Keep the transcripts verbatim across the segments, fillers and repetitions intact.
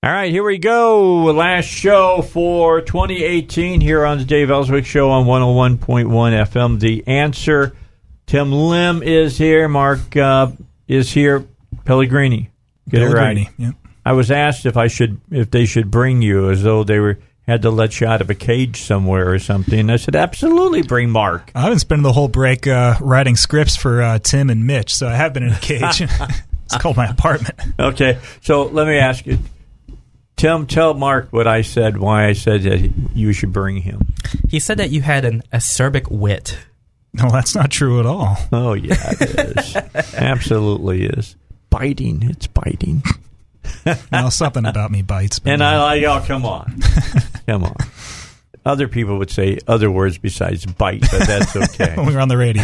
All right, here we go. Last show for twenty eighteen here on the Dave Ellswick Show on one oh one point one F M. The Answer. Tim Lim is here. Mark uh, is here. Pellegrini. Get Pellegrini, it right. Yeah. I was asked if I should, if they should bring you, as though they were had to let you out of a cage somewhere or something. And I said, absolutely, bring Mark. I've been spending the whole break uh, writing scripts for uh, Tim and Mitch, so I have been in a cage. It's called my apartment. Okay, so let me ask you. Tim, tell Mark what I said, why I said that you should bring him. He said that you had an acerbic wit. No, that's not true at all. Oh, yeah, it is. Absolutely is. Biting. It's biting. No, something about me bites. And I like, oh, come on. Come on. Other people would say other words besides bite, but that's okay. When we were on the radio.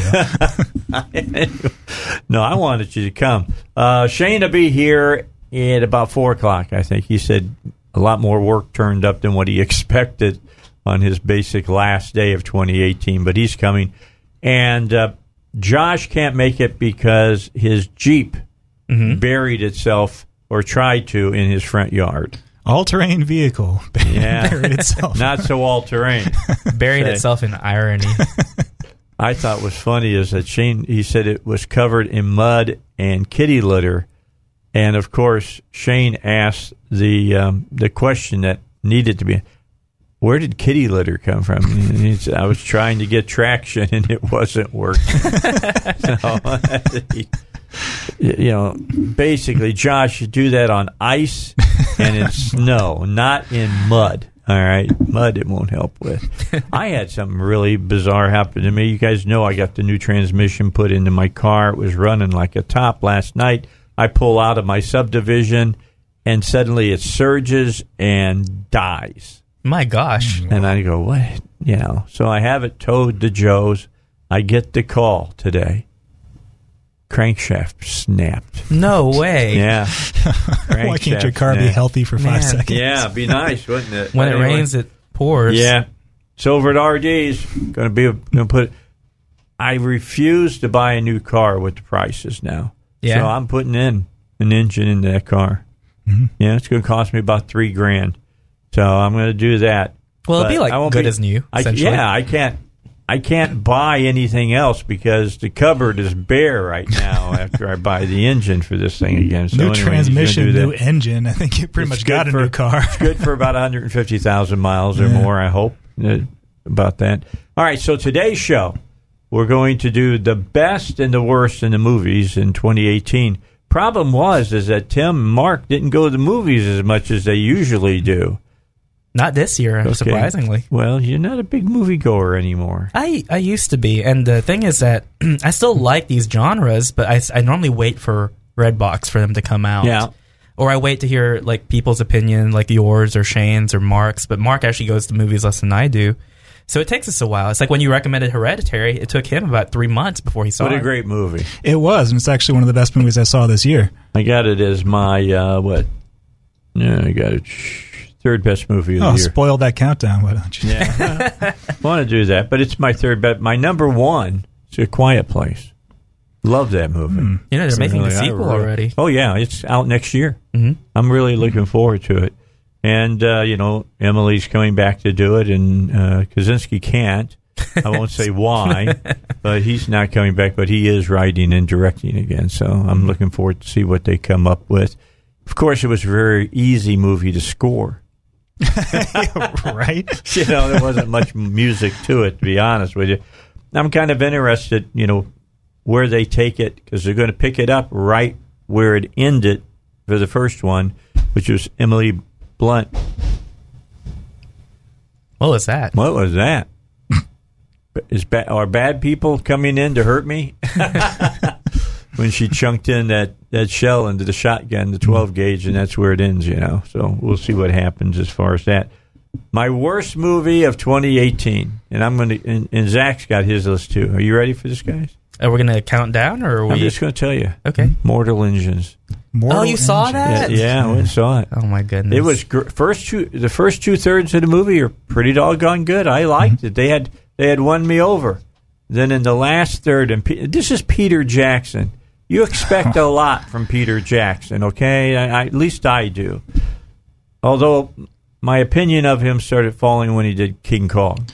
No, I wanted you to come. Uh, Shane to be here. At about four o'clock, I think. He said a lot more work turned up than what he expected on his basic last day of twenty eighteen, but he's coming. And uh, Josh can't make it because his Jeep mm-hmm. buried itself, or tried to, in his front yard. All-terrain vehicle. Yeah. Buried itself. Not so all-terrain. Buried so, itself in irony. I thought was funny is that Shane, he said it was covered in mud and kitty litter. And, of course, Shane asked the um, the question that needed to be, where did kitty litter come from? And he said, I was trying to get traction, and it wasn't working. So, you know, basically, Josh, you do that on ice and in snow, not in mud. All right? Mud it won't help with. I had something really bizarre happen to me. You guys know I got the new transmission put into my car. It was running like a top last night. I pull out of my subdivision, and suddenly it surges and dies. My gosh. And I go, what? You know, so I have it towed to Joe's. I get the call today. Crankshaft snapped. No way. Yeah. Why can't your car snapped. Be healthy for five Man. Seconds? Yeah, it'd be nice, wouldn't it? When anyway, it rains, it pours. Yeah. So over at R D's, going to be going to put. I refuse to buy a new car with the prices now. Yeah. So I'm putting in an engine into that car. Mm-hmm. Yeah, it's going to cost me about three grand. So I'm going to do that. Well, but it'll be like good be, as new. I, yeah, I can't. I can't buy anything else because the cupboard is bare right now. After I buy the engine for this thing again, so new anyway, transmission, new engine. I think you pretty it's much got a for, new car. It's good for about one hundred fifty thousand miles or yeah. more. I hope uh, about that. All right. So today's show. We're going to do the best and the worst in the movies in twenty eighteen. Problem was is that Tim and Mark didn't go to the movies as much as they usually do. Not this year, okay. Surprisingly. Well, you're not a big moviegoer anymore. I, I used to be, and the thing is that I still like these genres, but I, I normally wait for Redbox for them to come out. Yeah. Or I wait to hear like people's opinion, like yours or Shane's or Mark's, but Mark actually goes to movies less than I do. So it takes us a while. It's like when you recommended Hereditary, it took him about three months before he saw it. What a great movie. It was, and it's actually one of the best movies I saw this year. I got it as my, uh, what? No, I got it. Third best movie of oh, the year. Oh, spoil that countdown, why don't you? Yeah. I want to do that, but it's my third best. My number one is A Quiet Place. Love that movie. Mm. You know, they're so making really, the sequel already. Oh, yeah. It's out next year. Mm-hmm. I'm really looking mm-hmm. forward to it. And, uh, you know, Emily's coming back to do it, and uh, Kaczynski can't. I won't say why, but he's not coming back, but he is writing and directing again. So I'm looking forward to see what they come up with. Of course, it was a very easy movie to score. Right? You know, there wasn't much music to it, to be honest with you. I'm kind of interested, you know, where they take it, because they're going to pick it up right where it ended for the first one, which was Emily Blunt. What was that? What was that? Is ba- are bad people coming in to hurt me? when she chunked in that, that shell into the shotgun, the twelve gauge, and that's where it ends, you know. So we'll see what happens as far as that. My worst movie of twenty eighteen, and I'm going to, and, and Zach's got his list too. Are you ready for this, guys? Are we going to count down, or are we? I'm just going to tell you. Okay. Mortal Engines. Mortal oh, you Engines. Saw that? Yeah, yeah, I went and saw it. Oh my goodness! It was gr- first two, the first two thirds of the movie are pretty doggone good. I liked mm-hmm. it. They had they had won me over. Then in the last third, and P- this is Peter Jackson. You expect a lot from Peter Jackson, okay? I, I, at least I do. Although my opinion of him started falling when he did King Kong.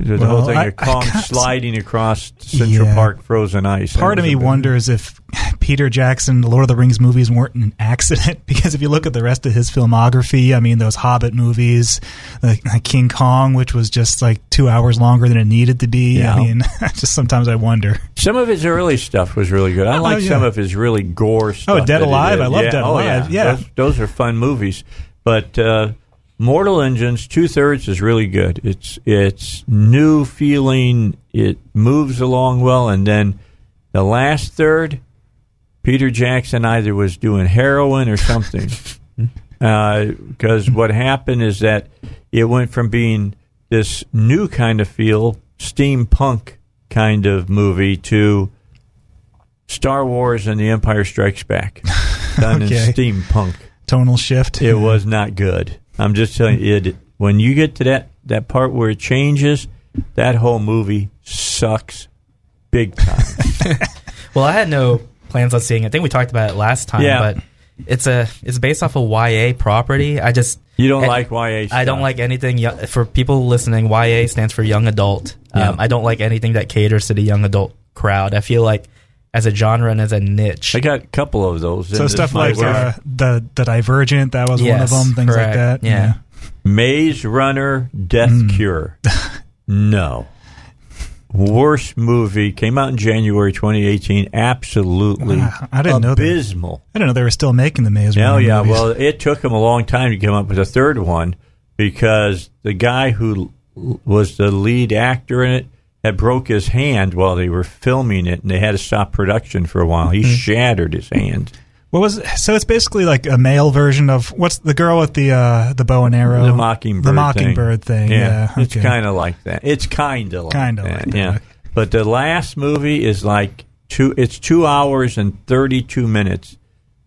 The well, whole thing of Kong sliding across Central yeah. Park frozen ice. Part of me wonders if Peter Jackson, the Lord of the Rings movies weren't an accident, because if you look at the rest of his filmography, I mean, those Hobbit movies, like King Kong, which was just like two hours longer than it needed to be. Yeah. I mean, just sometimes I wonder. Some of his early stuff was really good. I like oh, yeah. some of his really gore stuff. Oh, Dead Alive. I love yeah. Dead oh, Alive. Yeah, yeah. Those, those are fun movies. But... uh Mortal Engines, two-thirds is really good. It's it's new feeling. It moves along well. And then the last third, Peter Jackson either was doing heroin or something. Because uh, what happened is that it went from being this new kind of feel, steampunk kind of movie, to Star Wars and the Empire Strikes Back. Done okay. in steampunk. Tonal shift. It was not good. I'm just telling you, it, when you get to that, that part where it changes, that whole movie sucks big time. Well, I had no plans on seeing it. I think we talked about it last time, yeah. but it's a it's based off a Y A property. I just you don't I, like Y A stuff. I don't like anything. For people listening, Y A stands for young adult. Yeah. Um, I don't like anything that caters to the young adult crowd. I feel like as a genre and as a niche. I got a couple of those. So stuff like uh, the the Divergent, that was yes, one of them, things correct. Like that. Yeah. yeah. Maze Runner, Death mm. Cure. No. Worst movie. Came out in January twenty eighteen. Absolutely wow, I didn't abysmal. Know that. I didn't know they were still making the Maze Runner. Oh, yeah. Movies. Well, it took them a long time to come up with a third one because the guy who was the lead actor in it had broke his hand while they were filming it, and they had to stop production for a while. He mm-hmm. shattered his hand. What was it? So it's basically like a male version of what's the girl with the uh, the bow and arrow, the Mockingbird, the Mockingbird thing. thing. Yeah, yeah. It's okay. kind of like that. It's kind of like kind of like that. Yeah, but the last movie is like two. It's two hours and thirty-two minutes.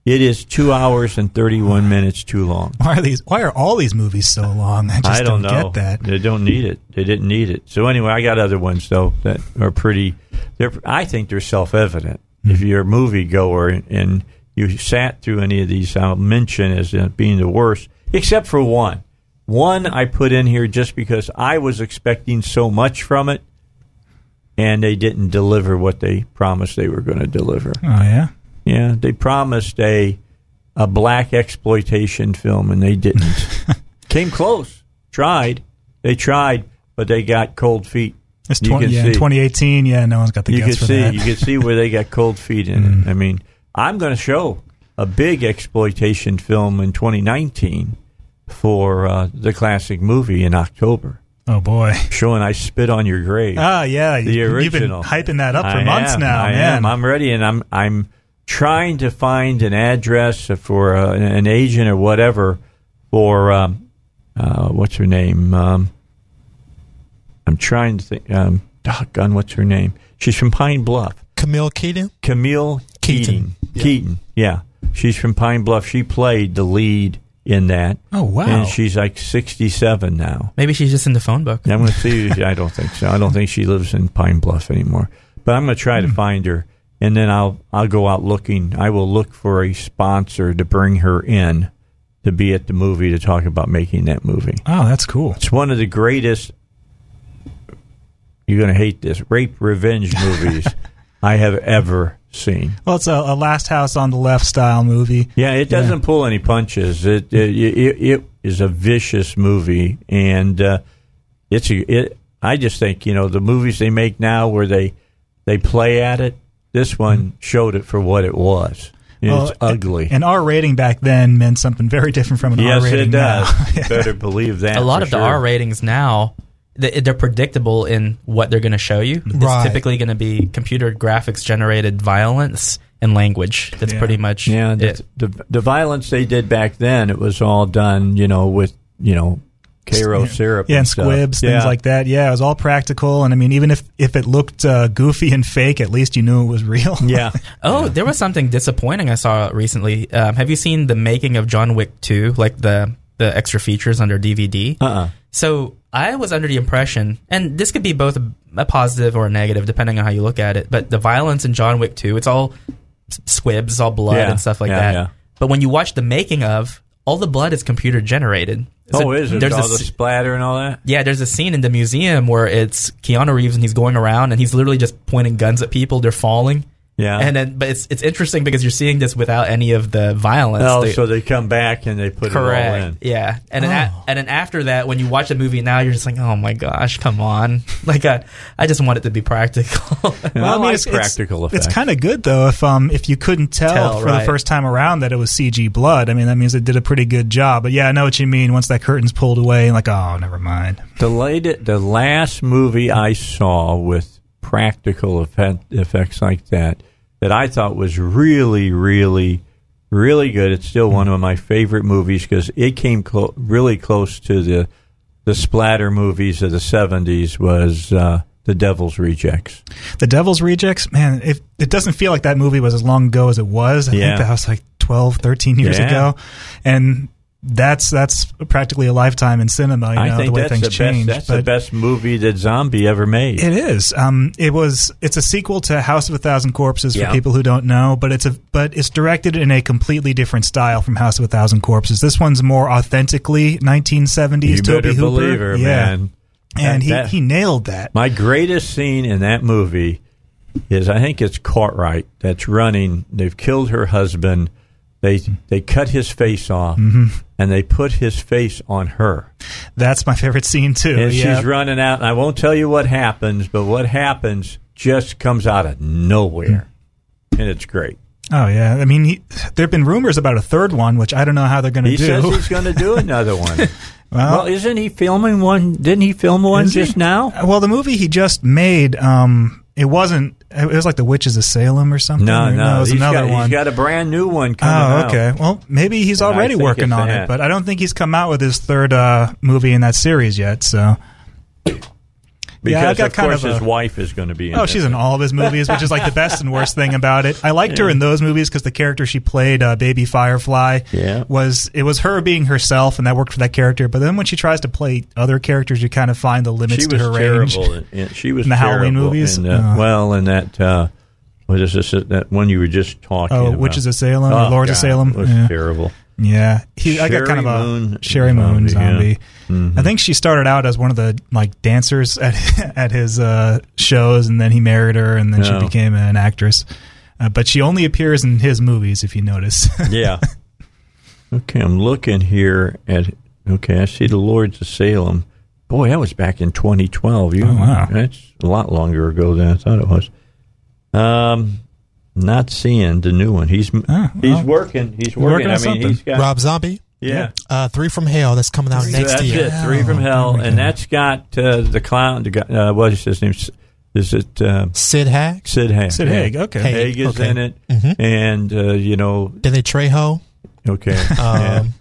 It is two hours and thirty-one minutes too long. Why are these? Why are all these movies so long? I just I don't, don't know. get that. They don't need it. They didn't need it. So anyway, I got other ones though that are pretty. They're I think they're self-evident. Mm-hmm. If you're a moviegoer and, and you sat through any of these, I'll mention as being the worst, except for one. One I put in here just because I was expecting so much from it, and they didn't deliver what they promised they were going to deliver. Oh yeah. Yeah, they promised a a black exploitation film, and they didn't. Came close. Tried. They tried, but they got cold feet. It's twenty, yeah, twenty eighteen, yeah, no one's got the you guts for see, that. You can see where they got cold feet in mm. it. I mean, I'm going to show a big exploitation film in twenty nineteen for uh, the classic movie in October. Oh, boy. Showing I Spit on Your Grave. Ah, yeah. The original. You've been hyping that up for I months am, now, I man. Am. I'm ready, and I'm I'm... trying to find an address for uh, an agent or whatever for um, uh, what's her name? Um, I'm trying to think. Um, doggone, what's her name? She's from Pine Bluff. Camille Keating? Camille Keating. Keating. Yeah. Keaton, yeah. She's from Pine Bluff. She played the lead in that. Oh, wow. And she's like sixty-seven now. Maybe she's just in the phone book. I'm going to see. I don't think so. I don't think she lives in Pine Bluff anymore. But I'm going to try mm. to find her. And then I'll I'll go out looking. I will look for a sponsor to bring her in to be at the movie to talk about making that movie. Oh, that's cool. It's one of the greatest, you're going to hate this, rape revenge movies I have ever seen. Well, it's a, a Last House on the Left style movie. Yeah, it doesn't yeah. pull any punches. It it, it it is a vicious movie. And uh, it's a, it, I just think, you know, the movies they make now where they they play at it, this one showed it for what it was. It's well, ugly. An R rating back then meant something very different from an yes, R rating now. Yes, it does. Better believe that. A lot of sure. the R ratings now, they're predictable in what they're going to show you. It's right. typically going to be computer graphics generated violence and language. That's yeah. pretty much yeah. The, it. The, the violence they did back then, it was all done, you know, with you know. Cairo yeah. syrup, yeah, and, and squibs, stuff. things yeah. like that. Yeah, it was all practical, and I mean, even if if it looked uh, goofy and fake, at least you knew it was real. Yeah. oh, yeah. There was something disappointing I saw recently. Um, have you seen the making of John Wick two, like the the extra features under D V D? Uh. Uh-uh. So I was under the impression, and this could be both a, a positive or a negative, depending on how you look at it. But the violence in John Wick two, it's all squibs, all blood yeah. and stuff like yeah, that. Yeah. But when you watch the making of, all the blood is computer generated. So oh, is it? There's all a, the splatter and all that? Yeah, there's a scene in the museum where it's Keanu Reeves and he's going around and he's literally just pointing guns at people. They're falling. Yeah. And then, but it's it's interesting because you're seeing this without any of the violence. Oh, they, so they come back and they put correct, it all in. Yeah. And, oh. then a, and then after that, when you watch the movie now, you're just like, oh my gosh, come on. Like, I, I just want it to be practical. well, well, I mean, it's, it's practical effect. It's kind of good, though, if um if you couldn't tell, tell for right. the first time around that it was C G blood. I mean, that means it did a pretty good job. But yeah, I know what you mean. Once that curtain's pulled away, like, oh, never mind. The, late, the last movie I saw with practical effect, effects like that that I thought was really, really, really good. It's still one of my favorite movies because it came clo- really close to the the splatter movies of the seventies was uh, The Devil's Rejects. The Devil's Rejects? Man, it, it doesn't feel like that movie was as long ago as it was. I yeah. think that was like twelve, thirteen years yeah. ago. And That's that's practically a lifetime in cinema, you know, I think the way that's things the change. Best, that's but the best movie that zombie ever made. It is. Um, it was. It's a sequel to House of a Thousand Corpses for yeah. people who don't know, but it's a but it's directed in a completely different style from House of a Thousand Corpses. This one's more authentically nineteen seventies. You Toby better Hooper. believe her, yeah. man. And that, he, that, he nailed that. My greatest scene in that movie is I think it's Cartwright that's running. They've killed her husband. They they cut his face off, mm-hmm. and they put his face on her. That's my favorite scene, too. And yeah. she's running out, and I won't tell you what happens, but what happens just comes out of nowhere, mm. and it's great. Oh, yeah. I mean, he, there have been rumors about a third one, which I don't know how they're going to do. He says he's going to do another one. well, well, isn't he filming one? Didn't he film one just he? now? Well, the movie he just made, um, it wasn't. It was like The Witches of Salem or something. No, no. no it was he's another got, one. He's got a brand new one coming out. Oh, okay. Out. Well, maybe he's and already working on that. it, but I don't think he's come out with his third uh, movie in that series yet, so. Because, yeah, of course, of a, his wife is going to be in Oh, it. she's in all of his movies, which is like the best and worst thing about it. I liked yeah. her in those movies because the character she played, uh, Baby Firefly, yeah. was it was her being herself, and that worked for that character. But then when she tries to play other characters, you kind of find the limits she to her range. And, and she was in the terrible Halloween movies. And, uh, uh, well, and that, uh, what is this, that one you were just talking oh, about. Oh, Witches of Salem oh, or Lords God, of Salem. It was yeah. terrible. Yeah, he, I got kind of a Moon Sherry Moon zombie. zombie. Yeah. Mm-hmm. I think she started out as one of the like dancers at at his uh, shows, and then he married her, and then no. she became an actress. Uh, but she only appears in his movies, if you notice. yeah. Okay, I'm looking here at. Okay, I see the Lords of Salem. Boy, that was back in twenty twelve. You, oh wow, that's a lot longer ago than I thought it was. Um. Not seeing the new one. He's oh, well, he's working. He's working. working I mean, something. he's got Rob Zombie. Yeah, uh, Three from Hell. That's coming out so next that's year. That's it. Three from Hell, oh, and that's got uh, the clown. The, uh, what is his name? Is it uh, Sid Haig? Sid Haig. Sid Haig. Okay. Haig is okay. in it, mm-hmm. and uh, you know. Danny Trejo. Okay. Um,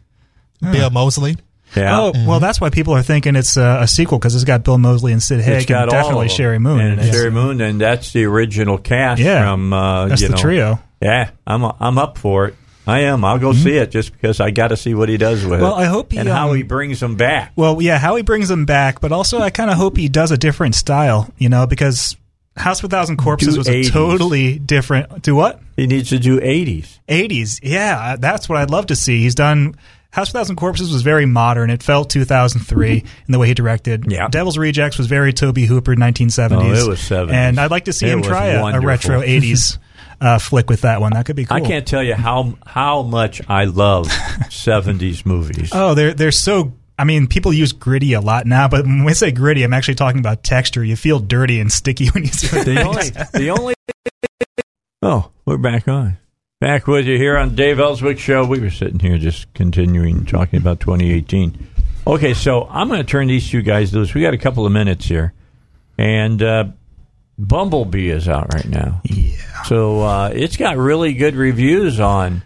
yeah. Bill Moseley. Yeah. Oh, mm-hmm. well, that's why people are thinking it's uh, a sequel because it's got Bill Moseley and Sid Haig and definitely Sherry Moon. And in it. Sherry Moon, and that's the original cast yeah. from, uh, that's you know. That's the trio. Yeah, I'm I'm up for it. I am. I'll go mm-hmm. see it just because I got to see what he does with well, it. Well, I hope he and um, how he brings them back. Well, yeah, how he brings them back, but also I kind of hope he does a different style, you know, because House of a Thousand Corpses do was eighties. A totally different. Do what? He needs to do eighties. eighties, yeah, that's what I'd love to see. He's done. House of a Thousand Corpses was very modern. It felt two thousand three in the way he directed. Yeah. Devil's Rejects was very Tobe Hooper nineteen seventies. Oh, it was seventies. And I'd like to see it him try a, a retro eighties uh, flick with that one. That could be cool. I can't tell you how how much I love seventies movies. Oh, they're they're so I mean, people use gritty a lot now, but when we say gritty, I'm actually talking about texture. You feel dirty and sticky when you see it. The only, the only Oh, we're back on. Back with you here on Dave Ellswick Show. We were sitting here just continuing talking about twenty eighteen. Okay, so I'm going to turn these two guys loose. We got a couple of minutes here, and uh, Bumblebee is out right now. Yeah, So uh, it's got really good reviews on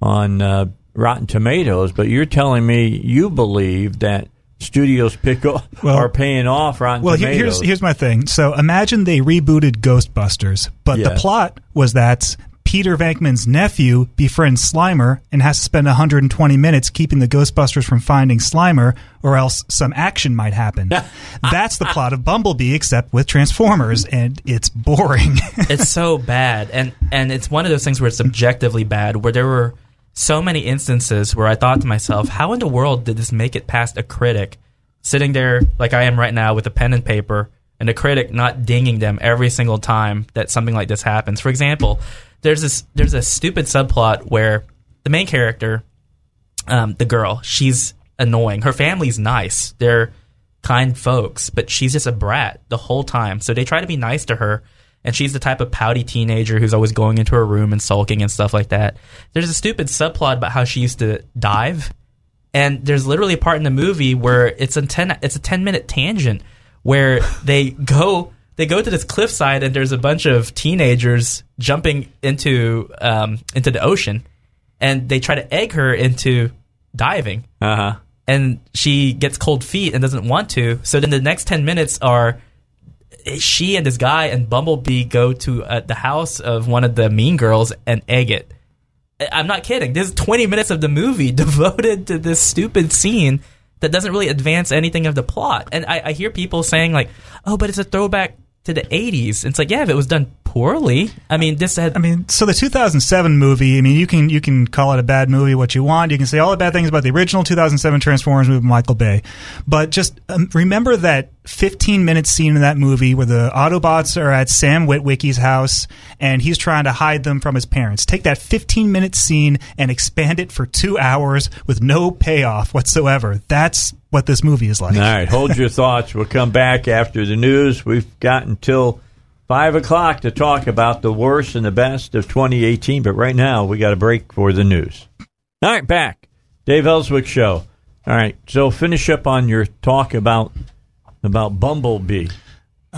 on uh, Rotten Tomatoes, but you're telling me you believe that studios pick up, well, are paying off Rotten well, Tomatoes. Well, here's, here's my thing. So imagine they rebooted Ghostbusters, but yes. the plot was that Peter Venkman's nephew befriends Slimer and has to spend one hundred twenty minutes keeping the Ghostbusters from finding Slimer, or else some action might happen. That's the plot of Bumblebee, except with Transformers, and it's boring. It's so bad. And, and it's one of those things where it's objectively bad, where there were so many instances where I thought to myself, how in the world did this make it past a critic sitting there like I am right now with a pen and paper, and a critic not dinging them every single time that something like this happens? For example, there's this there's a stupid subplot where the main character, um, the girl, she's annoying. Her family's nice. They're kind folks, but she's just a brat the whole time. So they try to be nice to her, and she's the type of pouty teenager who's always going into her room and sulking and stuff like that. There's a stupid subplot about how she used to dive. And there's literally a part in the movie where it's a ten, it's a ten-minute tangent where they go they go to this cliffside, and there's a bunch of teenagers jumping into um, into the ocean. And they try to egg her into diving. Uh-huh. And she gets cold feet and doesn't want to. So then the next ten minutes are... she and this guy and Bumblebee go to uh, the house of one of the mean girls and egg it. I'm not kidding. There's twenty minutes of the movie devoted to this stupid scene that doesn't really advance anything of the plot. And I, I hear people saying, like, oh, but it's a throwback to the eighties. It's like, yeah, if it was done poorly. I mean, this had... I mean, so the two thousand seven movie, I mean, you can you can call it a bad movie what you want. You can say all the bad things about the original two thousand seven Transformers movie with Michael Bay. But just um, remember that fifteen-minute scene in that movie where the Autobots are at Sam Witwicky's house and he's trying to hide them from his parents. Take that fifteen-minute scene and expand it for two hours with no payoff whatsoever. That's what this movie is like. All right, hold your thoughts. We'll come back after the news. We've got until... Five o'clock to talk about the worst and the best of twenty eighteen, but right now we got a break for the news. All right, back. Dave Ellswick Show. All right, so finish up on your talk about about Bumblebee.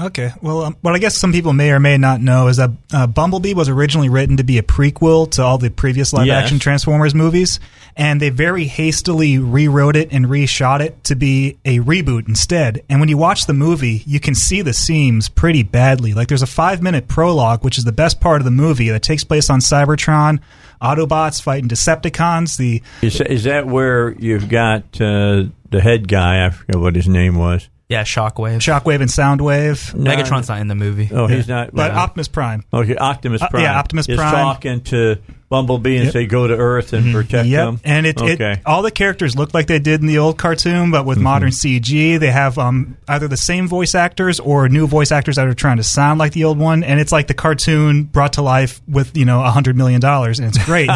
Okay, well, um, what I guess some people may or may not know is that uh, Bumblebee was originally written to be a prequel to all the previous live-action yes. Transformers movies, and they very hastily rewrote it and reshot it to be a reboot instead. And when you watch the movie, you can see the seams pretty badly. Like, there's a five-minute prologue, which is the best part of the movie, that takes place on Cybertron, Autobots fighting Decepticons. The Is, is that where you've got uh, the head guy, I forget what his name was. Yeah, Shockwave. Shockwave and Soundwave. No. Megatron's not in the movie. Oh, he's not. But well, Optimus Prime. Okay, Optimus Prime. Uh, yeah, Optimus Prime. Is talking to Bumblebee and yep. say, go to Earth and mm-hmm. protect yep. them. And it, okay. it, all the characters look like they did in the old cartoon, but with mm-hmm. modern C G. They have um, either the same voice actors or new voice actors that are trying to sound like the old one. And it's like the cartoon brought to life with, you know, one hundred million dollars, and it's great.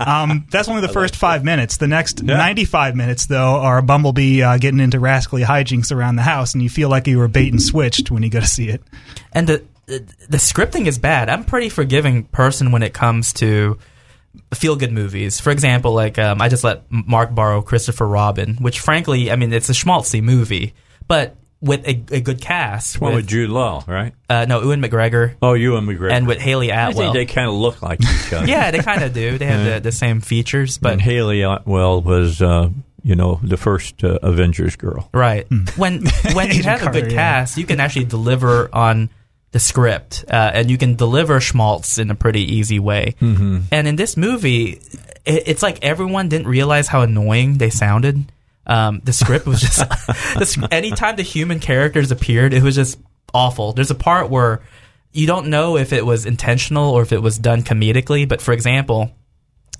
um, that's only the I first like five that. minutes. The next yeah. ninety-five minutes, though, are Bumblebee uh, getting into rascally hijinks around the house, and you feel like you were bait and switched when you go to see it. And the The scripting is bad. I'm a pretty forgiving person when it comes to feel-good movies. For example, like um, I just let Mark borrow Christopher Robin, which frankly, I mean, it's a schmaltzy movie, but with a, a good cast. One with, with Jude Law, right? Uh, no, Ewan McGregor. Oh, Ewan McGregor. And with Haley Atwell. I think they kind of look like each other. Yeah, they kind of do. They have yeah. the, the same features. But and Haley Atwell was... Uh, you know, the first uh, Avengers girl. Right. Mm. When when you have Carter, a good yeah. cast, you can actually deliver on the script, uh, and you can deliver schmaltz in a pretty easy way. Mm-hmm. And in this movie, it, it's like everyone didn't realize how annoying they sounded. Um, the script was just... this, anytime the human characters appeared, it was just awful. There's a part where you don't know if it was intentional or if it was done comedically, but for example...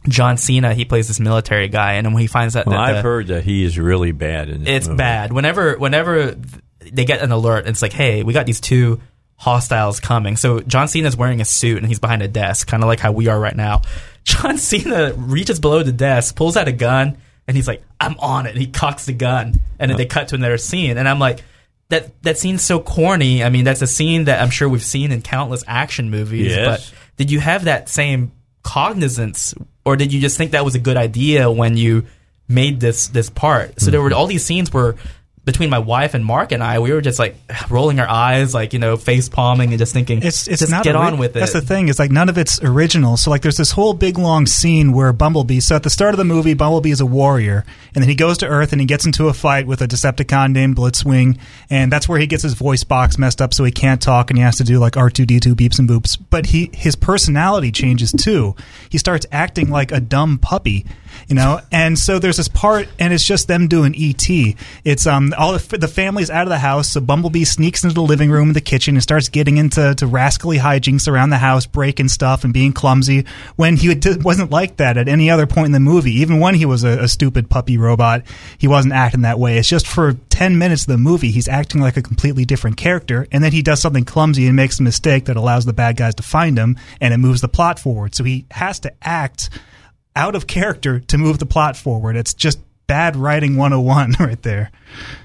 John Cena, he plays this military guy, and when he finds out well, that the, I've heard that he is really bad in this It's movie. bad. Whenever whenever they get an alert, it's like, hey, we got these two hostiles coming. So John Cena's wearing a suit, and he's behind a desk, kind of like how we are right now. John Cena reaches below the desk, pulls out a gun, and he's like, I'm on it. And he cocks the gun, and then they cut to another scene. And I'm like, that that scene's so corny. I mean, that's a scene that I'm sure we've seen in countless action movies. Yes. But did you have that same cognizance, or did you just think that was a good idea when you made this this part? So there were all these scenes where between my wife and Mark and I, we were just like rolling our eyes, like, you know, face palming and just thinking, it's, it's just not get ori- on with it. That's the thing. It's like none of it's original. So like there's this whole big long scene where Bumblebee, so at the start of the movie, Bumblebee is a warrior and then he goes to Earth and he gets into a fight with a Decepticon named Blitzwing. And that's where he gets his voice box messed up. So he can't talk and he has to do like R two D two beeps and boops. But he, his personality changes too. He starts acting like a dumb puppy, you know? And so there's this part and it's just them doing E T. It's, um, all the, the family's out of the house, so Bumblebee sneaks into the living room and the kitchen and starts getting into to rascally hijinks around the house, breaking stuff and being clumsy, when he would, wasn't like that at any other point in the movie. Even when he was a, a stupid puppy robot, he wasn't acting that way. It's just for ten minutes of the movie, he's acting like a completely different character, and then he does something clumsy and makes a mistake that allows the bad guys to find him, and it moves the plot forward. So he has to act out of character to move the plot forward. It's just bad writing one oh one right there.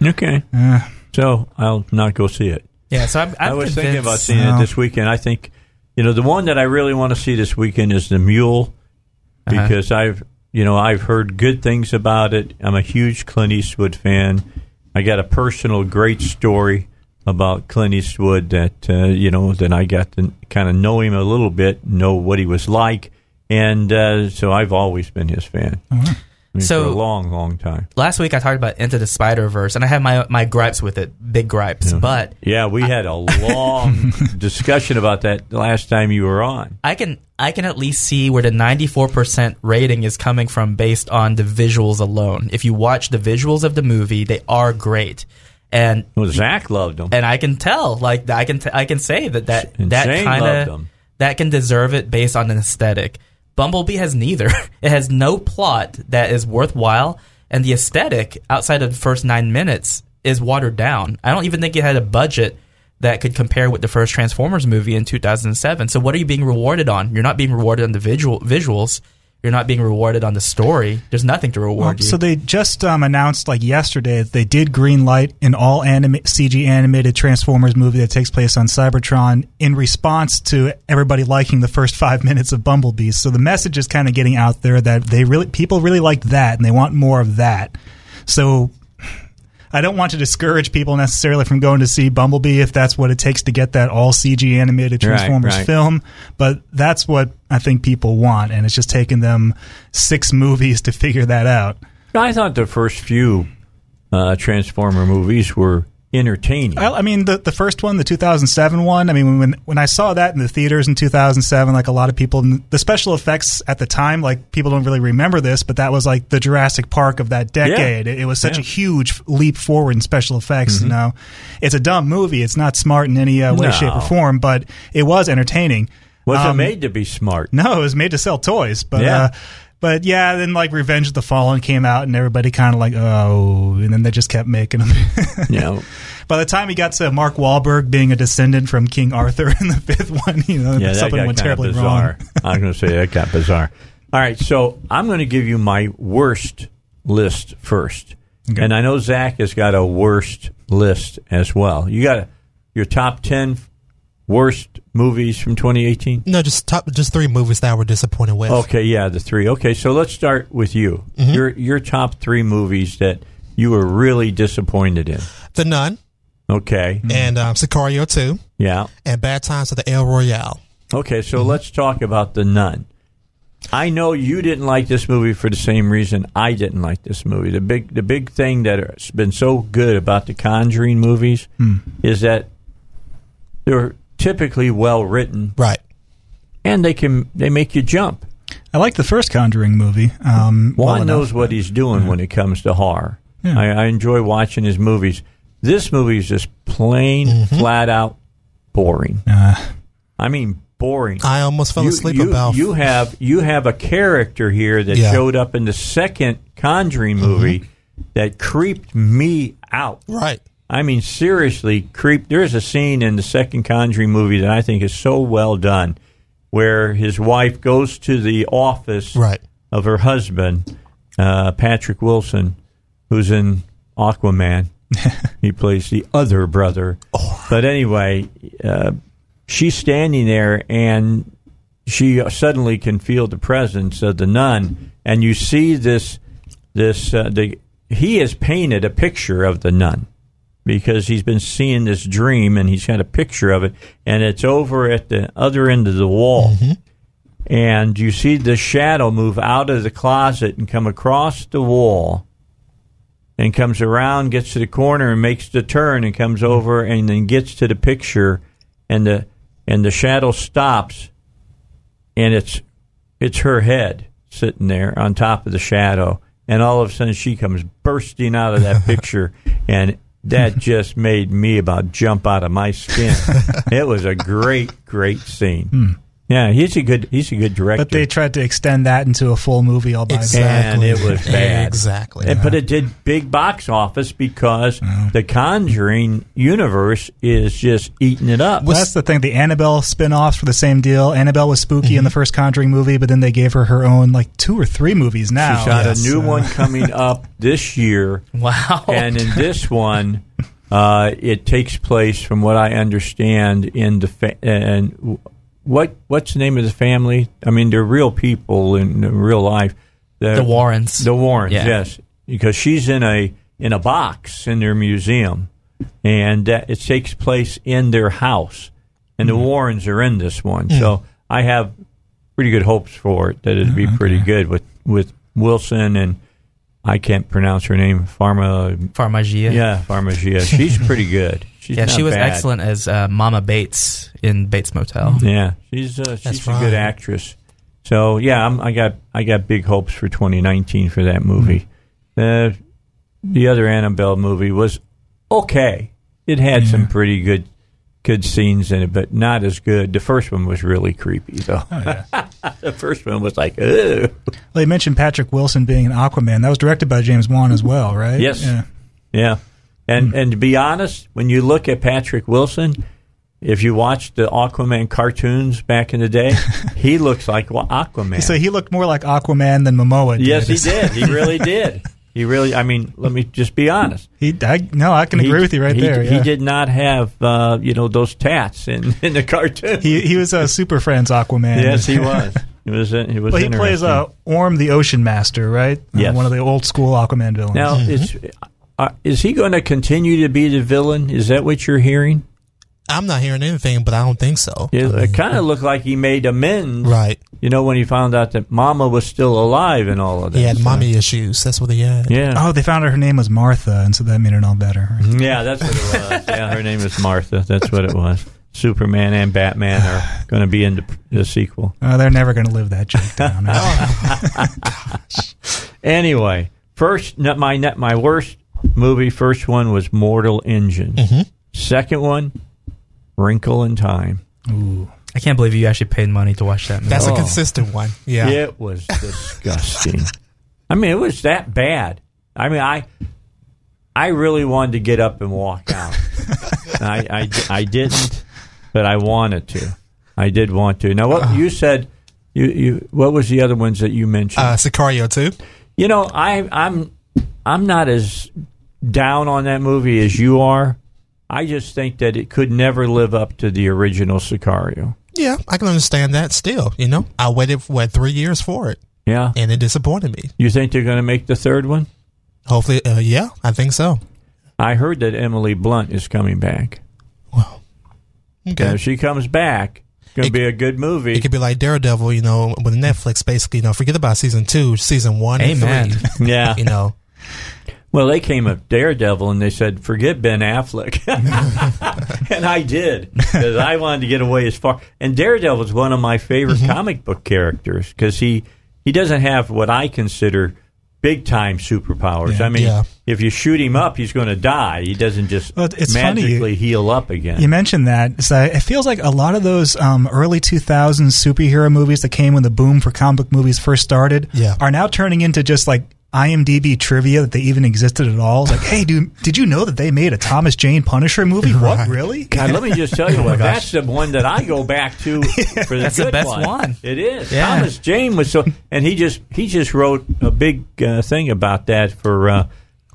Okay. Uh, so I'll not go see it. Yeah, so I'm, I'm I was convinced. thinking about seeing no. it this weekend. I think, you know, the one that I really want to see this weekend is The Mule, uh-huh. because I've, you know, I've heard good things about it. I'm a huge Clint Eastwood fan. I got a personal great story about Clint Eastwood that, uh, you know, that I got to kind of know him a little bit, know what he was like. And uh, so I've always been his fan. Uh-huh. I mean, so for a long, long time. Last week I talked about Into the Spider-Verse, and I have my my gripes with it, big gripes. Yeah. But yeah, we I, had a long discussion about that last time you were on. I can I can at least see where the ninety-four percent rating is coming from based on the visuals alone. If you watch the visuals of the movie, they are great. And well, Zach loved them, and I can tell. Like I can t- I can say that that and that kind of that can deserve it based on an aesthetic. Bumblebee has neither. It has no plot that is worthwhile, and the aesthetic outside of the first nine minutes is watered down. I don't even think it had a budget that could compare with the first Transformers movie in two thousand seven. So what are you being rewarded on? You're not being rewarded on the visual visuals. You're not being rewarded on the story. There's nothing to reward well, you. So they just um, announced like yesterday that they did green light an all anime, C G animated Transformers movie that takes place on Cybertron in response to everybody liking the first five minutes of Bumblebee. So the message is kind of getting out there that they really people really liked that and they want more of that. So I don't want to discourage people necessarily from going to see Bumblebee if that's what it takes to get that all C G animated Transformers right, right. film, but that's what I think people want, and it's just taken them six movies to figure that out. I thought the first few uh, Transformer movies were entertaining. I, I mean, the the first one, the two thousand seven one, I mean, when when I saw that in the theaters in two thousand seven, like a lot of people, the special effects at the time, like people don't really remember this, but that was like the Jurassic Park of that decade. Yeah. It, it was such yeah. a huge leap forward in special effects. Mm-hmm. You know, it's a dumb movie. It's not smart in any uh, way, no. shape, or form, but it was entertaining. Was um, it made to be smart? No, it was made to sell toys, but... Yeah. Uh, But yeah, then like Revenge of the Fallen came out, and everybody kind of like, oh, and then they just kept making them. Yeah. By the time he got to Mark Wahlberg being a descendant from King Arthur in the fifth one, you know, yeah, something went terribly wrong. I'm going to say that got bizarre. All right, so I'm going to give you my worst list first, okay. And I know Zach has got a worst list as well. You got your top ten worst movies from twenty eighteen? No, just top, just three movies that I were disappointed with. Okay, yeah, the three. Okay, so let's start with you. Mm-hmm. Your your top three movies that you were really disappointed in. The Nun. Okay. And um, Sicario two. Yeah. And Bad Times at the El Royale. Okay, so mm-hmm. let's talk about The Nun. I know you didn't like this movie for the same reason I didn't like this movie. The big the big thing that's been so good about the Conjuring movies mm. is that they're typically well written, right? And they can they make you jump. I like the first Conjuring movie. Um, Juan well knows what he's doing mm-hmm. when it comes to horror. Yeah. I, I enjoy watching his movies. This movie is just plain, mm-hmm. flat out boring. Uh, I mean, boring. I almost fell you, asleep you, about. You have you have a character here that yeah. showed up in the second Conjuring movie mm-hmm. that creeped me out. Right. I mean, seriously, creep. There's a scene in the second Conjuring movie that I think is so well done where his wife goes to the office right. of her husband, uh, Patrick Wilson, who's in Aquaman. He plays the other brother. Oh. But anyway, uh, she's standing there, and she suddenly can feel the presence of the nun, and you see this, this uh, the he has painted a picture of the nun because he's been seeing this dream and he's got a picture of it, and it's over at the other end of the wall. Mm-hmm. And you see the shadow move out of the closet and come across the wall and comes around, gets to the corner and makes the turn and comes over and then gets to the picture, and the and the shadow stops, and it's it's her head sitting there on top of the shadow, and all of a sudden she comes bursting out of that picture, and that just made me about jump out of my skin. It was a great, great scene. Hmm. Yeah, he's a good he's a good director. But they tried to extend that into a full movie all by itself. Exactly. And it was bad. Exactly. And, yeah. But it did big box office because yeah. the Conjuring universe is just eating it up. Well, that's the thing. The Annabelle spinoffs were the same deal. Annabelle was spooky mm-hmm. in the first Conjuring movie, but then they gave her her own like two or three movies now. She's got yes. a new uh, one coming up this year. Wow. And in this one, uh, it takes place, from what I understand, in the fa- and. What what's the name of the family? I mean, they're real people in real life. The, the Warrens. The Warrens, yeah. yes, because she's in a in a box in their museum, and uh, it takes place in their house, and mm-hmm. the Warrens are in this one. Yeah. So I have pretty good hopes for it that it'd be oh, okay. pretty good with, with Wilson and I can't pronounce her name. Pharma Farmagia. Yeah, Farmagia. She's pretty good. She's yeah, she was bad. excellent as uh, Mama Bates in Bates Motel. Yeah, she's uh, she's a good actress. So yeah, I'm, I got I got big hopes for twenty nineteen for that movie. Mm-hmm. Uh, the other Annabelle movie was okay. It had yeah. some pretty good good scenes in it, but not as good. The first one was really creepy, though. Oh, yeah. The first one was like, ugh. Well, you mentioned Patrick Wilson being an Aquaman. That was directed by James Wan as well, right? Yes. Yeah. yeah. And and to be honest, when you look at Patrick Wilson, if you watch the Aquaman cartoons back in the day, he looks like well, Aquaman. So he looked more like Aquaman than Momoa did. Yes, he did. He really did. He really, I mean, let me just be honest. He, I, no, I can he, agree with you right he, there. Yeah. He did not have, uh, you know, those tats in, in the cartoon. He he was a Super Friends Aquaman. Yes, he was. It was, it was well, he plays uh, Orm the Ocean Master, right? Yes. Um, one of the old school Aquaman villains. Now, mm-hmm. it's... Uh, is he going to continue to be the villain? Is that what you're hearing? I'm not hearing anything, but I don't think so. It, it kind of looked like he made amends. Right. You know, when he found out that Mama was still alive and all of that. He had so. mommy issues. That's what he had. Yeah. Oh, they found out her name was Martha, and so that made it all better. Right? Yeah, that's what it was. Yeah, her name was Martha. That's what it was. Superman and Batman are going to be in the, the sequel. Oh, they're never going to live that joke down. Gosh. Anyway, first, my my worst movie, first one was Mortal Engine. Mm-hmm. Second one, Wrinkle in Time. Ooh. I can't believe you actually paid money to watch that movie. That's oh. a consistent one. Yeah. It was disgusting. I mean, it was that bad. I mean, I I really wanted to get up and walk out. I, I, I didn't, but I wanted to. I did want to. Now, what uh, you said, you, you what was the other ones that you mentioned? Uh, Sicario two. You know, I, I'm... I'm not as down on that movie as you are. I just think that it could never live up to the original Sicario. Yeah, I can understand that still, you know. I waited, what, three years for it. Yeah. And it disappointed me. You think they're going to make the third one? Hopefully, uh, yeah, I think so. I heard that Emily Blunt is coming back. Wow. Okay. And if she comes back, it's going to be a good movie. It could be like Daredevil, you know, with Netflix, basically, you know, forget about season two, season one Amen. and three. Yeah. You know. Well, they came up Daredevil, and they said, forget Ben Affleck. And I did, because I wanted to get away as far. And Daredevil is one of my favorite mm-hmm. comic book characters, because he, he doesn't have what I consider big-time superpowers. Yeah, I mean, yeah. if you shoot him up, he's going to die. He doesn't just well, it's magically funny. heal up again. You mentioned that. So it feels like a lot of those um, early two thousands superhero movies that came when the boom for comic book movies first started yeah. are now turning into just like IMDb trivia that they even existed at all. It's like, hey, dude, did you know that they made a Thomas Jane Punisher movie? Right. What, really? God, let me just tell you, oh what, that's the one that I go back to for the that's good the best one. one. It is. Yeah. Thomas Jane was so, and he just he just wrote a big uh, thing about that for uh,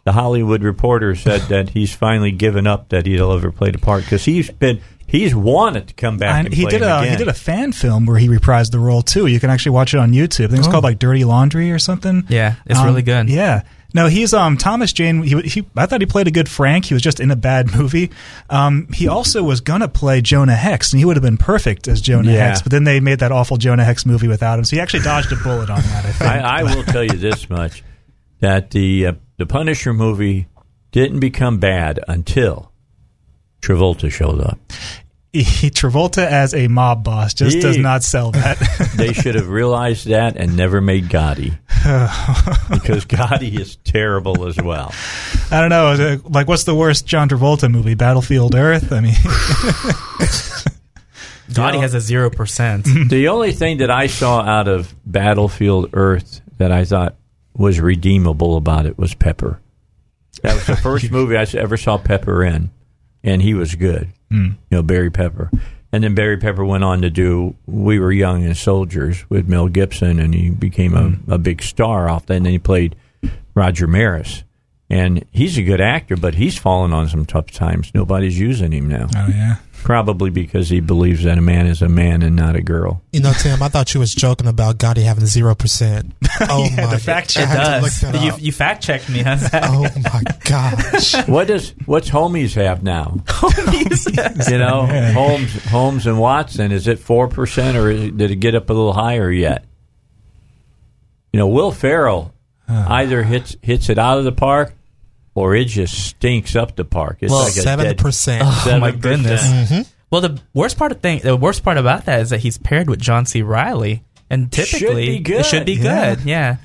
the Hollywood Reporter. Said that he's finally given up that he'll ever play the part because he's been. He's wanted to come back and, and he play did a, again. He did a fan film where he reprised the role, too. You can actually watch it on YouTube. I think it's oh. called, like, Dirty Laundry or something. Yeah, it's um, really good. Yeah. No, he's um Thomas Jane. He, he I thought he played a good Frank. He was just in a bad movie. Um, he also was gonna play Jonah Hex, and he would have been perfect as Jonah yeah. Hex. But then they made that awful Jonah Hex movie without him, so he actually dodged a bullet on that. I think. I, I will tell you this much: that the uh, the Punisher movie didn't become bad until Travolta showed up. He, Travolta as a mob boss just he, does not sell that. They should have realized that and never made Gotti. Because Gotti is terrible as well. I don't know. Like, what's the worst John Travolta movie? Battlefield Earth? I mean... Gotti has a zero percent. The only thing that I saw out of Battlefield Earth that I thought was redeemable about it was Pepper. That was the first movie I ever saw Pepper in. And he was good. Mm. You know, Barry Pepper. And then Barry Pepper went on to do We Were Young and Soldiers with Mel Gibson, and he became mm. a, a big star off that. And then he played Roger Maris. And he's a good actor, but he's fallen on some tough times. Nobody's using him now. Oh, yeah. Probably because he believes that a man is a man and not a girl. You know, Tim, I thought you was joking about Gotti having zero percent. Oh, yeah, my the fact God. It does. You, you fact-checked me on that. Oh, my gosh. What does, what's Homies have now? Homies. You know, yeah. Holmes, Holmes and Watson, is it four percent or is, did it get up a little higher yet? You know, Will Ferrell uh. either hits hits it out of the park or it just stinks up the park. It's well, like seven percent. Oh my goodness! Mm-hmm. Well, the worst part of thing, the worst part about that is that he's paired with John C. Reilly, and typically should it should be yeah. good. Yeah,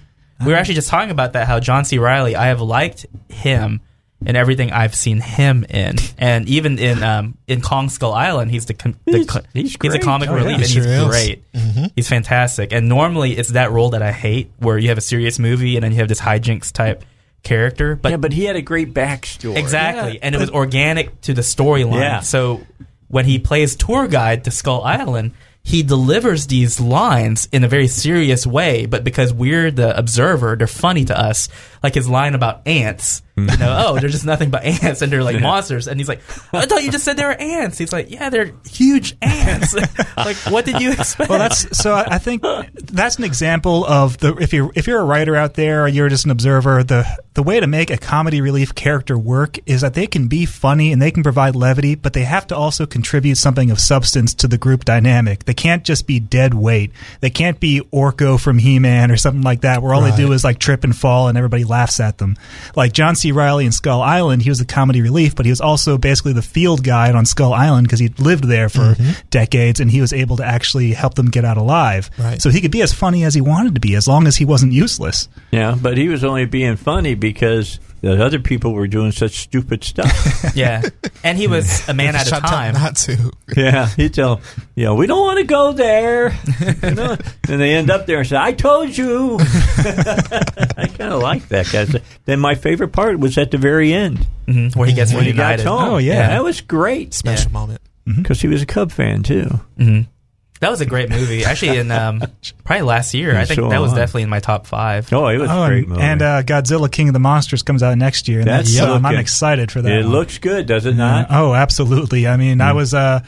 we were actually just talking about that. How John C. Reilly, I have liked him in everything I've seen him in, and even in um, in Kong Skull Island, he's the, com- the he's, he's, he's a comic oh, relief, yeah, and sure he's is. Great. Mm-hmm. He's fantastic. And normally, it's that role that I hate, where you have a serious movie and then you have this hijinks type. Character, but yeah, but he had a great backstory, exactly, yeah, and it was organic to the storyline. Yeah. So when he plays tour guide to Skull Island, he delivers these lines in a very serious way, but because we're the observer, they're funny to us. Like his line about ants, you know, oh, they're just nothing but ants, and they're like yeah. monsters. And he's like, I thought you just said they were ants. He's like, yeah, they're huge ants. Like, what did you expect? Well, that's so. I think that's an example of the if you if you're a writer out there, or you're just an observer. The the way to make a comedy relief character work is that they can be funny and they can provide levity, but they have to also contribute something of substance to the group dynamic. They can't just be dead weight. They can't be Orko from He-Man or something like that, where all right. they do is like trip and fall and everybody laughs at them. Like John C. Reilly in Skull Island, he was the comedy relief, but he was also basically the field guide on Skull Island because he lived there for mm-hmm. decades, and he was able to actually help them get out alive. Right. So he could be as funny as he wanted to be as long as he wasn't useless. Yeah, but he was only being funny because the other people were doing such stupid stuff. Yeah, and he was a man at a time. Not to. Yeah, he'd tell, you know, we don't want to go there. You know? And they end up there and say, I told you. I kind of like that guy. So, then my favorite part was at the very end. Mm-hmm. Where he gets when reunited. He got home. Oh, yeah. yeah. That was great. Special yeah. moment. Because mm-hmm. he was a Cub fan, too. Mm-hmm. That was a great movie. Actually, in um, probably last year. I think so that was on. Definitely in my top five. Oh, it was oh, a great movie. And uh, Godzilla King of the Monsters comes out next year. And that's so I'm excited for that. It one. Looks good, does it not? Yeah. Oh, absolutely. I mean, mm. I was... Uh,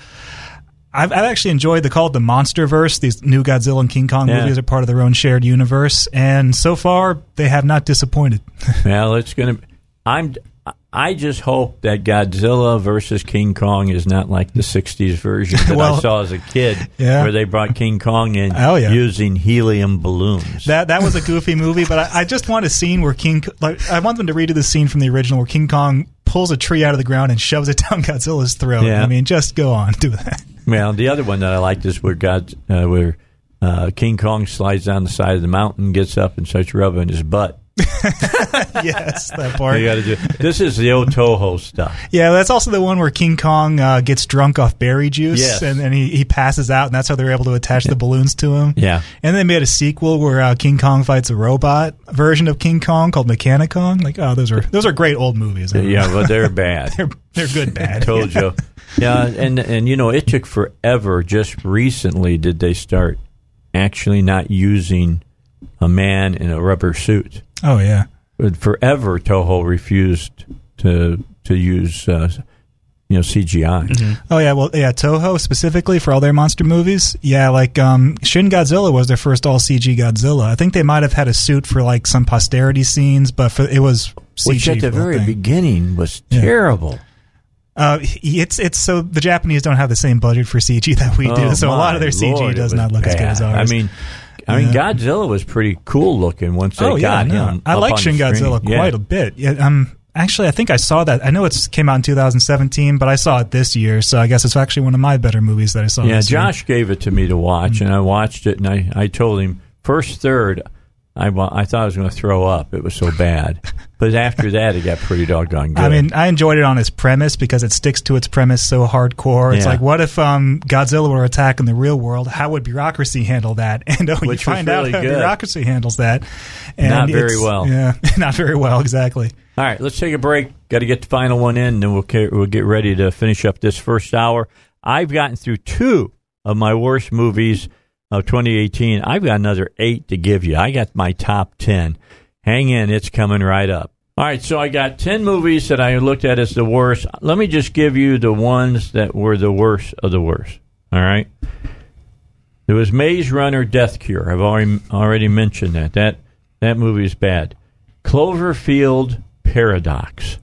I've, I've actually enjoyed the call it the Monsterverse. These new Godzilla and King Kong yeah. movies are part of their own shared universe. And so far, they have not disappointed. Well, it's going to... I'm... I just hope that Godzilla versus King Kong is not like the sixties version that well, I saw as a kid yeah. where they brought King Kong in oh, yeah. using helium balloons. That that was a goofy movie, but I, I just want a scene where King like, – I want them to redo the scene from the original where King Kong pulls a tree out of the ground and shoves it down Godzilla's throat. Yeah. I mean, just go on. Do that. Well, the other one that I liked is where God, uh, where uh, King Kong slides down the side of the mountain, gets up, and starts rubbing his butt. Yes, that part. You gotta do. This is the old Toho stuff. Yeah, that's also the one where King Kong uh, gets drunk off berry juice, yes. and then he, he passes out, and that's how they're able to attach yeah. the balloons to him. Yeah, and they made a sequel where uh, King Kong fights a robot version of King Kong called Mechanikong. Like, oh, those are those are great old movies. Yeah, but they're bad. they're they're good bad. I told you. Yeah, and and you know it took forever. Just recently, did they start actually not using a man in a rubber suit? Oh, yeah. Forever, Toho refused to to use uh, you know, C G I. Mm-hmm. Oh, yeah. Well, yeah, Toho specifically for all their monster movies. Yeah, like um, Shin Godzilla was their first all-C G Godzilla. I think they might have had a suit for, like, some posterity scenes, but for, it was C G. Which at the very thing. beginning was yeah. terrible. Uh, it's it's so the Japanese don't have the same budget for C G that we do, oh, so a lot of their C G Lord, does not look bad. as good as ours. I mean, I mean, yeah. Godzilla was pretty cool looking once they oh, yeah, got yeah. him. I like Shin Godzilla yeah. quite a bit. Yeah, um, actually, I think I saw that. I know it came out in two thousand seventeen, but I saw it this year, so I guess it's actually one of my better movies that I saw. Yeah, this Josh year. gave it to me to watch, mm-hmm. and I watched it, and I, I told him first third. I, I thought I was going to throw up. It was so bad. But after that, it got pretty doggone good. I mean, I enjoyed it on its premise because it sticks to its premise so hardcore. It's yeah. like, what if um, Godzilla were attacking the real world? How would bureaucracy handle that? And oh, Which you find really out how good. bureaucracy handles that. And not very well. Yeah, not very well, exactly. All right, let's take a break. Got to get the final one in, and we'll, we'll get ready to finish up this first hour. I've gotten through two of my worst movies of twenty eighteen. I've got another eight to give you. I got my top ten. Hang in, it's coming right up. All right, so I got ten movies that I looked at as the worst. Let me just give you the ones that were the worst of the worst. All right? There was Maze Runner Death Cure. I've already already mentioned that. That that movie is bad. Cloverfield Paradox.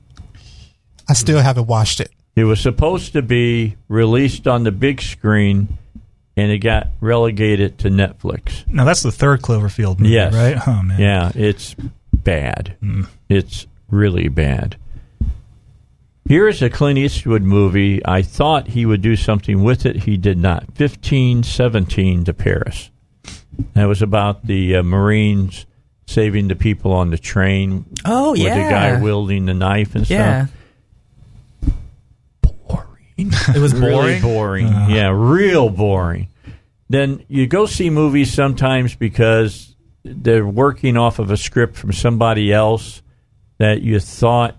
I still haven't watched it. It was supposed to be released on the big screen, and it got relegated to Netflix. Now, that's the third Cloverfield movie, yes. right? Oh, man. Yeah, it's bad. Mm. It's really bad. Here's a Clint Eastwood movie. I thought he would do something with it. He did not. fifteen seventeen to Paris. That was about the uh, Marines saving the people on the train. Oh, with yeah. With the guy wielding the knife and yeah. stuff. It was boring. Really boring. Uh, yeah, real boring. Then you go see movies sometimes because they're working off of a script from somebody else that you thought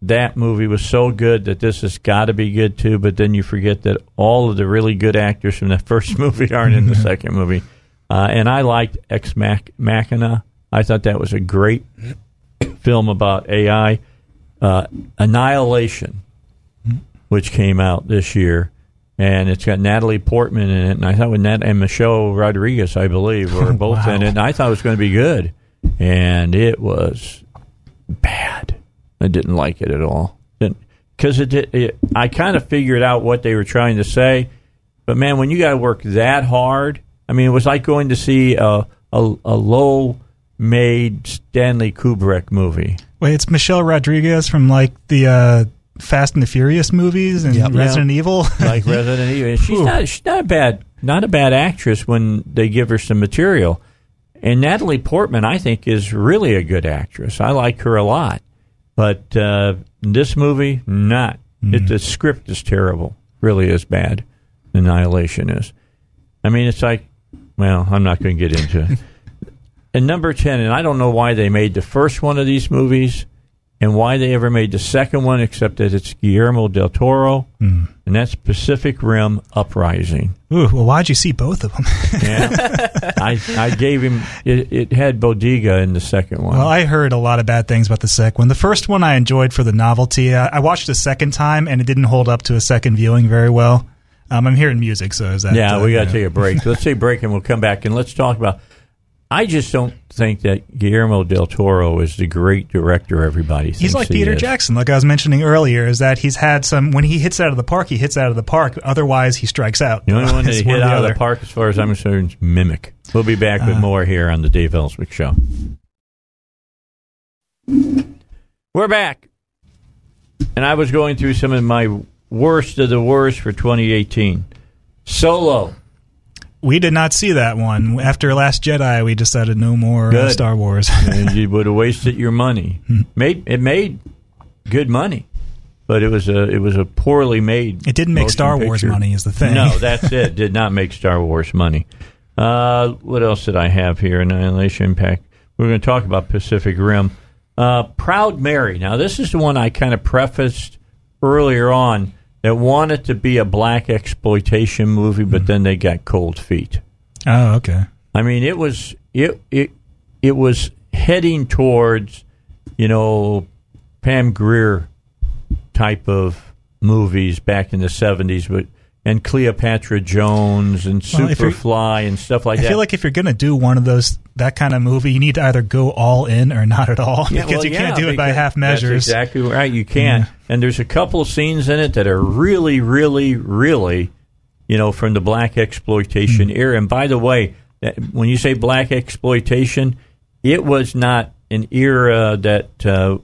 that movie was so good that this has got to be good too, but then you forget that all of the really good actors from the first movie aren't in the second movie. Uh, and I liked Ex Machina. I thought that was a great film about A I. Uh, Annihilation, which came out this year, and it's got Natalie Portman in it, and I thought with Nat and Michelle Rodriguez, I believe, were both wow. in it, and I thought it was going to be good, and it was bad. I didn't like it at all, because it, it, it. I kind of figured out what they were trying to say, but man, when you got to work that hard, I mean, it was like going to see a a, a low-made Stanley Kubrick movie. Wait, it's Michelle Rodriguez from like the. Uh Fast and the Furious movies and yep. Resident yeah. Evil. Like Resident Evil. She's not, she's not bad, not a bad actress when they give her some material. And Natalie Portman, I think, is really a good actress. I like her a lot. But uh, this movie, not. Mm. It, the script is terrible. Really is bad. Annihilation is. I mean, it's like, well, I'm not going to get into it. And number ten, and I don't know why they made the first one of these movies, and why they ever made the second one, except that it's Guillermo del Toro, mm. and that's Pacific Rim Uprising. Ooh, well, why'd you see both of them? yeah, I, I gave him, it, it had Bodega in the second one. Well, I heard a lot of bad things about the second one. The first one I enjoyed for the novelty. I, I watched the second time, and it didn't hold up to a second viewing very well. Um, I'm hearing music, so is that... Yeah, uh, we got to yeah. take a break. Let's take a break, and we'll come back, and let's talk about... I just don't think that Guillermo del Toro is the great director everybody thinks he is. He's like Peter Jackson, like I was mentioning earlier, is that he's had some, when he hits out of the park, he hits out of the park. Otherwise, he strikes out. The only one that hit out of the park, as far as I'm concerned, is Mimic. We'll be back with more here on the Dave Ellswick Show. We're back. And I was going through some of my worst of the worst for twenty eighteen. Solo. We did not see that one. After Last Jedi, we decided no more uh, Star Wars. And you would have wasted your money. Hmm. Made, it made good money, but it was a it was a poorly made. It didn't make Star picture. Wars money is the thing. No, that's it. Did not make Star Wars money. Uh, what else did I have here? Annihilation Impact. We're going to talk about Pacific Rim. Uh, Proud Mary. Now, this is the one I kind of prefaced earlier on. That wanted to be a black exploitation movie, but then they got cold feet. Oh, okay. I mean, it was it it it was heading towards, you know, Pam Grier type of movies back in the seventies, but and Cleopatra Jones and Superfly well, and stuff like I that. I feel like if you're going to do one of those, that kind of movie, you need to either go all in or not at all, yeah, because well, you yeah, can't do it by half measures. That's exactly right. You can't. Yeah. And there's a couple of scenes in it that are really, really, really, you know, from the black exploitation mm-hmm. era. And by the way, when you say black exploitation, it was not an era that uh,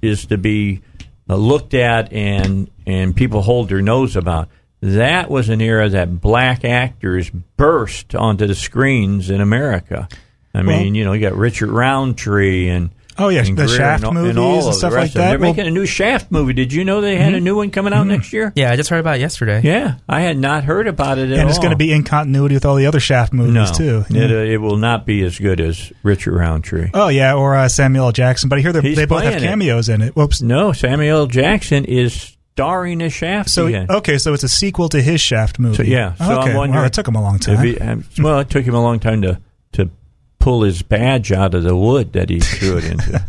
is to be uh, looked at and and people hold their nose about. That was an era that black actors burst onto the screens in America. I well, mean, you know, you got Richard Roundtree and oh yeah, and the Greer Shaft and, movies and, all and stuff like that. They're well, making a new Shaft movie. Did you know they had mm-hmm. a new one coming out mm-hmm. next year? Yeah, I just heard about it yesterday. Yeah, I had not heard about it at all. And it's all. going to be in continuity with all the other Shaft movies no, too. Yeah. It, uh, it will not be as good as Richard Roundtree. Oh yeah, or uh, Samuel L. Jackson. But I hear they both have cameos it. in it. Whoops. No, Samuel L. Jackson is starring as Shaft. So again. Okay, so it's a sequel to his Shaft movie. So, yeah. So okay. I'm wondering. Wow, it took him a long time. He, well, it took him a long time to to pull his badge out of the wood that he threw it into.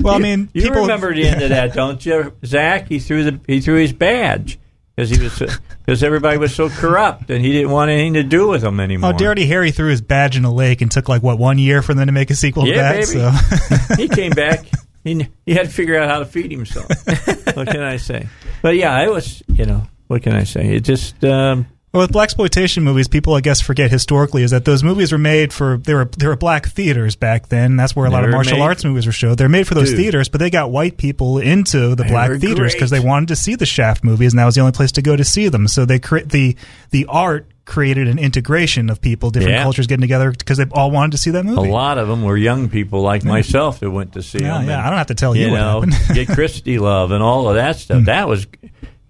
well, you, I mean, you people, remember the yeah. end of that, don't you, Zach? He threw the he threw his badge because he was because everybody was so corrupt and he didn't want anything to do with them anymore. Oh, Dirty Harry threw his badge in the lake and took like what one year for them to make a sequel yeah, to that. Baby. So he came back. He, he had to figure out how to feed himself. What can I say? But yeah, it was, you know, what can I say? It just... Um, well, with blaxploitation movies, people, I guess, forget historically is that those movies were made for... There were there were black theaters back then. That's where a lot of martial made, arts movies were showed. They're made for those dude, theaters, but they got white people into the black theaters because they wanted to see the Shaft movies, and that was the only place to go to see them. So they cre- the the art created an integration of people, different yeah. cultures getting together because they all wanted to see that movie. A lot of them were young people like myself that went to see yeah, them. Yeah, and, I don't have to tell you, you know, Get Christie Love and all of that stuff. Mm. That was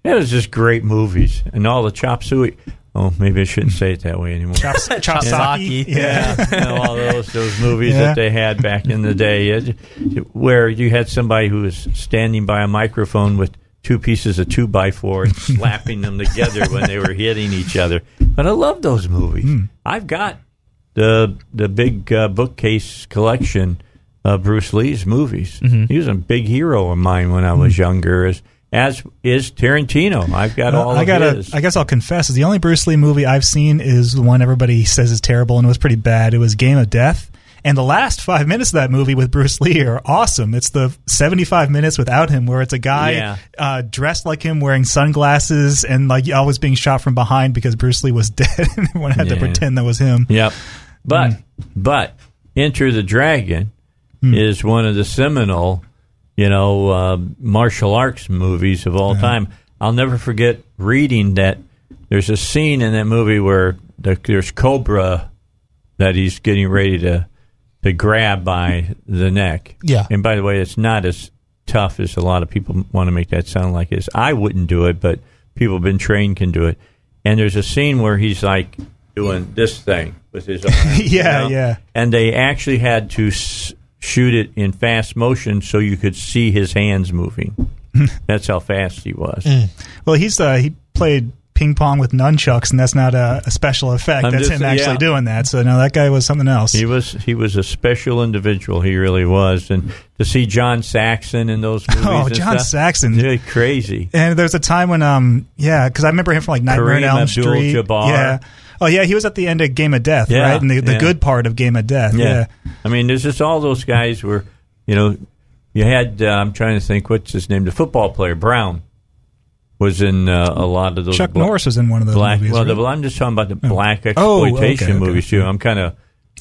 that was just great movies and all the chop suey. Oh, maybe I shouldn't say it that way anymore. Chop Chopsaki. Yeah, yeah. You know, all those those movies yeah. that they had back in the day it, where you had somebody who was standing by a microphone with two pieces of two by four and slapping them together when they were hitting each other. But I love those movies. Mm. I've got the the big uh, bookcase collection of Bruce Lee's movies. Mm-hmm. He was a big hero of mine when I was younger, as as is Tarantino. I've got well, all I of gotta, his. I guess I'll confess, the only Bruce Lee movie I've seen is the one everybody says is terrible, and it was pretty bad. It was Game of Death. And the last five minutes of that movie with Bruce Lee are awesome. It's the seventy-five minutes without him where it's a guy yeah. uh, dressed like him wearing sunglasses and like always being shot from behind because Bruce Lee was dead and everyone had yeah. to pretend that was him. Yep. But mm. but Enter the Dragon mm. is one of the seminal, you know, uh, martial arts movies of all yeah. time. I'll never forget reading that there's a scene in that movie where the, there's Cobra that he's getting ready to to grab by the neck. Yeah. And by the way, it's not as tough as a lot of people want to make that sound like it is. I wouldn't do it, but people have been trained can do it. And there's a scene where he's like doing this thing with his arm. yeah, you know? yeah. And they actually had to s- shoot it in fast motion so you could see his hands moving. That's how fast he was. Mm. Well, he's uh, he played ping pong with nunchucks, and that's not a, a special effect. I'm that's just, him actually yeah. doing that. So no, that guy was something else. He was he was a special individual. He really was. And to see John Saxon in those movies, oh, and John stuff, Saxon, really crazy. And there was a time when um yeah, because I remember him from like Nightmare on Elm Street. Jabbar. Yeah. Oh yeah, he was at the end of Game of Death, yeah, right? And the, the yeah. good part of Game of Death. Yeah. yeah. I mean, there's just all those guys where, you know, you had uh, I'm trying to think what's his name, the football player Brown. Was in uh, a lot of those. Chuck black, Norris was in one of those black, movies. Well, right? the, I'm just talking about the oh. black exploitation oh, okay, movies okay. too. I'm kind of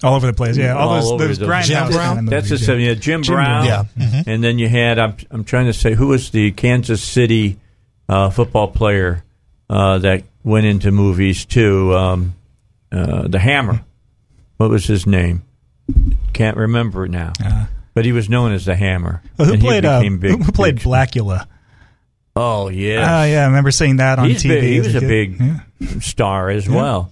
all over the place. Yeah, all, all those, over those the, Brian Jim Brown. That's the seven. Yeah, Jim, Jim Brown. Yeah, mm-hmm. And then you had. I'm, I'm trying to say who was the Kansas City uh, football player uh, that went into movies too. Um, uh, the Hammer. What was his name? Can't remember now. Uh, but he was known as the Hammer. Well, who, played, uh, big, who played big, Blackula? Oh, yeah. Oh, yeah. I remember seeing that on He's T V. Big, he was a big yeah. star as yeah. well.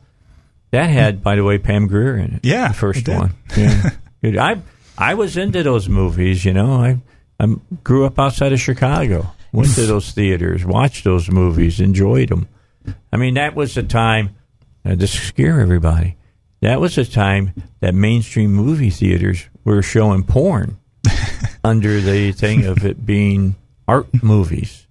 That had, by the way, Pam Grier in it. Yeah. The first one. Yeah. Dude, I I was into those movies, you know. I I grew up outside of Chicago, went to those theaters, watched those movies, enjoyed them. I mean, that was the time, uh, to scare everybody, that was the time that mainstream movie theaters were showing porn under the thing of it being art movies.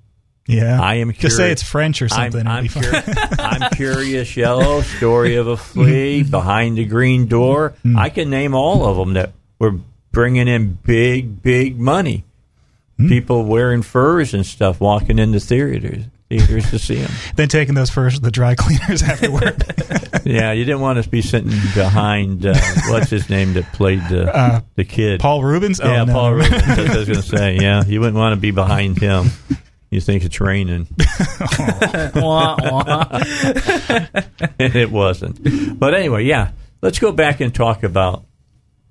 Yeah, I am. Just say it's French or something. I'm, I'm, cur- I'm curious. Yellow, Story of a Flea, Behind the Green Door. Mm. I can name all of them that were bringing in big, big money. Mm. People wearing furs and stuff, walking into theaters, theaters to see them. Then taking those furs to the dry cleaners afterward. Yeah, you didn't want to be sitting behind uh, what's his name that played the uh, the kid, Paul Rubens. Yeah, oh, no. Paul Rubens. That's what I was going to say. Yeah, you wouldn't want to be behind him. You think it's raining. Oh. Wah, wah. It wasn't. But anyway, yeah, let's go back and talk about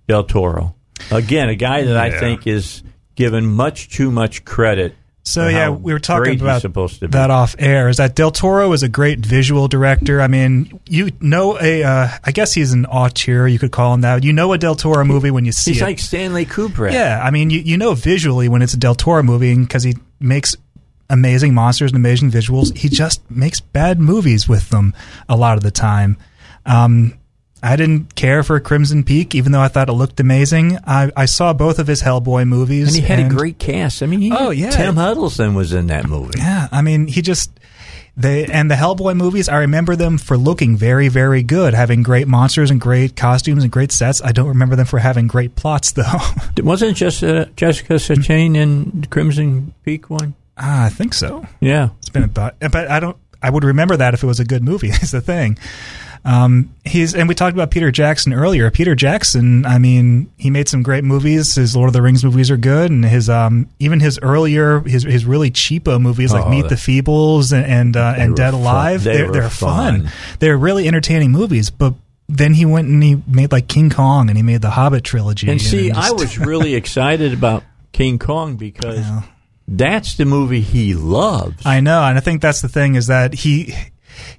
Del Toro. Again, a guy that I yeah. think is given much too much credit. So, yeah, we were talking about that off air, is that Del Toro is a great visual director. I mean, you know, a uh, I guess he's an auteur, you could call him that. You know a Del Toro movie when you see it. He's like Stanley Kubrick. Yeah, I mean, you, you know visually when it's a Del Toro movie because he makes amazing monsters and amazing visuals. He just makes bad movies with them a lot of the time. Um, I didn't care for Crimson Peak, even though I thought it looked amazing. I, I saw both of his Hellboy movies. And he had and, a great cast. I mean, he oh, yeah. Tim Hiddleston was in that movie. Yeah, I mean, he just... They, and the Hellboy movies, I remember them for looking very, very good, having great monsters and great costumes and great sets. I don't remember them for having great plots, though. Wasn't just uh, Jessica Chastain in the Crimson Peak one? Ah, I think so. Yeah, it's been a thought, but I don't. I would remember that if it was a good movie. Is the thing. Um, he's and we talked about Peter Jackson earlier. Peter Jackson. I mean, he made some great movies. His Lord of the Rings movies are good, and his um, even his earlier his his really cheapo movies like oh, Meet that, the Feebles and and, uh, and Dead Alive. Fun. They they're they're fun. fun. They're really entertaining movies, but. Then he went and he made like King Kong and he made the Hobbit trilogy. And see, and just, I was really excited about King Kong because. Yeah. That's the movie he loves. I know, and I think that's the thing is that he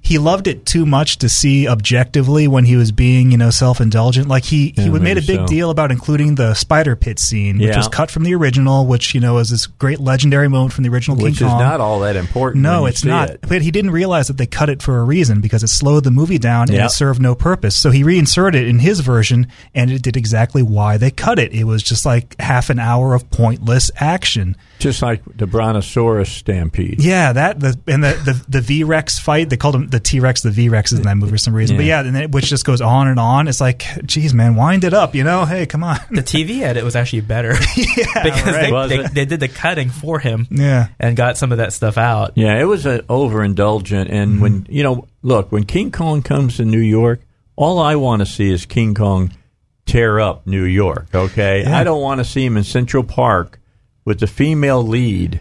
he loved it too much to see objectively when he was being, you know, self-indulgent. Like he, yeah, he made a big so. deal about including the spider pit scene, which yeah. was cut from the original, which, you know, is this great legendary moment from the original which King Kong. Which is not all that important. No, it's not. It. But he didn't realize that they cut it for a reason because it slowed the movie down and yep. it served no purpose. So he reinserted it in his version and it did exactly why they cut it. It was just like half an hour of pointless action. Just like the Brontosaurus stampede. Yeah, that the and the, the, the V-Rex fight. They called him the T-Rex, the V-Rex is in that movie for some reason. Yeah. But yeah, and it, which just goes on and on. It's like, geez, man, wind it up, you know? Hey, come on. The T V edit was actually better. yeah, because right. they, they, they did the cutting for him yeah. and got some of that stuff out. Yeah, it was an overindulgent. And mm-hmm. when, you know, look, when King Kong comes to New York, all I want to see is King Kong tear up New York, okay? Yeah. I don't want to see him in Central Park with the female lead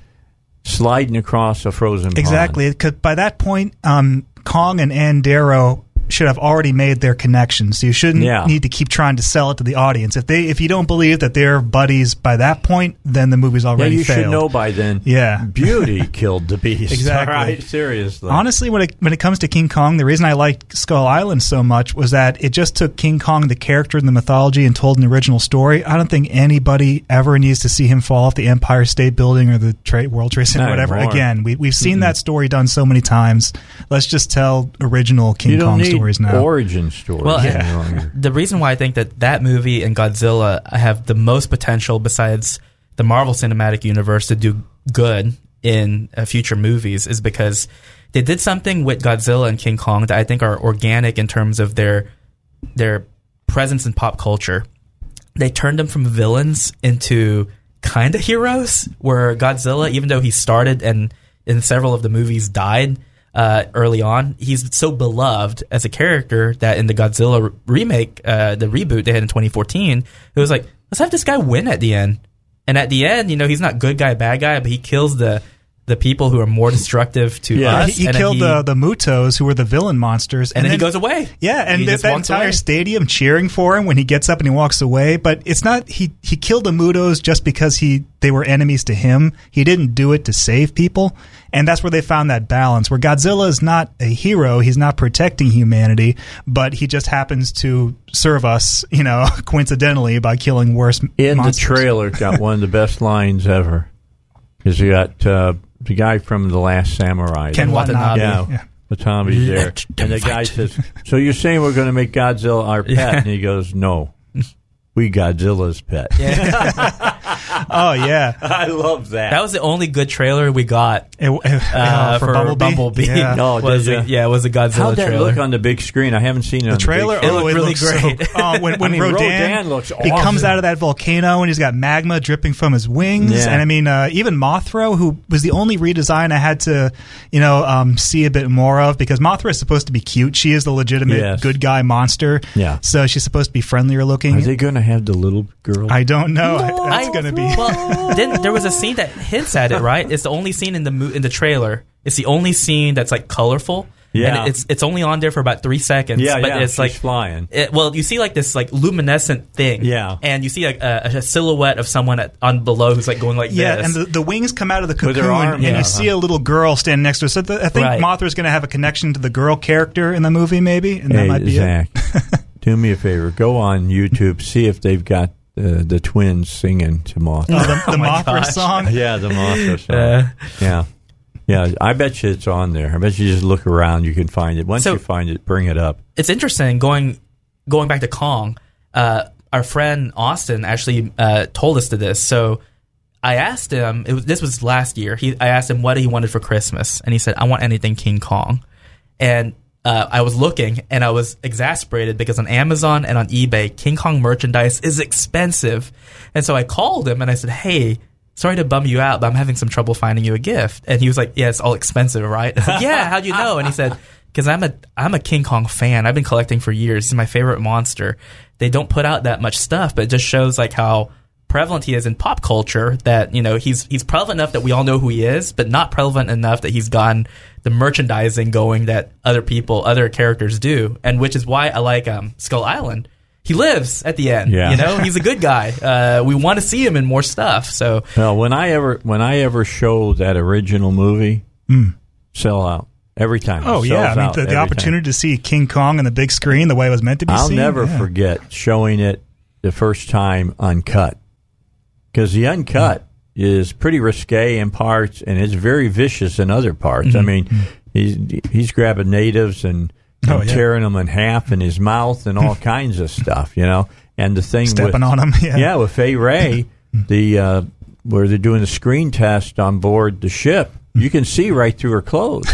sliding across a frozen pond. Exactly, because by that point, um, Kong and Andero should have already made their connections. So you shouldn't yeah. need to keep trying to sell it to the audience. If they, if you don't believe that they're buddies by that point, then the movie's already yeah, you failed. Should know by then. Yeah, beauty killed the beast. Exactly. Right? Seriously. Honestly, when it when it comes to King Kong, the reason I liked Skull Island so much was that it just took King Kong, the character in the mythology, and told an original story. I don't think anybody ever needs to see him fall off the Empire State Building or the tra- World Trade Center, whatever. Anymore. Again, we we've seen mm-hmm. that story done so many times. Let's just tell original King Kong need- story. Now. Origin story. Well, yeah. The reason why I think that that movie and Godzilla have the most potential besides the Marvel Cinematic Universe to do good in uh, future movies is because they did something with Godzilla and King Kong that I think are organic in terms of their their presence in pop culture. They turned them from villains into kind of heroes, where Godzilla, even though he started and in several of the movies died, Uh, early on, he's so beloved as a character that in the Godzilla remake, uh, the reboot they had in twenty fourteen, it was like, let's have this guy win at the end. And at the end, you know, he's not good guy, bad guy, but he kills the the people who are more destructive to yeah. us. He, he and killed he, the, the Mutos, who were the villain monsters. And, and then, then he goes away. Yeah, and th- that entire away. stadium cheering for him when he gets up and he walks away. But it's not, he, he killed the Mutos just because he they were enemies to him. He didn't do it to save people. And that's where they found that balance, where Godzilla is not a hero. He's not protecting humanity, but he just happens to serve us, you know, coincidentally by killing worse In monsters. The trailer, got one of the best lines ever. Because you got... Uh, the guy from The Last Samurai. Ken Watanabe. Yeah, yeah. Watanabe's there. And the guy says, so you're saying we're going to make Godzilla our pet? Yeah. And he goes, no, we Godzilla's pet. Yeah. Oh, yeah. I love that. That was the only good trailer we got it, it, uh, for, for Bumblebee. Bumblebee. Yeah. No, was a, yeah, it was a Godzilla How'd that trailer. How'd look on the big screen? I haven't seen it. The on trailer? The big oh, it, it really looks great. So, uh, when when I mean, Rodan, Rodan looks awesome. He comes out of that volcano and he's got magma dripping from his wings. Yeah. And I mean, uh, even Mothra, who was the only redesign I had to, you know, um, see a bit more of, because Mothra is supposed to be cute. She is the legitimate yes. good guy monster. Yeah. So she's supposed to be friendlier looking. Are they going to have the little girl? I don't know. No, That's I, going to be. Well, then there was a scene that hints at it, right? It's the only scene in the mo- in the trailer. It's the only scene that's like colorful. Yeah. And it's it's only on there for about three seconds. Yeah, but yeah. It's she's like flying. It, well, you see like this like luminescent thing. Yeah. And you see like a, a silhouette of someone at, on below who's like going like yeah, this. Yeah. And the, the wings come out of the cocoon, arm, and yeah, you uh-huh. see a little girl standing next to her. So the, I think right. Mothra's going to have a connection to the girl character in the movie, maybe, and hey, that might be Zach, it. Do me a favor. Go on YouTube. See if they've got Uh, the twins singing to Mothra. Oh, the the oh Mothra gosh. song? Yeah, the Mothra song. Uh, yeah. Yeah, I bet you it's on there. I bet you just look around, you can find it. Once so, you find it, bring it up. It's interesting, going going back to Kong, uh, our friend Austin actually uh, told us to this. So I asked him, it was, this was last year, He I asked him what he wanted for Christmas. And he said, I want anything King Kong. And Uh, I was looking, and I was exasperated because on Amazon and on eBay, King Kong merchandise is expensive. And so I called him, and I said, hey, sorry to bum you out, but I'm having some trouble finding you a gift. And he was like, yeah, it's all expensive, right? I said, yeah, how'd you know? And he said, because I'm a, I'm a King Kong fan. I've been collecting for years. He's my favorite monster. They don't put out that much stuff, but it just shows like how prevalent he is in pop culture, that, you know, he's he's prevalent enough that we all know who he is, but not prevalent enough that he's gotten the merchandising going that other people, other characters do, and which is why I like um, Skull Island. He lives at the end, yeah. you know. He's a good guy. Uh, we want to see him in more stuff. So, well, when I ever when I ever show that original movie, mm. sell out. Every time. Oh, yeah. I mean, the, the opportunity time. to see King Kong on the big screen the way it was meant to be I'll seen. I'll never yeah. forget showing it the first time uncut. Because the uncut mm-hmm. is pretty risque in parts, and it's very vicious in other parts. Mm-hmm. I mean, mm-hmm. he's, he's grabbing natives and, and oh, yeah. tearing them in half in his mouth and all kinds of stuff, you know. And the thing Stepping with, on them, yeah. Yeah, with Fay Wray, the, uh, where they're doing the screen test on board the ship, you can see right through her clothes.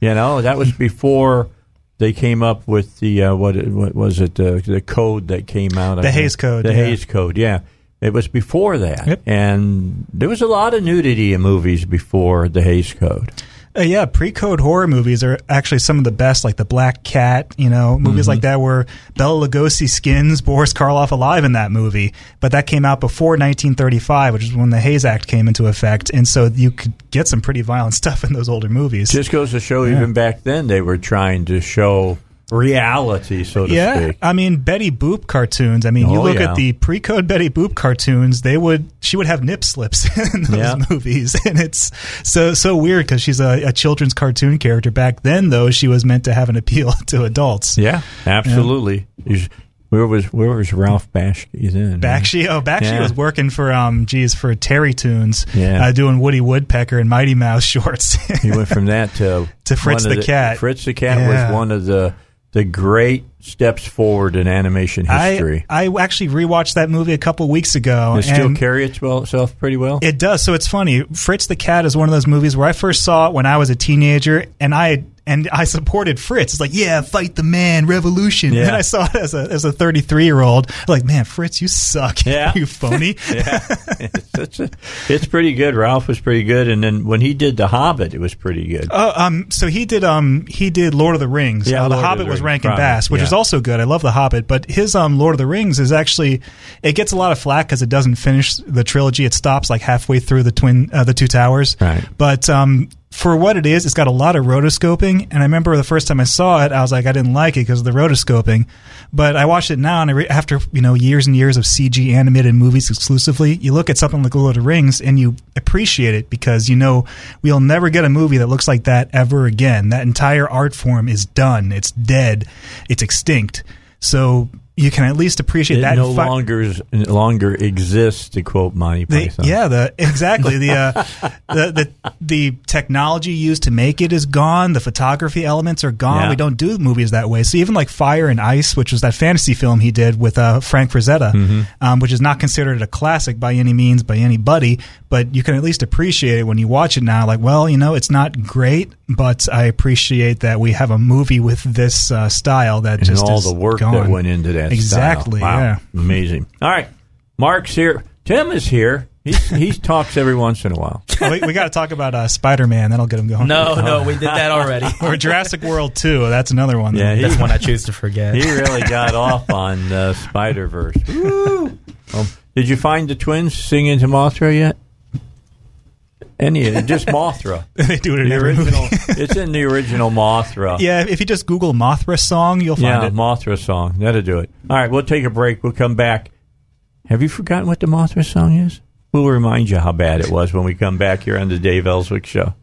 You know, that was before they came up with the, uh, what, what was it, uh, the code that came out. The I Hays think. Code. The yeah. Hays Code, yeah. It was before that, yep. and there was a lot of nudity in movies before the Hays Code. Uh, yeah, pre-code horror movies are actually some of the best, like The Black Cat, you know, movies mm-hmm. like that where Bela Lugosi skins Boris Karloff alive in that movie. But that came out before nineteen thirty-five, which is when the Hays Act came into effect. And so you could get some pretty violent stuff in those older movies. Just goes to show yeah. even back then they were trying to show reality, so to yeah, speak. Yeah, I mean, Betty Boop cartoons. I mean, oh, you look yeah. at the pre-code Betty Boop cartoons, they would she would have nip slips in those yeah. movies. And it's so so weird because she's a, a children's cartoon character. Back then, though, she was meant to have an appeal to adults. Yeah, absolutely. Yeah. Where was where was Ralph Bakshi then? Bakshi, oh, Bakshi yeah. was working for um, geez, for Terry Toons, yeah. uh, doing Woody Woodpecker and Mighty Mouse shorts. He went from that to to Fritz the, the Cat. Fritz the Cat yeah. was one of the The great steps forward in animation history. I, I actually rewatched that movie a couple of weeks ago. Does it still carry itself pretty well? It does. So it's funny. Fritz the Cat is one of those movies where I first saw it when I was a teenager, and I and I supported Fritz. It's like, yeah, fight the man, revolution. Yeah. And I saw it as a as a thirty-three-year-old. Like, man, Fritz, you suck. Yeah. You phony. yeah. It's, it's, a, it's pretty good. Ralph was pretty good. And then when he did The Hobbit, it was pretty good. Oh, um, so he did um he did Lord of the Rings. Yeah, uh, The Hobbit was Rankin Bass, which yeah. is also good. I love The Hobbit, but his um Lord of the Rings is actually, it gets a lot of flack because it doesn't finish the trilogy. It stops like halfway through the twin uh, the Two Towers. Right. But um. For what it is, it's got a lot of rotoscoping, and I remember the first time I saw it, I was like, I didn't like it because of the rotoscoping, but I watched it now, and I re- after you know years and years of C G animated movies exclusively, you look at something like Lord of the Rings, and you appreciate it because you know we'll never get a movie that looks like that ever again. That entire art form is done. It's dead. It's extinct. So you can at least appreciate it that. It no fi- longer, longer exists, to quote Monty Python. The, yeah, the, exactly. the, uh, the the the technology used to make it is gone. The photography elements are gone. Yeah. We don't do movies that way. So even like Fire and Ice, which was that fantasy film he did with uh, Frank Frazetta, mm-hmm. um, which is not considered a classic by any means, by anybody, but you can at least appreciate it when you watch it now. Like, well, you know, it's not great, but I appreciate that we have a movie with this uh, style that and just all is the work gone. That went into that. Exactly. Style. Wow. Yeah. Amazing. All right. Mark's here. Tim is here. He's, he talks every once in a while. Well, we we got to talk about uh, Spider-Man. That'll get him going. No, oh. no, we did that already. Or Jurassic World two. That's another one. Yeah, he, that's one I choose to forget. He really got off on uh, Spider-Verse. Woo! Well, did you find the twins singing to Mothra yet? Any of it, just Mothra. They do it in the original. It's in the original Mothra. Yeah, if you just Google Mothra song, you'll find yeah, it. Yeah, Mothra song. That'll do it. All right, we'll take a break. We'll come back. Have you forgotten what the Mothra song is? We'll remind you how bad it was when we come back here on the Dave Ellswick Show.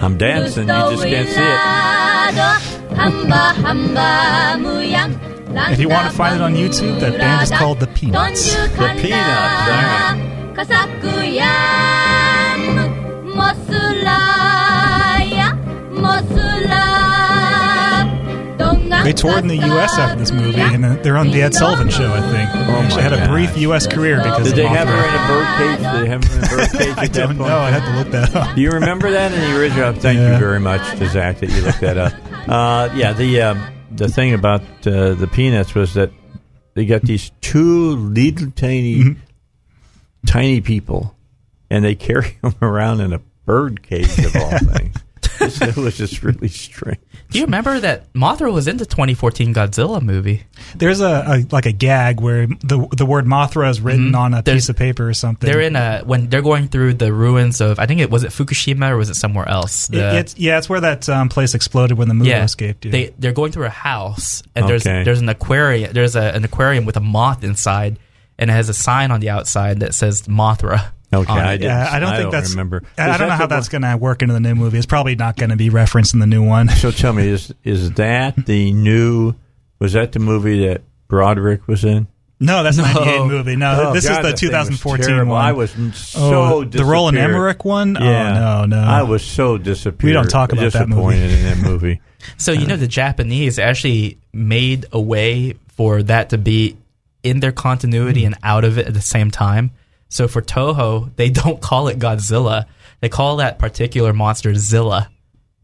I'm dancing, you just can't see it. If you want to find it on YouTube, that band is called The Peanuts. The Peanuts. They toured in the U S after this movie, and they're on the Ed Sullivan Show, I think. They actually had a brief U S career because Did they have her in a birdcage? Did they have her in a birdcage? I don't know. I had to look that up. Do you remember that in the original? Thank yeah. you very much to Zach that you looked that up. Uh, yeah, the uh, the thing about uh, the Peanuts was that they got these two little tiny, mm-hmm. tiny people, and they carry them around in a birdcage of all things. It was just really strange. Do you remember that Mothra was in the twenty fourteen Godzilla movie? There's a, a like a gag where the the word Mothra is written mm-hmm. on a There's, piece of paper or something. They're in a when they're going through the ruins of I think it was it Fukushima or was it somewhere else? The, it, it's, yeah, it's where that um, place exploded when the moon yeah, escaped. Yeah, they they're going through a house and okay. there's there's an aquarium there's a, an aquarium with a moth inside and it has a sign on the outside that says Mothra. Okay, I, didn't, yeah, I don't I think don't that's. Remember. I don't that know how that's going to work into the new movie. It's probably not going to be referenced in the new one. So tell me, is is that the new? Was that the movie that Broderick was in? No, that's not the movie. No, oh, this God, is the twenty fourteen one. I was so oh, the Roland Emmerich one. Yeah. Oh no, no, I was so disappointed. We don't talk about that movie. Disappointed in that movie. So you know, the Japanese actually made a way for that to be in their continuity mm-hmm. and out of it at the same time. So for Toho, they don't call it Godzilla. They call that particular monster Zilla.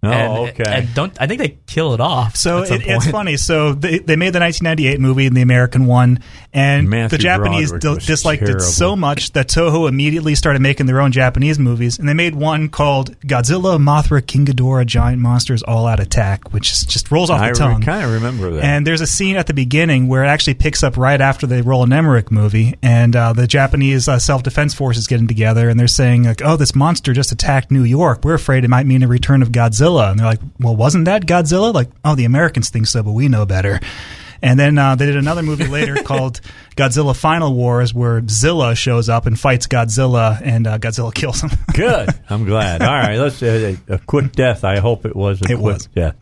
Oh, and, okay. And don't I think they kill it off. So it, it's funny. So they, they made the nineteen ninety-eight movie and the American one, and Matthew the Japanese d- disliked terrible. it so much that Toho immediately started making their own Japanese movies, and they made one called Godzilla, Mothra, King Ghidorah, Giant Monsters All Out Attack, which is, just rolls off the I tongue. I kind of remember that. And there's a scene at the beginning where it actually picks up right after the Roland Emmerich movie, and uh, the Japanese uh, self-defense force is getting together, and they're saying, like, oh, this monster just attacked New York. We're afraid it might mean a return of Godzilla. And they're like, well, wasn't that Godzilla? Like, oh, the Americans think so, but we know better. And then uh, they did another movie later called Godzilla Final Wars where Zilla shows up and fights Godzilla, and uh, Godzilla kills him. Good. I'm glad. All right. Let's uh, a quick death. I hope it was a it quick was. death.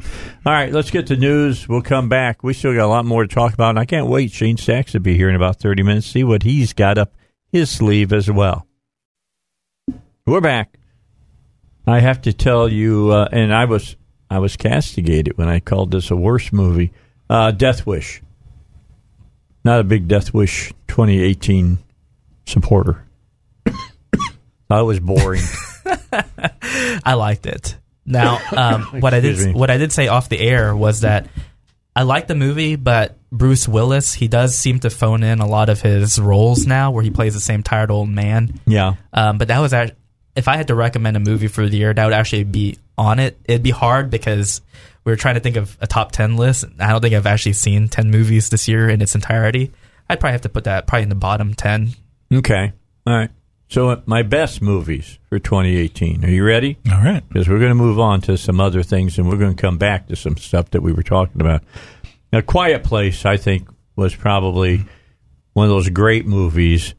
All right. Let's get to news. We'll come back. We still got a lot more to talk about, and I can't wait. Shane Sachs will be here in about thirty minutes. See what he's got up his sleeve as well. We're back. I have to tell you, uh, and I was I was castigated when I called this a worse movie, uh, Death Wish. Not a big Death Wish twenty eighteen supporter. That was boring. I liked it. Now, um, what I did me. what I did say off the air was that I liked the movie, but Bruce Willis, he does seem to phone in a lot of his roles now, where he plays the same tired old man. Yeah, um, but that was actually. If I had to recommend a movie for the year, that would actually be on it. It'd be hard because we were trying to think of a top ten list. I don't think I've actually seen ten movies this year in its entirety. I'd probably have to put that probably in the bottom ten. Okay. All right. So my best movies for twenty eighteen. Are you ready? All right. Because we're going to move on to some other things, and we're going to come back to some stuff that we were talking about. Now, Quiet Place, I think, was probably one of those great movies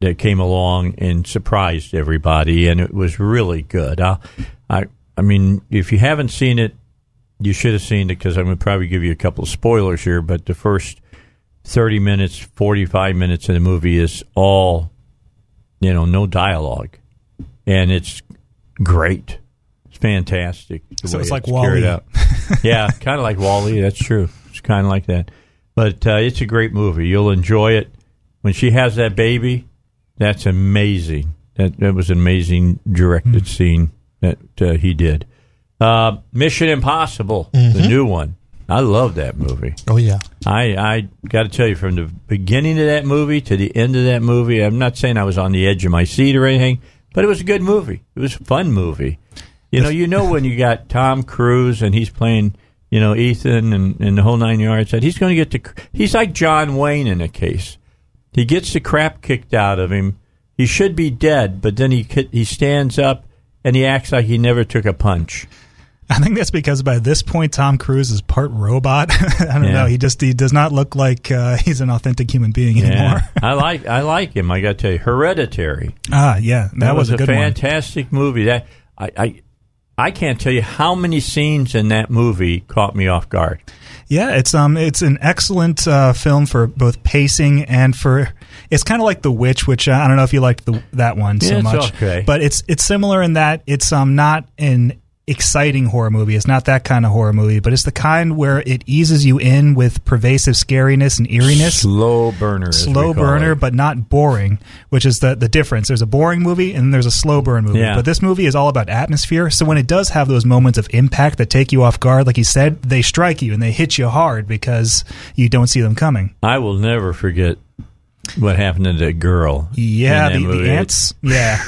that came along and surprised everybody, and it was really good. I, I, I mean, if you haven't seen it, you should have seen it, because I'm going to probably give you a couple of spoilers here, but the first thirty minutes, forty-five minutes of the movie is all, you know, no dialogue, and it's great. It's fantastic. So it's like Wall-E. Yeah, kind of like Wall-E. That's true. It's kind of like that. But uh, it's a great movie. You'll enjoy it. When she has that baby, that's amazing. That that was an amazing directed mm. scene that uh, he did. Uh, Mission Impossible, mm-hmm. the new one. I love that movie. Oh, yeah. I, I got to tell you, from the beginning of that movie to the end of that movie, I'm not saying I was on the edge of my seat or anything, but it was a good movie. It was a fun movie. You know, you know when you got Tom Cruise and he's playing, you know, Ethan and, and the whole nine yards, that he's going to get the – he's like John Wayne in a case. He gets the crap kicked out of him. He should be dead, but then he he stands up and he acts like he never took a punch. I think that's because by this point, Tom Cruise is part robot. I don't yeah. know. He just he does not look like uh, he's an authentic human being yeah. anymore. I like I like him. I got to tell you, Hereditary. Ah, yeah. That, that was, was a, a good fantastic one. movie. That I, I I can't tell you how many scenes in that movie caught me off guard. Yeah, it's um, it's an excellent uh, film for both pacing and for. It's kind of like The Witch, which uh, I don't know if you liked the, that one so yeah, it's much, okay. but it's it's similar in that it's um not an exciting horror movie. It's not that kind of horror movie, but it's the kind where it eases you in with pervasive scariness and eeriness. Slow burner. Slow burner, it. but not boring, which is the, the difference. There's a boring movie and there's a slow burn movie, yeah. but this movie is all about atmosphere. So when it does have those moments of impact that take you off guard, like you said, they strike you and they hit you hard because you don't see them coming. I will never forget what happened to that girl. Yeah, that the, the ants. Yeah.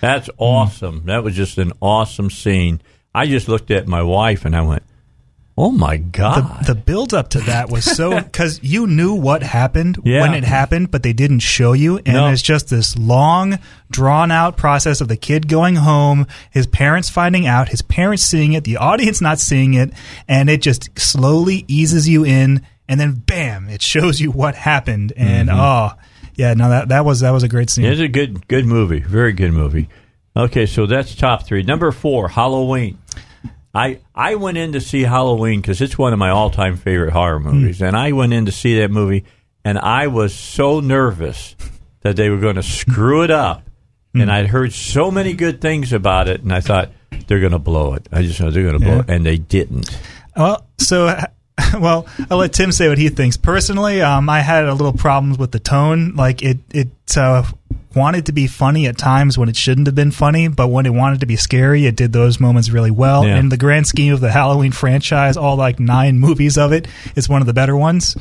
That's awesome. Mm. That was just an awesome scene. I just looked at my wife and I went, oh, my God. The, the build-up to that was so – because you knew what happened yeah. when it happened, but they didn't show you. And no. it's just this long, drawn-out process of the kid going home, his parents finding out, his parents seeing it, the audience not seeing it, and it just slowly eases you in. And then, bam, it shows you what happened. And, mm-hmm. oh – yeah, no, that that was that was a great scene. It was a good good movie, very good movie. Okay, so that's top three. Number four, Halloween. I I went in to see Halloween because it's one of my all-time favorite horror movies, mm. and I went in to see that movie, and I was so nervous that they were going to screw it up, mm. and I'd heard so many good things about it, and I thought, they're going to blow it. I just know they're going to yeah. blow it, and they didn't. Well, so... Well, I'll let Tim say what he thinks. Personally, um, I had a little problems with the tone. Like it, it uh, wanted to be funny at times when it shouldn't have been funny, but when it wanted to be scary, it did those moments really well. Yeah. In the grand scheme of the Halloween franchise, all like nine movies of it, it's one of the better ones.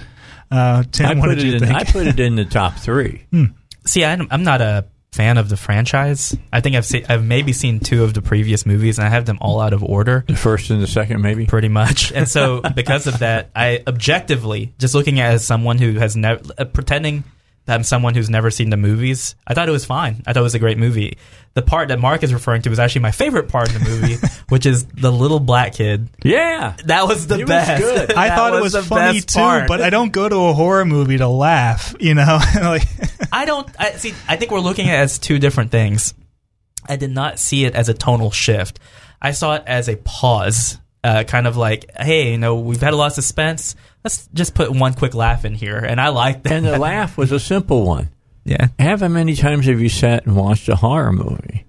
Uh, Tim, I what did you in, think? I put it in the top three. Hmm. See, I I'm not a fan of the franchise. I think I've seen, I've maybe seen two of the previous movies, and I have them all out of order. The first and the second, maybe? Pretty much. And so because of that, I objectively, just looking at it as someone who has never, uh, pretending that I'm someone who's never seen the movies, I thought it was fine. I thought it was a great movie. The part that Mark is referring to was actually my favorite part of the movie, which is the little black kid. Yeah. That was the it best. Was good. I thought was it was funny too, part. But I don't go to a horror movie to laugh, you know? Like, I don't I, see I think we're looking at it as two different things. I did not see it as a tonal shift. I saw it as a pause. Uh, kind of like, hey, you know, we've had a lot of suspense. Let's just put one quick laugh in here. And I liked that. And the laugh was a simple one. Yeah. How many times have you sat and watched a horror movie,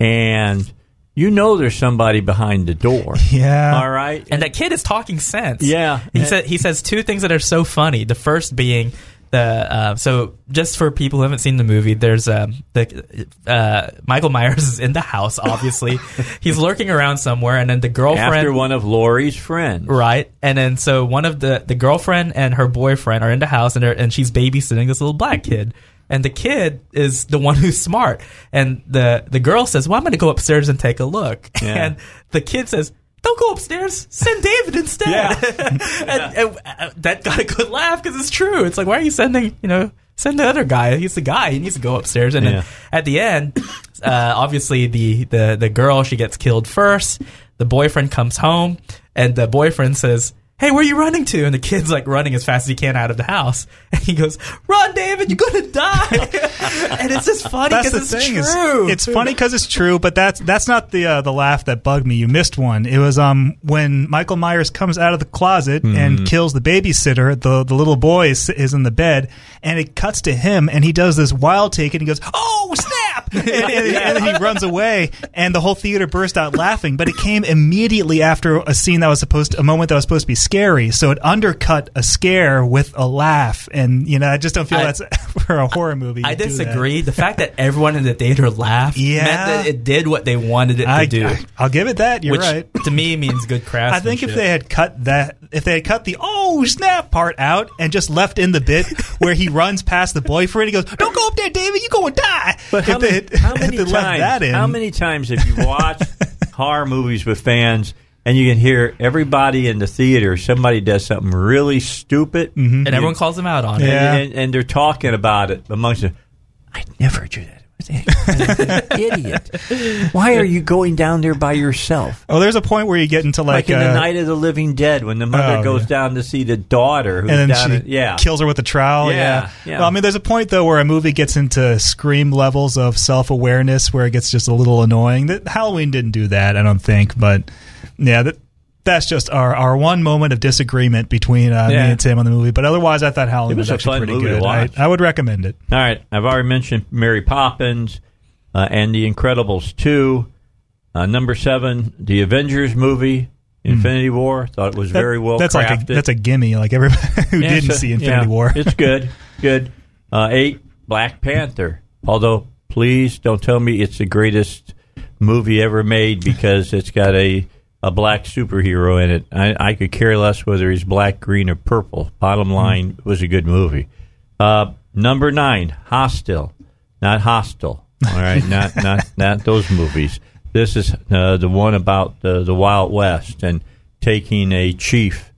and you know there's somebody behind the door? Yeah. All right. And that kid is talking sense. Yeah. He and, said he says two things that are so funny. The first being the uh, so just for people who haven't seen the movie, there's um the uh, Michael Myers is in the house. Obviously, he's lurking around somewhere, and then the girlfriend after one of Laurie's friends, right? And then so one of the the girlfriend and her boyfriend are in the house, and and she's babysitting this little black kid. And the kid is the one who's smart. And the, the girl says, well, I'm going to go upstairs and take a look. Yeah. And the kid says, don't go upstairs. Send David instead. Yeah. and, and, and that got a good laugh because it's true. It's like, why are you sending, you know, send the other guy. He's the guy. He needs to go upstairs. And yeah. then at the end, uh, obviously, the, the, the girl, she gets killed first. The boyfriend comes home. And the boyfriend says, hey, where are you running to? And the kid's like running as fast as he can out of the house. And he goes, run, David, you're going to die. And it's just funny because it's thing, true. It's funny because it's true, but that's that's not the uh, the laugh that bugged me. You missed one. It was um when Michael Myers comes out of the closet mm. and kills the babysitter. The, the little boy is, is in the bed, and it cuts to him, and he does this wild take, and he goes, oh, snap! and, and, and he runs away, and the whole theater burst out laughing, but it came immediately after a scene that was supposed to, a moment that was supposed to be scary, so it undercut a scare with a laugh, and you know I just don't feel I, that's for a horror movie. I disagree. The fact that everyone in the theater laughed yeah. meant that it did what they wanted it I, to do. I, I'll give it that. You're which, right. To me, means good craftsmanship. I think if they had cut that, if they had cut the oh snap part out and just left in the bit where he runs past the boyfriend, he goes, "Don't go up there, David. You go and die." But how, they, many, how many times? That in, how many times have you watched horror movies with fans? And you can hear everybody in the theater, somebody does something really stupid. Mm-hmm. And everyone calls them out on it. Yeah. And, and, and they're talking about it amongst them. I never do that. Idiot. Why are you going down there by yourself? Oh, there's a point where you get into like, like in uh, the Night of the Living Dead when the mother oh, goes yeah. down to see the daughter who's and then down she at, yeah. kills her with a trowel. Yeah, yeah. yeah. Well, I mean, there's a point though where a movie gets into Scream levels of self-awareness where it gets just a little annoying. That Halloween didn't do that, I don't think, but yeah, that that's just our, our one moment of disagreement between uh, yeah. me and Tim on the movie. But otherwise, I thought Halloween was, was actually pretty good. I, I would recommend it. All right. I've already mentioned Mary Poppins uh, and The Incredibles two. Uh, number seven, the Avengers movie, Infinity mm. War. Thought it was that, very well that's crafted. Like a, that's a gimme, like everybody who yeah, didn't a, see Infinity yeah, War. It's good. Good. Uh, eight, Black Panther. Although, please don't tell me it's the greatest movie ever made because it's got a... a black superhero in it. I, I could care less whether he's black, green, or purple. Bottom line, it was a good movie. Uh, number nine, Hostel. Not Hostile. All right, not not not those movies. This is uh, the one about the, the Wild West and taking a chief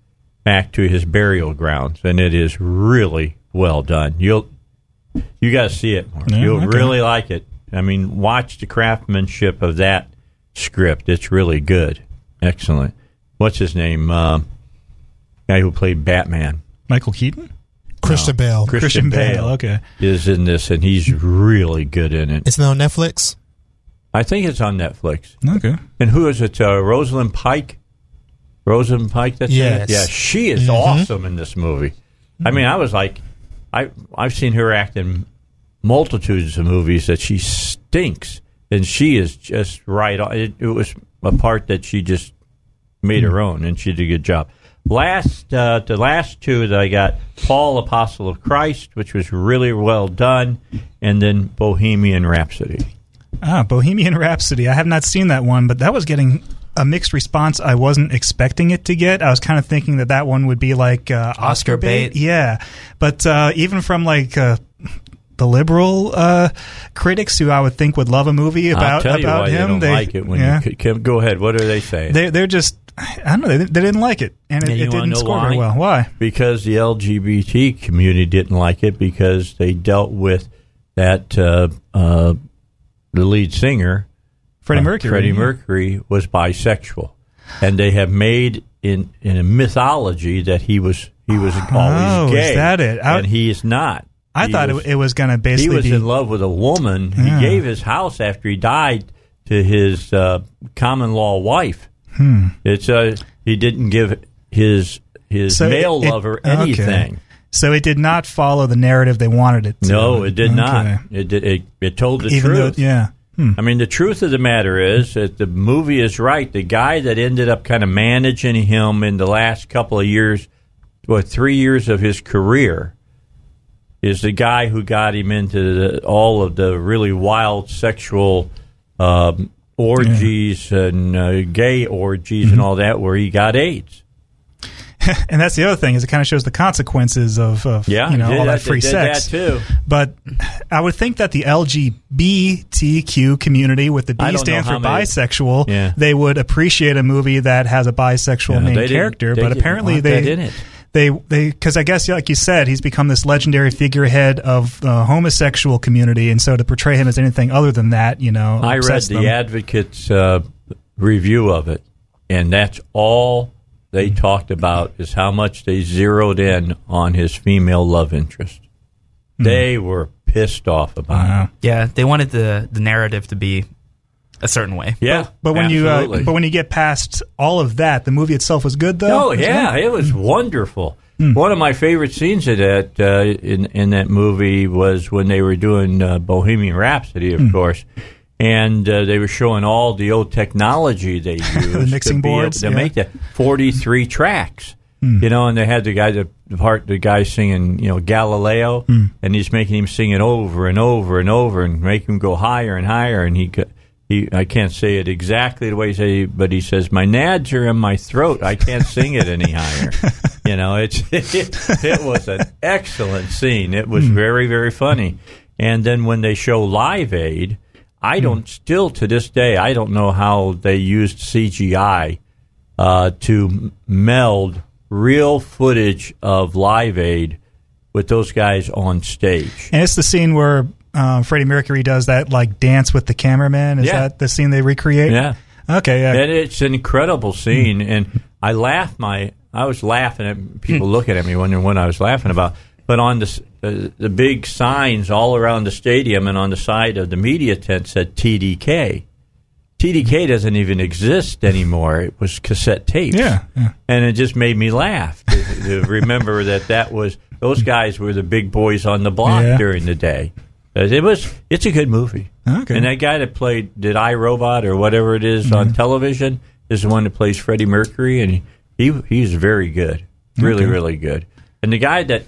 back to his burial grounds, and it is really well done. You'll you got to see it. Yeah, You'll okay. really like it. I mean, watch the craftsmanship of that script. It's really good. Excellent. What's his name? Uh, guy who played Batman. Michael Keaton? Christian no. Bale. Christian, Christian Bale, Bale, okay. Is in this, and he's really good in it. It's on Netflix? I think it's on Netflix. Okay. And who is it? Uh, Rosalind Pike? Rosalind Pike, that's yes. it? Yeah, she is mm-hmm. awesome in this movie. Mm-hmm. I mean, I was like, I, I've seen her act in multitudes of movies that she stinks, and she is just right on. It, it was... a part that she just made her own, and she did a good job. Last, uh, the last two that I got, Paul, Apostle of Christ, which was really well done, and then Bohemian Rhapsody. Ah, Bohemian Rhapsody. I have not seen that one, but that was getting a mixed response I wasn't expecting it to get. I was kind of thinking that that one would be like uh, Oscar, Oscar bait. bait. Yeah, but uh, even from like... Uh, the liberal uh, critics who I would think would love a movie about, about why him. They don't they, like it when yeah. you can, go ahead. What are they saying? They, they're just, I don't know, they, they didn't like it. And it, and it didn't score why? very well. Why? Because the L G B T community didn't like it because they dealt with that, uh, uh, the lead singer, Freddie Mercury. Uh, Freddie Mercury was bisexual. And they have made in, in a mythology that he was, he was oh, always gay. Is that it? I, and he is not. I he thought was, it was going to basically be... He was be, in love with a woman. Yeah. He gave his house after he died to his uh, common-law wife. Hmm. It's uh, he didn't give his his so male it, it, lover anything. Okay. So it did not follow the narrative they wanted it to. No, it did okay. not. It, did, it it told the Even truth. Though, yeah. Hmm. I mean, the truth of the matter is that the movie is right. The guy that ended up kind of managing him in the last couple of years, well, three years of his career... is the guy who got him into the, all of the really wild sexual um, orgies yeah. and uh, gay orgies mm-hmm. and all that where he got AIDS. And that's the other thing is it kind of shows the consequences of, of yeah, you know, all that, that free sex. That too. But I would think that the L G B T Q community with the B stands for bisexual, yeah. they would appreciate a movie that has a bisexual yeah, main character, but apparently they didn't. They, they, because I guess, like you said, he's become this legendary figurehead of the homosexual community, and so to portray him as anything other than that, you know, I read the Advocate's uh, review of it, and that's all they talked about is how much they zeroed in on his female love interest. Mm-hmm. They were pissed off about wow. it. Yeah, they wanted the, the narrative to be a certain way. Yeah, but, but when you uh, but when you get past all of that, the movie itself was good, though. Oh yeah, it, it was wonderful. Mm. One of my favorite scenes of that uh, in in that movie was when they were doing uh, Bohemian Rhapsody, of mm. course, and uh, they were showing all the old technology they used the mixing to be boards able to yeah. make that forty-three tracks. Mm. You know, and they had the guy the part the guy singing, you know, Galileo, mm. and he's making him sing it over and over and over and make him go higher and higher, and he. could He, I can't say it exactly the way he says, but he says, my nads are in my throat. I can't sing it any higher. You know, it's, it, it was an excellent scene. It was mm. very, very funny. And then when they show Live Aid, I don't mm. still to this day, I don't know how they used C G I uh, to meld real footage of Live Aid with those guys on stage. And it's the scene where... Um, Freddie Mercury does that, like, dance with the cameraman. Is yeah. that the scene they recreate? Yeah. Okay, yeah. And it's an incredible scene, mm. and I laugh my – I was laughing at people mm. looking at me wondering what I was laughing about. But on the, uh, the big signs all around the stadium and on the side of the media tent said T D K. T D K doesn't even exist anymore. It was cassette tapes. Yeah. yeah. And it just made me laugh to, to remember that that was – those guys were the big boys on the block yeah. during the day. It was. It's a good movie. Okay. And that guy that played, did I, Robot or whatever it is mm-hmm. on television, is the one that plays Freddie Mercury, and he he's very good, really okay. really good. And the guy that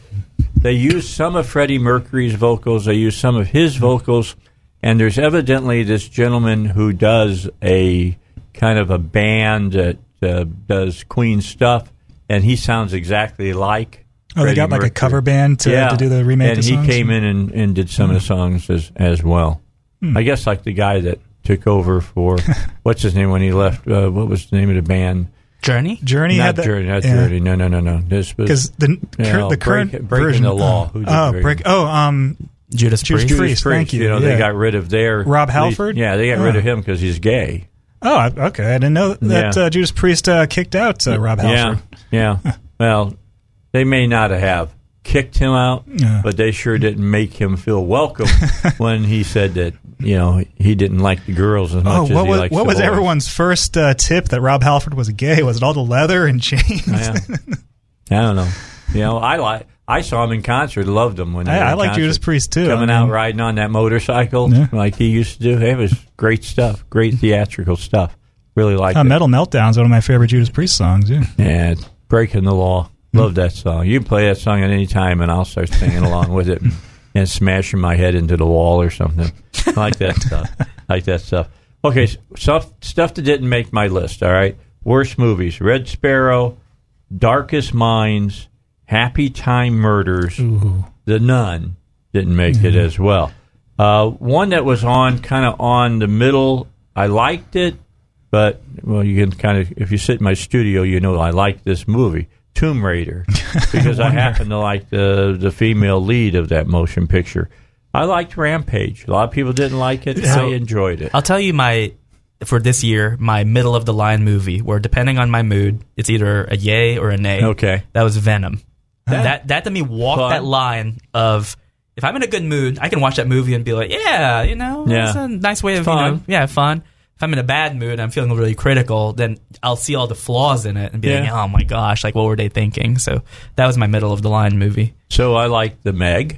they used some of Freddie Mercury's vocals, they used some of his vocals, and there's evidently this gentleman who does a kind of a band that uh, does Queen stuff, and he sounds exactly like. Oh, Freddie they got like Mercury. A cover band to, yeah. to do the remake and of the songs? And he came in and, and did some mm. of the songs as, as well. Mm. I guess like the guy that took over for, what's his name when he left? Uh, what was the name of the band? Journey? Journey? Not had that, Journey, not yeah. Journey. No, no, no, no. This was, the, you know, the current break, Breaking version, the Law. Who did oh, break, break, oh um, Judas, Judas Priest. Priest. Thank you. You know, yeah. They got rid of their... Rob Halford? Lead, yeah, they got oh. rid of him because he's gay. Oh, okay. I didn't know that yeah. uh, Judas Priest uh, kicked out uh, Rob Halford. Yeah, yeah. Well... They may not have kicked him out, yeah. but they sure didn't make him feel welcome when he said that, you know, he didn't like the girls as much oh, as he was, likes what the was boys. Everyone's first uh, tip that Rob Halford was gay? Was it all the leather and chains? Yeah. I don't know. You know, I like I saw him in concert, loved him when they yeah, I like Judas Priest too. Coming I mean, out riding on that motorcycle yeah. like he used to do. It was great stuff, great theatrical stuff. Really liked uh, it. Metal Meltdown's one of my favorite Judas Priest songs. Yeah, yeah, Breaking the Law. Love that song. You can play that song at any time, and I'll start singing along with it and smashing my head into the wall or something. I like that stuff. I like that stuff. Okay, stuff, stuff that didn't make my list, all right? Worst movies. Red Sparrow, Darkest Minds, Happy Time Murders, Ooh. The Nun didn't make mm-hmm. it as well. Uh, one that was on kind of on the middle, I liked it, but, well, you can kind of, if you sit in my studio, you know I like this movie. Tomb Raider, because I, I happen to like the the female lead of that motion picture. I liked Rampage. A lot of people didn't like it. So, I enjoyed it. I'll tell you my, for this year, my middle-of-the-line movie, where depending on my mood, it's either a yay or a nay. Okay. That was Venom. That, that, that to me walked fun. That line of, if I'm in a good mood, I can watch that movie and be like, yeah, you know, it's yeah. a nice way of, fun. You know, yeah, fun. If I'm in a bad mood and I'm feeling really critical, then I'll see all the flaws in it and be yeah. like, oh, my gosh, like, what were they thinking? So that was my middle-of-the-line movie. So I liked The Meg.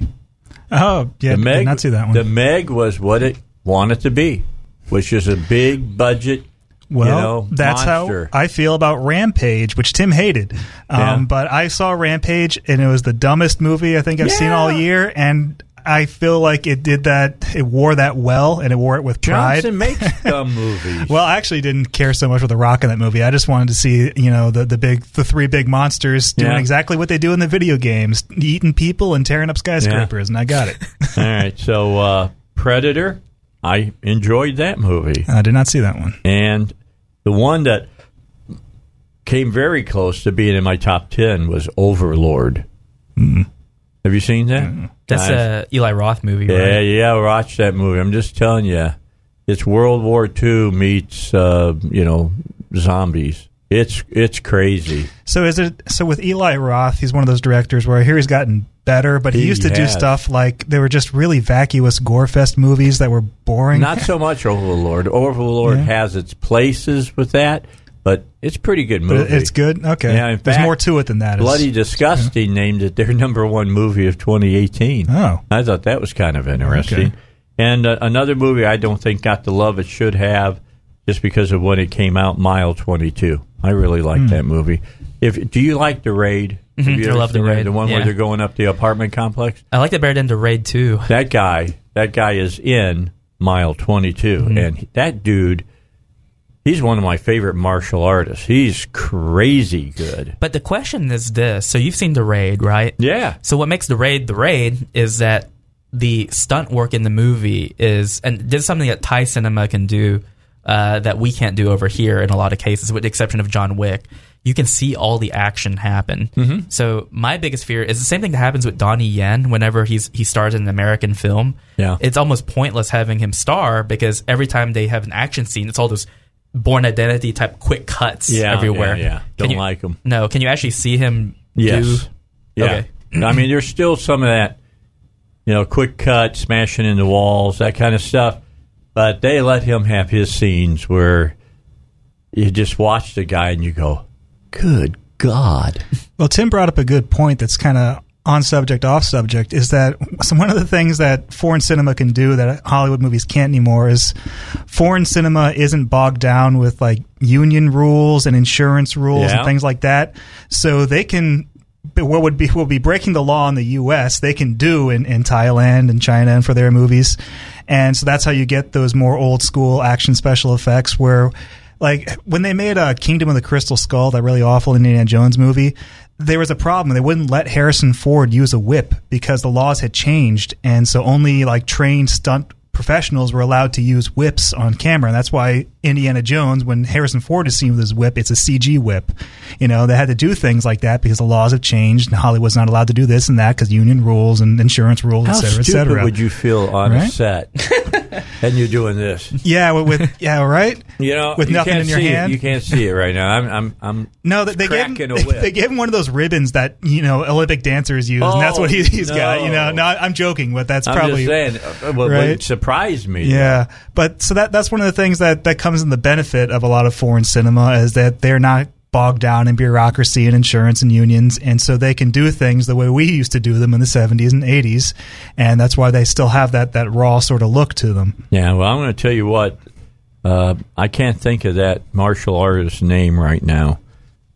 Oh, yeah, the Meg, did not see that one. The Meg was what it wanted to be, which is a big-budget, well, you know, that's monster. How I feel about Rampage, which Tim hated. Um, yeah. But I saw Rampage, and it was the dumbest movie I think I've yeah. seen all year, and... I feel like it did that. It wore that well, and it wore it with pride. Johnson makes dumb movies. Well, I actually didn't care so much for The Rock in that movie. I just wanted to see, you know, the the big, the three big monsters doing yeah. exactly what they do in the video games, eating people and tearing up skyscrapers, yeah. and I got it. All right, so uh, Predator, I enjoyed that movie. I did not see that one. And the one that came very close to being in my top ten was Overlord. Mm-hmm. Have you seen that? That's an Eli Roth movie, right? Yeah, yeah, I watched that movie. I'm just telling you, it's World War Two meets, uh, you know, zombies. It's it's crazy. So is it so with Eli Roth? He's one of those directors where I hear he's gotten better, but he, he used to has. do stuff like they were just really vacuous gore-fest movies that were boring. Not so much Overlord. Overlord yeah. has its places with that, but it's a pretty good movie. But it's good? Okay. Yeah, in fact, there's more to it than that. Bloody it's, Disgusting yeah. named it their number one movie of twenty eighteen. Oh. I thought that was kind of interesting. Okay. And uh, another movie I don't think got the love it should have just because of when it came out, Mile twenty-two. I really like mm. that movie. If Do you like The Raid? Mm-hmm. I love The Raid. The one yeah. where they're going up the apartment complex? I like that better than The Raid, too. That guy, that guy is in Mile twenty-two. Mm-hmm. And that dude, he's one of my favorite martial artists. He's crazy good. But the question is this. So you've seen The Raid, right? Yeah. So what makes The Raid The Raid is that the stunt work in the movie is, and this is something that Thai cinema can do uh, that we can't do over here in a lot of cases, with the exception of John Wick. You can see all the action happen. Mm-hmm. So my biggest fear is the same thing that happens with Donnie Yen whenever he's he stars in an American film. Yeah. It's almost pointless having him star because every time they have an action scene, it's all those Born Identity type quick cuts yeah, everywhere. Yeah, yeah. Don't you, like him. No. Can you actually see him yes. do? Yeah. Okay. I mean, there's still some of that, you know, quick cut, smashing into walls, that kind of stuff. But they let him have his scenes where you just watch the guy and you go, good God. Well, Tim brought up a good point that's kind of on subject, off subject, is that one of the things that foreign cinema can do that Hollywood movies can't anymore is foreign cinema isn't bogged down with like union rules and insurance rules yeah. and things like that. So they can... But what would be will be breaking the law in the U S they can do in, in Thailand and China and for their movies. And so that's how you get those more old school action special effects where, like, when they made uh, Kingdom of the Crystal Skull, that really awful Indiana Jones movie, there was a problem. They wouldn't let Harrison Ford use a whip because the laws had changed. And so only, like, trained stunt professionals were allowed to use whips on camera, and that's why Indiana Jones, when Harrison Ford is seen with his whip, it's a C G whip. You know, they had to do things like that because the laws have changed, and Hollywood's not allowed to do this and that because union rules and insurance rules, et cetera, et cetera. How stupid would you feel on right? a set, and you're doing this? Yeah, with, with yeah, right. You know, with you nothing in your see hand, it. You can't see it right now. I'm, I'm, I'm no, they, they cracking gave him, a whip. They gave him one of those ribbons that you know Olympic dancers use, oh, and that's what he, he's no. got. You know, no, I'm joking, but that's I'm probably just saying, well, right? Surprised me. Yeah, though. But so that that's one of the things that that comes in the benefit of a lot of foreign cinema is that they're not bogged down in bureaucracy and insurance and unions, and so they can do things the way we used to do them in the seventies and eighties, and that's why they still have that that raw sort of look to them. Yeah, well, I'm going to tell you what, uh, I can't think of that martial artist's name right now,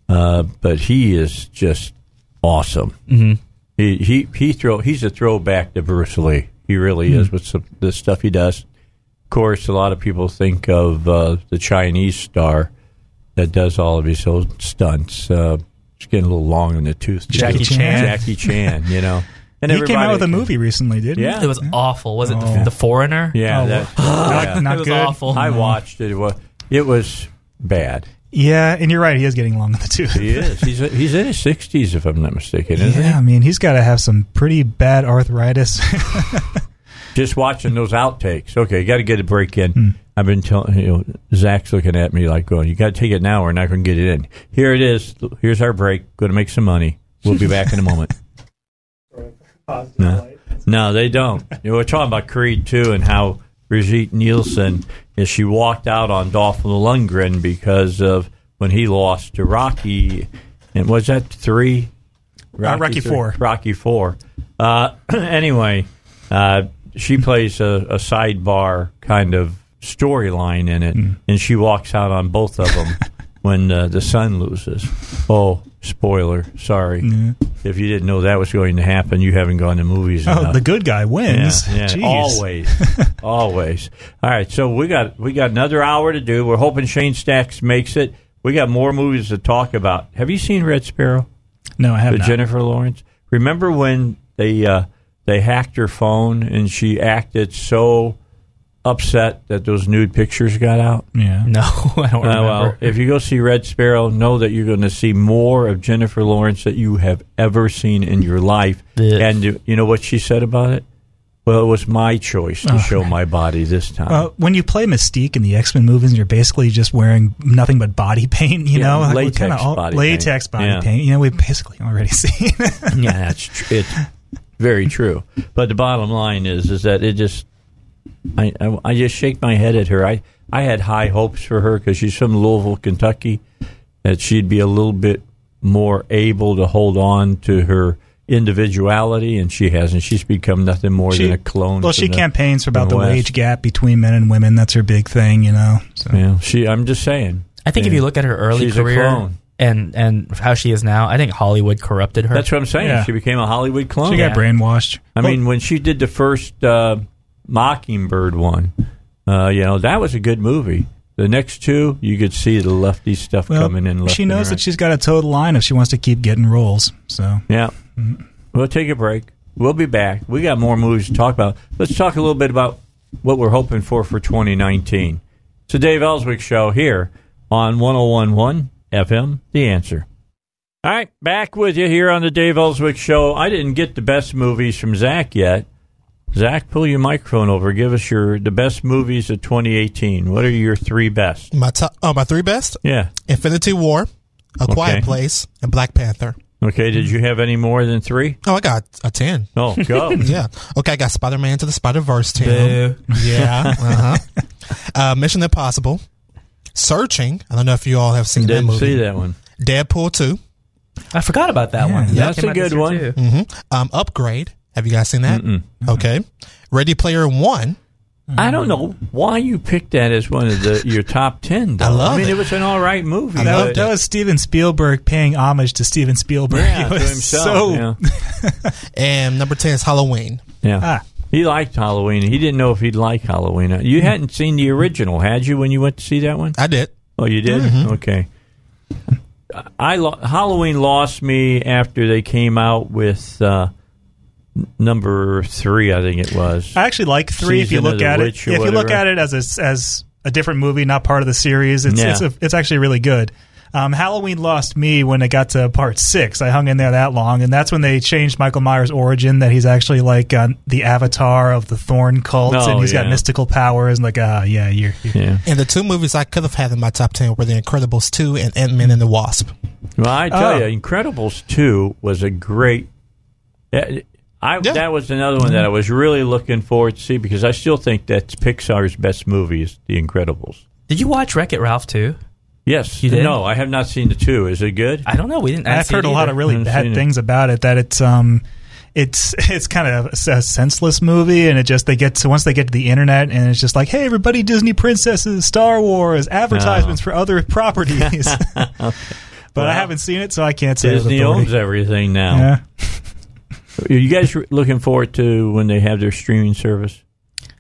uh, but he is just awesome. Mm-hmm. He he he throw he's a throwback to Bruce Lee. He really is with some, the stuff he does. Of course, a lot of people think of uh, the Chinese star that does all of his old stunts. Uh, it's getting a little long in the tooth. Jackie Chan. Chan. Jackie Chan, you know. And he came out with a movie recently, didn't he? Yeah. It was awful. Was it oh. the, the Foreigner? Yeah. Oh, that, not, yeah. Not it was good. Awful. I watched it. It was, it was bad. Yeah, and you're right. He is getting long in the tooth. He is. He's he's in his sixties, if I'm not mistaken, isn't yeah, he? Yeah, I mean, he's got to have some pretty bad arthritis. Just watching those outtakes. Okay, you got to get a break in. Mm. I've been telling you know, Zach's looking at me like, going, you got to take it now or we're not going to get it in. Here it is. Here's our break. Going to make some money. We'll be back in a moment. no. no, they don't. You know, we're talking about Creed, too, and how Brigitte Nielsen is she walked out on Dolph Lundgren because of when he lost to Rocky, and was that three? Rocky, uh, Rocky three, four. Rocky four. Uh, anyway, uh, she plays a, a sidebar kind of storyline in it, mm. and she walks out on both of them when uh, the son loses. Oh, spoiler! Sorry, mm. if you didn't know that was going to happen, you haven't gone to movies. Oh, enough. The good guy wins. Yeah, yeah. Always, always. All right, so we got we got another hour to do. We're hoping Shane Stacks makes it. We got more movies to talk about. Have you seen Red Sparrow? No, I haven't. Jennifer Lawrence. Remember when they uh, they hacked her phone and she acted so upset that those nude pictures got out? Yeah. No, I don't remember. Uh, well, if you go see Red Sparrow, know that you're going to see more of Jennifer Lawrence that you have ever seen in your life. This. And you know what she said about it? Well, it was my choice to oh. show my body this time. Uh, when you play Mystique in the X-Men movies, and you're basically just wearing nothing but body paint, you yeah, know? Like latex kinda all, body Latex paint. body yeah. paint. You know, we've basically already seen it. Yeah, that's tr- it's very true. But the bottom line is is that it just... I, I, I just shake my head at her. I, I had high hopes for her because she's from Louisville, Kentucky, that she'd be a little bit more able to hold on to her individuality, and she hasn't. She's become nothing more she, than a clone. Well, she the, campaigns about the, the wage gap between men and women. That's her big thing, you know. So. Yeah, she. I'm just saying. I think if you look at her early she's career a clone. and and how she is now, I think Hollywood corrupted her. That's what I'm saying. Yeah. She became a Hollywood clone. She got yeah. brainwashed. I well, mean, when she did the first uh, Mockingbird one, uh, you know, that was a good movie. The next two, you could see the lefty stuff well, coming in. Left she knows right. that she's got a total line if she wants to keep getting roles. So yeah. We'll take a break. We'll be back. We got more movies to talk about. Let's talk a little bit about what we're hoping for for twenty nineteen. It's the Dave Ellswick Show here on one oh one point one F M, The Answer. All right, back with you here on the Dave Ellswick Show. I didn't get the best movies from Zach yet. Zach, pull your microphone over. Give us your the best movies of twenty eighteen. What are your three best? My to- oh, my three best? Yeah. Infinity War, A Quiet okay. Place, and Black Panther. Okay, did you have any more than three? Oh, I got a ten. Oh, go. Yeah. Okay, I got Spider-Man Into the Spider-Verse ten. Yeah. Uh-huh. Uh, Mission Impossible. Searching. I don't know if you all have seen Didn't that movie. Didn't see that one. Deadpool two. I forgot about that yeah, one. Yeah, that's that a good one. Mm-hmm. Um, Upgrade. Have you guys seen that? Mm-mm. Okay. Ready Player One. I don't know why you picked that as one of the, your top ten, though. I love it. I mean, it. it was an all right movie. That, that was Steven Spielberg paying homage to Steven Spielberg. Yeah, it was to himself. So... Yeah. And number ten is Halloween. Yeah. Ah. He liked Halloween. He didn't know if he'd like Halloween. You hadn't seen the original, had you, when you went to see that one? I did. Oh, you did? Mm-hmm. Okay. I lo- Halloween lost me after they came out with... Uh, Number three, I think it was. I actually like three. Season if you look at it, if you look at it as a, as a different movie, not part of the series, it's yeah. it's, a, it's actually really good. Um, Halloween lost me when it got to part six. I hung in there that long, and that's when they changed Michael Myers' origin. That he's actually like uh, the avatar of the Thorn cult, oh, and he's yeah. got mystical powers. And like, ah, uh, yeah, you're, you're. Yeah. And the two movies I could have had in my top ten were The Incredibles two and Ant-Man and the Wasp. Well, I tell oh. you, Incredibles two was a great. Uh, I, yeah. That was another one that I was really looking forward to see because I still think that's Pixar's best movie is The Incredibles. Did you watch Wreck-It Ralph two? Yes. You did? No, I have not seen the two. Is it good? I don't know. We didn't. I've heard a lot of really bad things about it. That it's um, it's it's kind of a senseless movie, and it just they get to once they get to the internet, and it's just like, hey, everybody, Disney princesses, Star Wars, advertisements oh. for other properties. Okay. But well, I haven't seen it, so I can't say. Disney owns everything now. Yeah. Are you guys looking forward to when they have their streaming service?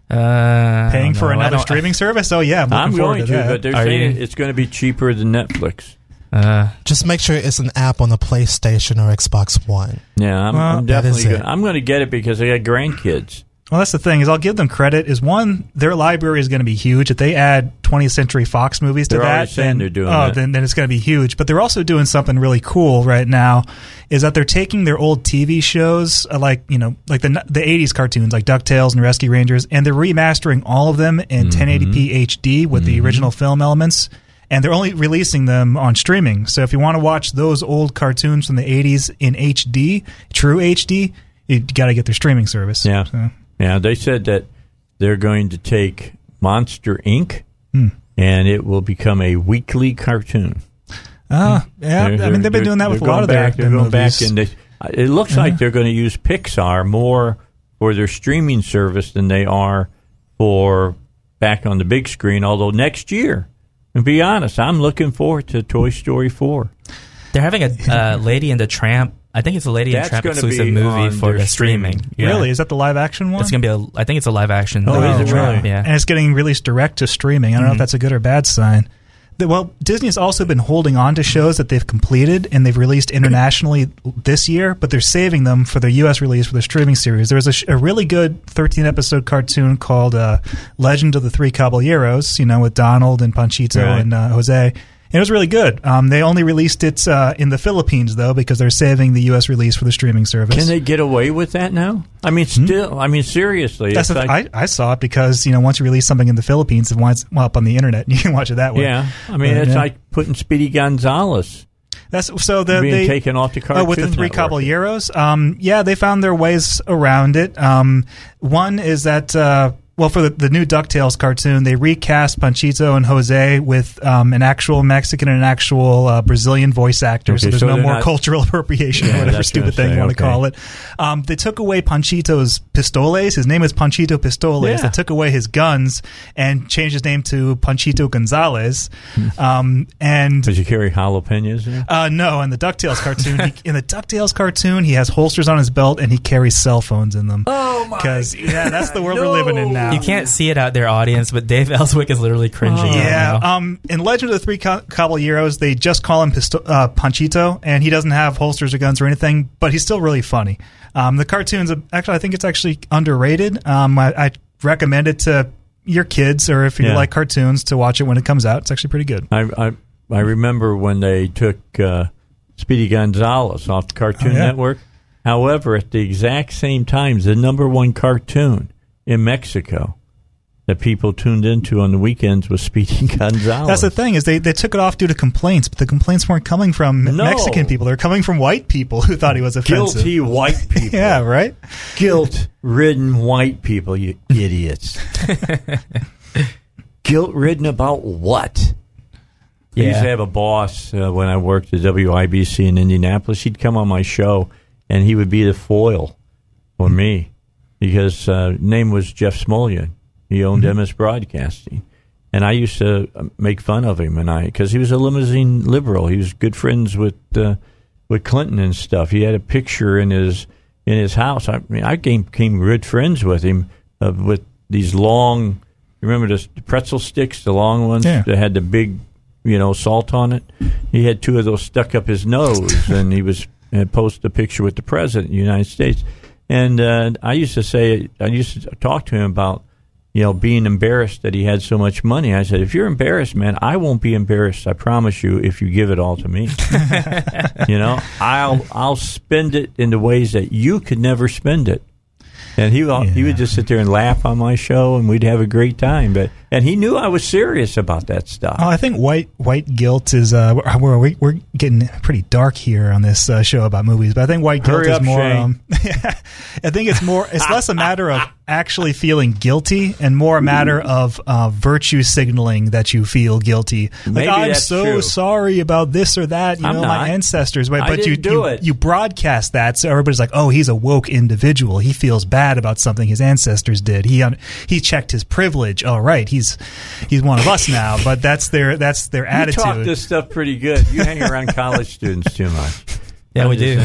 Uh, Paying for another streaming service? Oh, yeah. I'm, looking I'm forward going to, to that. But they're Are saying you? It's going to be cheaper than Netflix. Uh, Just make sure it's an app on the PlayStation or Xbox One. Yeah, I'm, well, I'm definitely going to. I'm going to get it because I got grandkids. Well, that's the thing is I'll give them credit. Is one, their library is going to be huge. If they add twentieth Century Fox movies to they're that, then, they're doing oh, that. Then, then it's going to be huge. But they're also doing something really cool right now is that they're taking their old T V shows uh, like, you know, like the the eighties cartoons like DuckTales and Rescue Rangers, and they're remastering all of them in mm-hmm. ten eighty p H D with mm-hmm. the original film elements. And they're only releasing them on streaming. So if you want to watch those old cartoons from the eighties in H D, true H D, you got to get their streaming service. Yeah. So. Yeah, they said that they're going to take Monster, Incorporated, hmm. and it will become a weekly cartoon. Oh, yeah. They're, I mean, they've been doing that with a lot of their movies. They're going back, and they, it looks yeah. like they're going to use Pixar more for their streaming service than they are for back on the big screen, although next year, and be honest, I'm looking forward to Toy Story four. They're having a uh, Lady and the Tramp. I think it's a Lady and Tramp exclusive movie for the streaming. streaming. Yeah. Really? Is that the live action one? It's going to be a, I think it's a live action. Oh, oh really? Tramp, yeah. And it's getting released direct to streaming. I don't mm-hmm. know if that's a good or bad sign. The, well, Disney has also been holding on to shows that they've completed and they've released internationally this year, but they're saving them for their U S release for their streaming series. There was a, sh- a really good thirteen episode cartoon called uh, Legend of the Three Caballeros, you know, with Donald and Panchito right. and uh, Jose. It was really good. Um, they only released it uh, in the Philippines, though, because they're saving the U S release for the streaming service. Can they get away with that now? I mean, still, mm-hmm. I mean, seriously. That's a, I, I saw it because, you know, once you release something in the Philippines, it winds up on the internet, and you can watch it that way. Yeah. I mean, it's yeah. like putting Speedy Gonzales. That's so the being they, taken off the cartoon oh, with the three caballeros. Um, yeah, they found their ways around it. Um, one is that uh, well, for the, the new DuckTales cartoon, they recast Panchito and Jose with um, an actual Mexican and an actual uh, Brazilian voice actor. Okay, so there's so no more not, cultural appropriation yeah, or whatever stupid thing say, you want okay. to call it. Um, they took away Panchito's pistoles. His name is Panchito Pistoles. Yeah. They took away his guns and changed his name to Panchito Gonzalez. Um, and did you carry jalapenos? Yeah? Uh, no. In the DuckTales cartoon, he, in the DuckTales cartoon, he has holsters on his belt and he carries cell phones in them. Oh my! Because yeah, that's the world no. we're living in now. You can't see it out there, audience, but Dave Ellswick is literally cringing. Oh, yeah. Um, in Legend of the Three Caballeros, they just call him Pisto- uh, Panchito, and he doesn't have holsters or guns or anything, but he's still really funny. Um, the cartoon's actually, I think it's actually underrated. Um, I, I recommend it to your kids, or if you yeah. like cartoons, to watch it when it comes out. It's actually pretty good. I I, I remember when they took uh, Speedy Gonzales off the Cartoon oh, yeah. Network. However, at the exact same time, the number one cartoon in Mexico that people tuned into on the weekends was Speedy Gonzales. That's the thing, is they, they took it off due to complaints, but the complaints weren't coming from no. Mexican people. They were coming from white people who thought he was offensive. Guilty white people. Yeah, right? Guilt-ridden white people, you idiots. Guilt-ridden about what? Yeah. I used to have a boss uh, when I worked at W I B C in Indianapolis. He'd come on my show, and he would be the foil for mm-hmm. me. Because uh, name was Jeff Smolian. He owned mm-hmm. M S Broadcasting. And I used to make fun of him, and I because he was a limousine liberal. He was good friends with uh, with Clinton and stuff. He had a picture in his in his house. I mean, I became, became good friends with him uh, with these long, remember the pretzel sticks, the long ones yeah. that had the big, you know, salt on it? He had two of those stuck up his nose, and he was had posted a picture with the president of the United States. And uh, I used to say, I used to talk to him about, you know, being embarrassed that he had so much money. I said, if you're embarrassed, man, I won't be embarrassed. I promise you, if you give it all to me, you know, I'll I'll spend it in the ways that you could never spend it. And he yeah. he would just sit there and laugh on my show, and we'd have a great time. But and he knew I was serious about that stuff. Oh, I think white white guilt is uh, we're we're getting pretty dark here on this uh, show about movies. But I think white guilt Hurry is up, more. Um, I think it's more. It's less a matter of actually feeling guilty, and more a matter of uh, virtue signaling that you feel guilty. Like, I'm so true. sorry about this or that. You I'm know, not. my ancestors. But, I but didn't you do you, it. you broadcast that, so everybody's like, oh, he's a woke individual. He feels bad about something his ancestors did. He un- he checked his privilege. All right, he's he's one of us now. But that's their that's their attitude. You talk this stuff pretty good. You hang around college students too much. Yeah, I'm we do.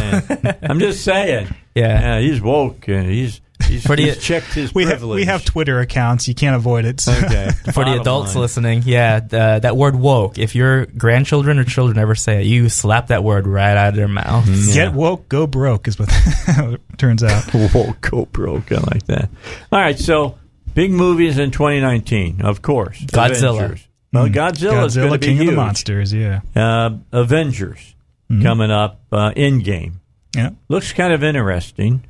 I'm just saying. Yeah, yeah he's woke. Uh, he's he's, he's checked his we privilege. Have, we have Twitter accounts. You can't avoid it. So. Okay. For the adults line. listening, yeah, the, that word woke. If your grandchildren or children ever say it, you slap that word right out of their mouth. Mm-hmm. Yeah. Get woke, go broke is what it turns out. Woke, go broke. I like that. All right, so big movies in twenty nineteen, of course. Godzilla. Avengers. Well, mm. Godzilla is going to be King huge. Of the Monsters, yeah. Uh, Avengers mm-hmm. coming up. Uh, Endgame. Yeah. Looks kind of interesting.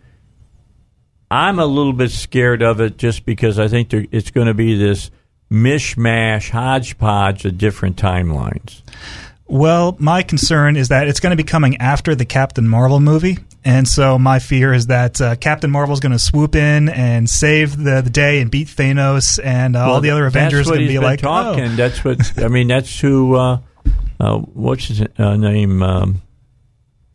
I'm a little bit scared of it just because I think there, it's going to be this mishmash, hodgepodge of different timelines. Well, my concern is that it's going to be coming after the Captain Marvel movie. And so my fear is that uh, Captain Marvel is going to swoop in and save the, the day and beat Thanos, and uh, well, all the other Avengers are going to be like, talking. Oh. That's what I mean, that's who, uh, uh, what's his uh, name? Um,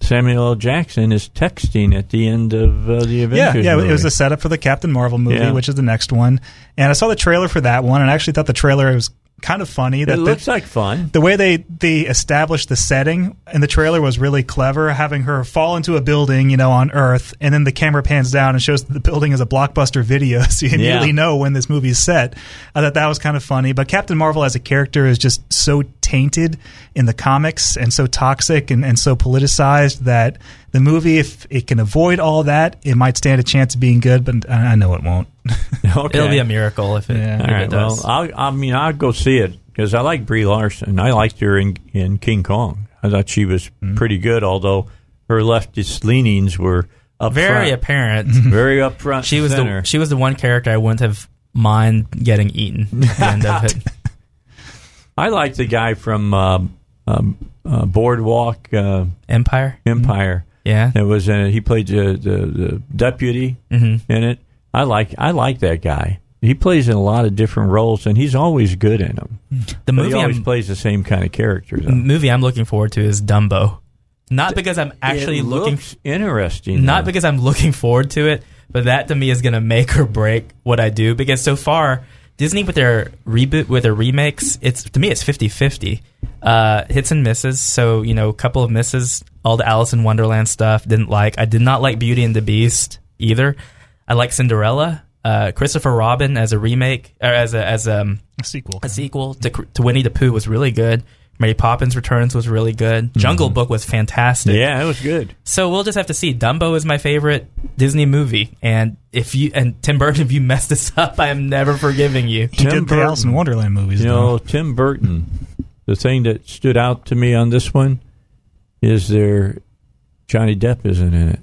Samuel L. Jackson is texting at the end of uh, the Avengers. Yeah, yeah, movie. It was a setup for the Captain Marvel movie, yeah. which is the next one. And I saw the trailer for that one, and I actually thought the trailer was kind of funny. That it looks the, like fun. The way they, they established the setting in the trailer was really clever, having her fall into a building, you know, on Earth, and then the camera pans down and shows that the building is a Blockbuster Video, so you immediately yeah. know when this movie is set. I thought that was kind of funny. But Captain Marvel as a character is just so tainted in the comics and so toxic and, and so politicized that the movie, if it can avoid all that, it might stand a chance of being good, but I know it won't. Okay. It'll be a miracle if it, yeah. if all right, it does. Well, I'll, I mean, I'll go see it because I like Brie Larson. I liked her in, in King Kong. I thought she was mm-hmm. pretty good, although her leftist leanings were up very front. apparent, very up front. She was center. the she was the one character I wouldn't have mind getting eaten at the end of it. I liked the guy from uh, um, uh, Boardwalk uh, Empire. Empire, mm-hmm. yeah. It was uh, he played the the, the deputy mm-hmm. in it. I like I like that guy. He plays in a lot of different roles, and he's always good in them. The movie he always I'm, plays the same kind of character. The movie I'm looking forward to is Dumbo. Not because I'm actually it looking looks interesting. Not though. because I'm looking forward to it, but that to me is going to make or break what I do. Because so far, Disney with their reboot, with their remakes, it's to me it's fifty-fifty uh, hits and misses. So you know, a couple of misses. All the Alice in Wonderland stuff didn't like. I did not like Beauty and the Beast either. I like Cinderella. Uh, Christopher Robin as a remake or as a as um, a sequel a sequel to, to Winnie the Pooh was really good. Mary Poppins Returns was really good. Mm-hmm. Jungle Book was fantastic. Yeah, it was good. So we'll just have to see. Dumbo is my favorite Disney movie, and if you and Tim Burton, if you mess this up, I am never forgiving you. He Tim did the Alice in Wonderland movies. You know, Tim Burton. The thing that stood out to me on this one is there Johnny Depp isn't in it.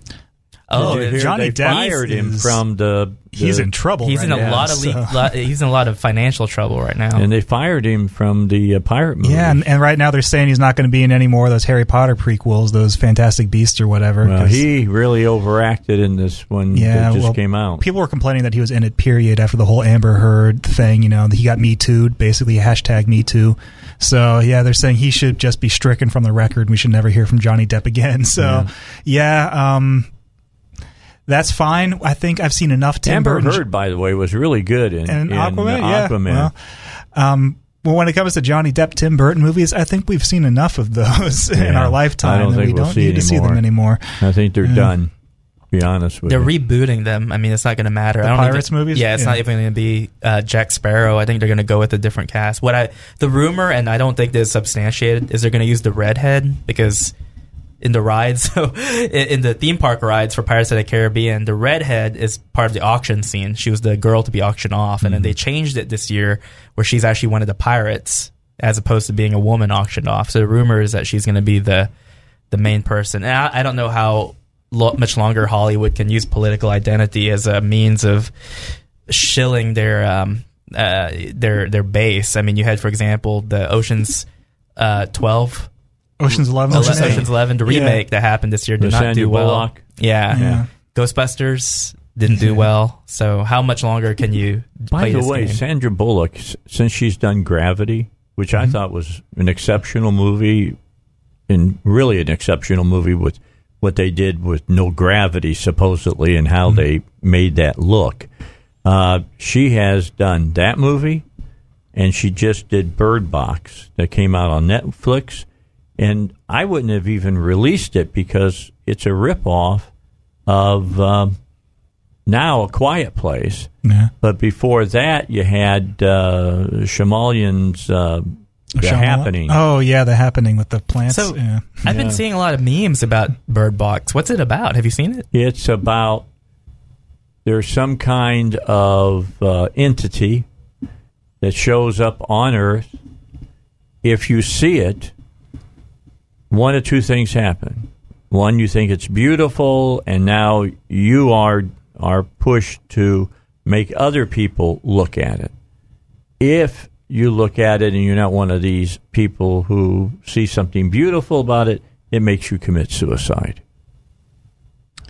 Oh, Johnny Depp fired him is, from the, the. He's in trouble. He's right in now, a lot of so. le- he's in a lot of financial trouble right now, and they fired him from the uh, pirate movie. Yeah, and, and right now they're saying he's not going to be in any more of those Harry Potter prequels, those Fantastic Beasts or whatever. Well, he really overacted in this one yeah, that just well, came out. People were complaining that he was in it. Period. After the whole Amber Heard thing, you know, he got Me Too'd, basically hashtag Me Too. So yeah, they're saying he should just be stricken from the record. We should never hear from Johnny Depp again. So yeah. yeah um, That's fine. I think I've seen enough Tim Amber Burton. Amber Heard, by the way, was really good in, in Aquaman. In Aquaman. Yeah. Well, um, well, when it comes to Johnny Depp, Tim Burton movies, I think we've seen enough of those yeah. in our lifetime. I don't think we we'll don't see need anymore. to see them anymore. I think they're yeah. done, to be honest with they're you. They're rebooting them. I mean, it's not going to matter. The I don't Pirates even, movies? Yeah, it's yeah. not even going to be uh, Jack Sparrow. I think they're going to go with a different cast. What I The rumor, and I don't think this is substantiated, is they're going to use the redhead because... In the rides, so in the theme park rides for Pirates of the Caribbean, the redhead is part of the auction scene. She was the girl to be auctioned off, mm-hmm. and then they changed it this year where she's actually one of the pirates as opposed to being a woman auctioned off. So the rumor is that she's going to be the the main person. And I, I don't know how lo- much longer Hollywood can use political identity as a means of shilling their um, uh, their their base. I mean, you had, for example, the Ocean's uh, twelve. Ocean's Eleven, Ocean's, Ocean's Eleven, the remake yeah. that happened this year did not do well. Yeah. yeah, Ghostbusters didn't do well. So how much longer can you? By play the this way, game? Sandra Bullock, since she's done Gravity, which mm-hmm. I thought was an exceptional movie, and really an exceptional movie with what they did with no gravity supposedly, and how mm-hmm. they made that look. Uh, she has done that movie, and she just did Bird Box that came out on Netflix. And I wouldn't have even released it because it's a ripoff of um, now A Quiet Place. Yeah. But before that, you had uh, Shyamalan's uh, The Shyamalan? Happening. Oh, yeah, The Happening with the plants. So yeah. I've yeah. been seeing a lot of memes about Bird Box. What's it about? Have you seen it? It's about there's some kind of uh, entity that shows up on Earth. If you see it, one of two things happen. One, you think it's beautiful, and now you are are pushed to make other people look at it. If you look at it and you're not one of these people who see something beautiful about it, it makes you commit suicide.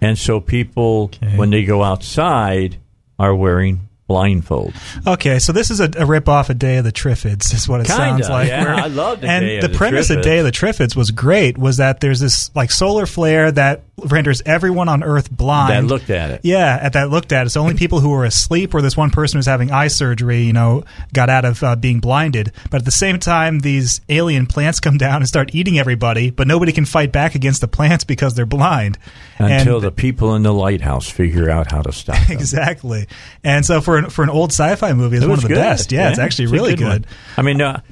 And so people, okay. when they go outside, are wearing blindfold. Okay, so this is a, a rip-off of Day of the Triffids is what it Kinda, sounds like. Yeah, We're, I love the And Day of the, the premise Triffids. of Day of the Triffids was great, was that there's this like solar flare that renders everyone on Earth blind. That looked at it. Yeah, at that looked at it. So only people who were asleep or this one person who's having eye surgery, you know, got out of uh, being blinded. But at the same time, these alien plants come down and start eating everybody, but nobody can fight back against the plants because they're blind. Until and, the people in the lighthouse figure out how to stop them. Exactly. And so for an, for an old sci-fi movie, it's it one of the good. best. Yeah, yeah, it's actually it's really good. good. I mean, uh,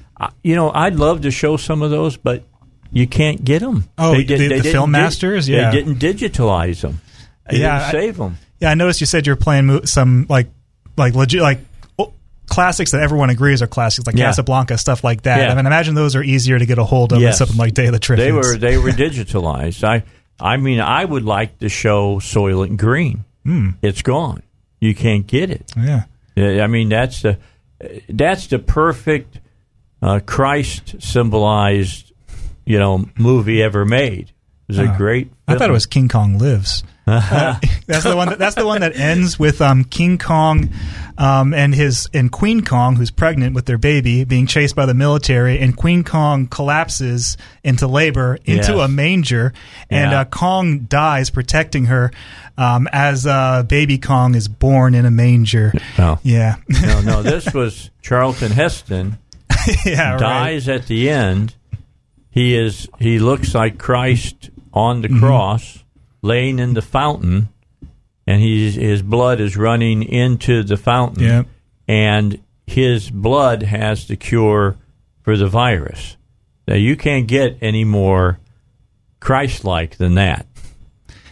you know, I'd love to show some of those, but you can't get them. Oh, they did, the, they the film masters? Dig- yeah. They didn't digitalize them. They yeah, didn't save them. I, yeah, I noticed you said you were playing mo- some, like, like legit, like, classics that everyone agrees are classics, like yeah. Casablanca, stuff like that. Yeah. I mean, imagine those are easier to get a hold of yes. than something like Day of the Triffids. They were they were digitalized. I I mean, I would like to show Soylent Green. Mm. It's gone. You can't get it. Yeah. I mean, that's the that's the perfect uh, Christ symbolized, you know, movie ever made. It was uh, a great film. I thought it was King Kong Lives. Uh, that's the one. That, that's the one that ends with um, King Kong um, and his and Queen Kong, who's pregnant with their baby, being chased by the military, and Queen Kong collapses into labor into yes. a manger, and yeah. uh, Kong dies protecting her um, as uh, baby Kong is born in a manger. Oh. Yeah, no, no. This was Charlton Heston. yeah, dies right. at the end. He is. He looks like Christ on the mm-hmm. cross, laying in the fountain, and he's, his blood is running into the fountain, yep. and his blood has the cure for the virus. Now, you can't get any more Christ-like than that.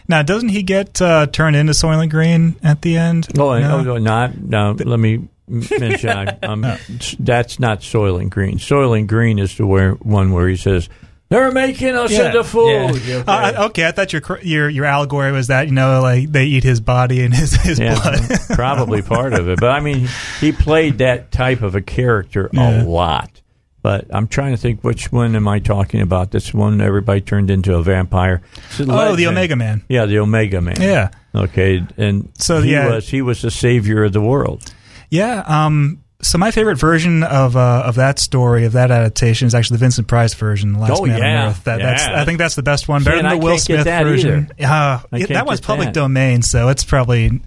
Now, doesn't he get uh, turned into Soylent Green at the end? Oh, no, no, no, no the- let me mention, I, um, no. that's not Soylent Green. Soylent Green is the where, one where he says, "They're making us yeah. into fools." Yeah. Okay. Uh, okay, I thought your your your allegory was that, you know, like they eat his body and his, his yeah, blood. Probably part of it. But, I mean, he played that type of a character yeah. a lot. But I'm trying to think, which one am I talking about? This one everybody turned into a vampire. Oh, legend. The Omega Man. Yeah, the Omega Man. Yeah. Okay, and so, he, yeah. was, he was the savior of the world. Yeah, um... So my favorite version of uh, of that story, of that adaptation, is actually the Vincent Price version, The Last oh, Man yeah. on Earth. That, yeah. that's, I think that's the best one, better See, than the I Will Smith that version. Uh, it, that one's public that. domain, so it's probably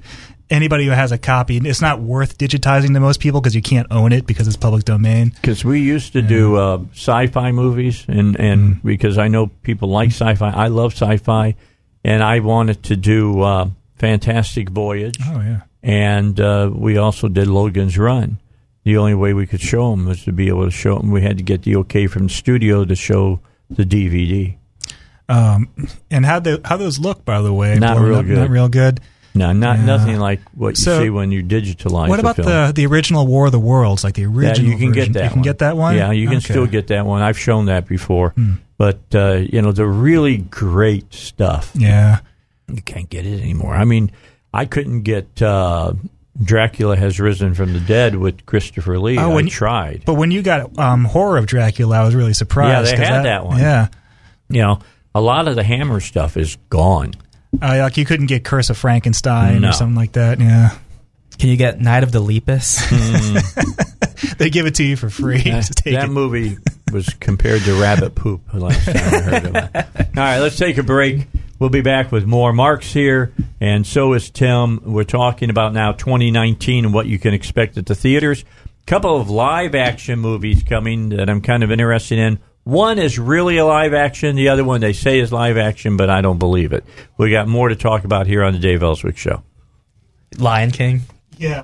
anybody who has a copy. It's not worth digitizing to most people because you can't own it because it's public domain. Because we used to yeah. do uh, sci-fi movies, and, and mm. because I know people like sci-fi. I love sci-fi, and I wanted to do uh, Fantastic Voyage. Oh, yeah. And uh, we also did Logan's Run. The only way we could show them was to be able to show them. We had to get the okay from the studio to show the D V D. Um, and how the how those look, by the way, not real up, good. Not real good. No, not yeah. nothing like what so, you see when you digitalize. What about the film. the the original War of the Worlds? Like the original. Yeah, you can version. get that. You can one. get that one. Yeah, you can okay. still get that one. I've shown that before. Hmm. But uh, you know, the really great stuff. Yeah, you can't get it anymore. I mean, I couldn't get. Uh, Dracula Has Risen from the Dead with Christopher Lee. Oh, when I tried. But when you got um, Horror of Dracula, I was really surprised. Yeah, they had that, that one. Yeah. You know, a lot of the Hammer stuff is gone. Uh, like you couldn't get Curse of Frankenstein no. or something like that. Yeah. Can you get Night of the Lepus? Mm. They give it to you for free. That, to take that movie was compared to rabbit poop last time I heard of it. All right, let's take a break. We'll be back with more. Mark's here, and so is Tim. We're talking about now twenty nineteen and what you can expect at the theaters. A couple of live-action movies coming that I'm kind of interested in. One is really a live-action. The other one they say is live-action, but I don't believe it. We got more to talk about here on the Dave Ellswick Show. Lion King? Yeah.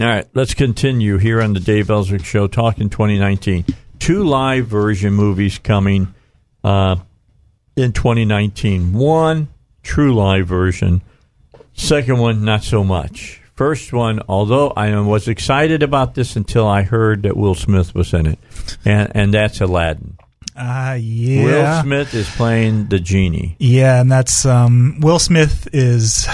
All right, let's continue here on the Dave Ellswick Show, talking twenty nineteen. Two live version movies coming uh in twenty nineteen, one true live version, second one not so much. First one, although I was excited about this until I heard that Will Smith was in it, and and that's Aladdin. Ah, uh, yeah. Will Smith is playing the genie. Yeah, and that's um, Will Smith is.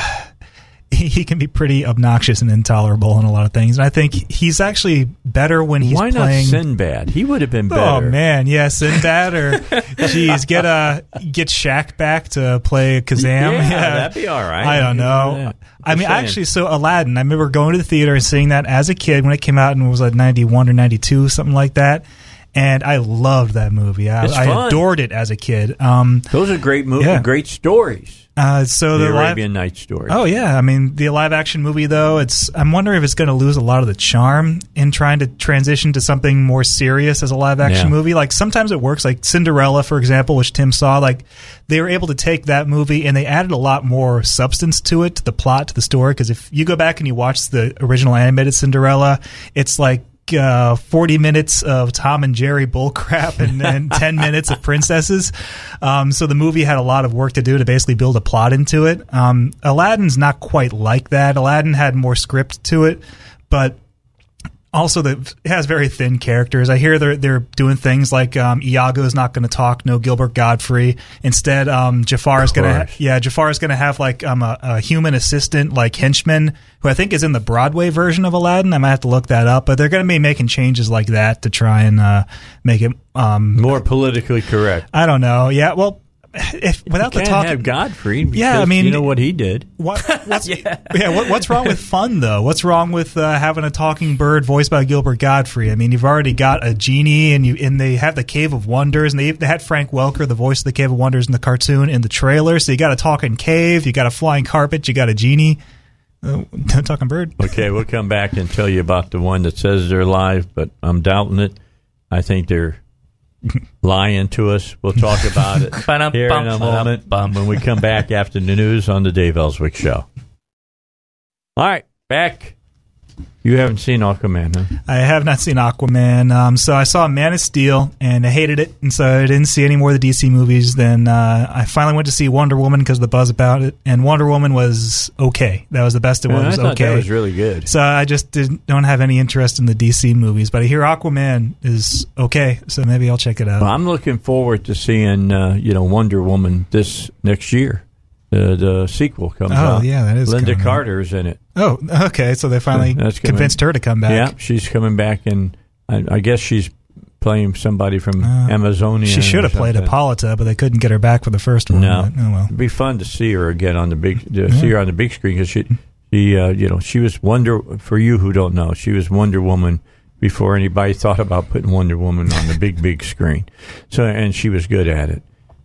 He can be pretty obnoxious and intolerable in a lot of things. And I think he's actually better when he's Why playing... Why not Sinbad? He would have been better. Oh, man, yeah, Sinbad or... Geez, get uh, get Shaq back to play Kazam. Yeah, yeah, that'd be all right. I don't know. Yeah, I mean, saying. actually, so Aladdin, I remember going to the theater and seeing that as a kid when it came out, and it was like ninety-one or ninety-two, something like that. And I loved that movie. I, I adored it as a kid. Um, Those are great movies, yeah. great stories. Uh, so the, the Arabian live, Night story. Oh yeah, I mean the live action movie though. It's I'm wondering if it's going to lose a lot of the charm in trying to transition to something more serious as a live action yeah. movie. Like sometimes it works, like Cinderella, for example, which Tim saw. Like they were able to take that movie and they added a lot more substance to it, to the plot, to the story. Because if you go back and you watch the original animated Cinderella, it's like. Uh, forty minutes of Tom and Jerry bullcrap and then ten minutes of princesses. Um, so the movie had a lot of work to do to basically build a plot into it. Um, Aladdin's not quite like that. Aladdin had more script to it, but Also, the, it has very thin characters. I hear they're they're doing things like um, Iago's not going to talk. No Gilbert Godfrey. Instead, um, Jafar is going to ha- yeah Jafar is going to have like um, a, a human assistant, like henchman, who I think is in the Broadway version of Aladdin. I might have to look that up. But they're going to be making changes like that to try and uh, make it um, more politically correct. I don't know. Yeah. Well. If, without you the talk, have Godfrey. Because yeah, I mean, you know what he did. What, what's, yeah, yeah what, what's wrong with fun though? What's wrong with uh, having a talking bird voiced by Gilbert Godfrey? I mean, you've already got a genie, and you and they have the Cave of Wonders, and they, they had Frank Welker, the voice of the Cave of Wonders, in the cartoon in the trailer. So you got a talking cave, you got a flying carpet, you got a genie, uh, talking bird. Okay, we'll come back and tell you about the one that says they're live, but I'm doubting it. I think they're lying to us. We'll talk about it here in a moment when we come back after the news on the Dave Ellswick Show. All right, back. You haven't seen Aquaman, huh? I have not seen Aquaman. Um, so I saw Man of Steel, and I hated it, and so I didn't see any more of the D C movies. Then uh, I finally went to see Wonder Woman because of the buzz about it, and Wonder Woman was okay. That was the best of yeah, what was I thought okay. That was really good. So I just didn't, don't have any interest in the D C movies, but I hear Aquaman is okay, so maybe I'll check it out. Well, I'm looking forward to seeing uh, you know Wonder Woman this next year. The, the sequel comes oh, out. Oh, yeah, that is Linda Carter's in it. Oh, okay. So they finally convinced her to come back. Yeah, she's coming back, and I, I guess she's playing somebody from uh, Amazonia. She should have played Hippolyta, but they couldn't get her back for the first one. No, but, oh, well. It'd be fun to see her again on the big to yeah. see her on the big screen because she, she uh, you know, she was Wonder. For you who don't know, she was Wonder Woman before anybody thought about putting Wonder Woman on the big big screen. So, and she was good at it.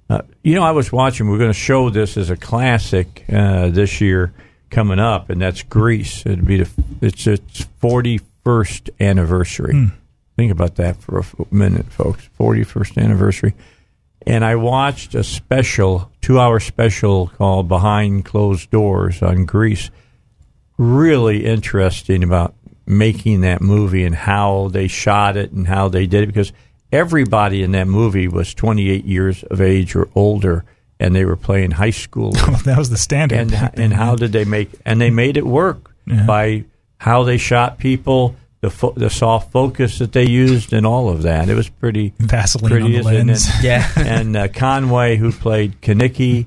Uh, you know, I was watching, we're going to show this as a classic uh, this year coming up, and that's Grease. It'd be the, it's its forty-first anniversary. Mm. Think about that for a minute, folks. forty-first anniversary. And I watched a special, two-hour special called Behind Closed Doors on Grease. Really interesting about making that movie and how they shot it and how they did it, because everybody in that movie was twenty-eight years of age or older, and they were playing high school. Oh, that was the standard. And, and how did they make? And they made it work yeah. by how they shot people, the fo- the soft focus that they used, and all of that. It was pretty Vaseline pretty, on the lens. It? Yeah. And uh, Conway, who played Kaneki,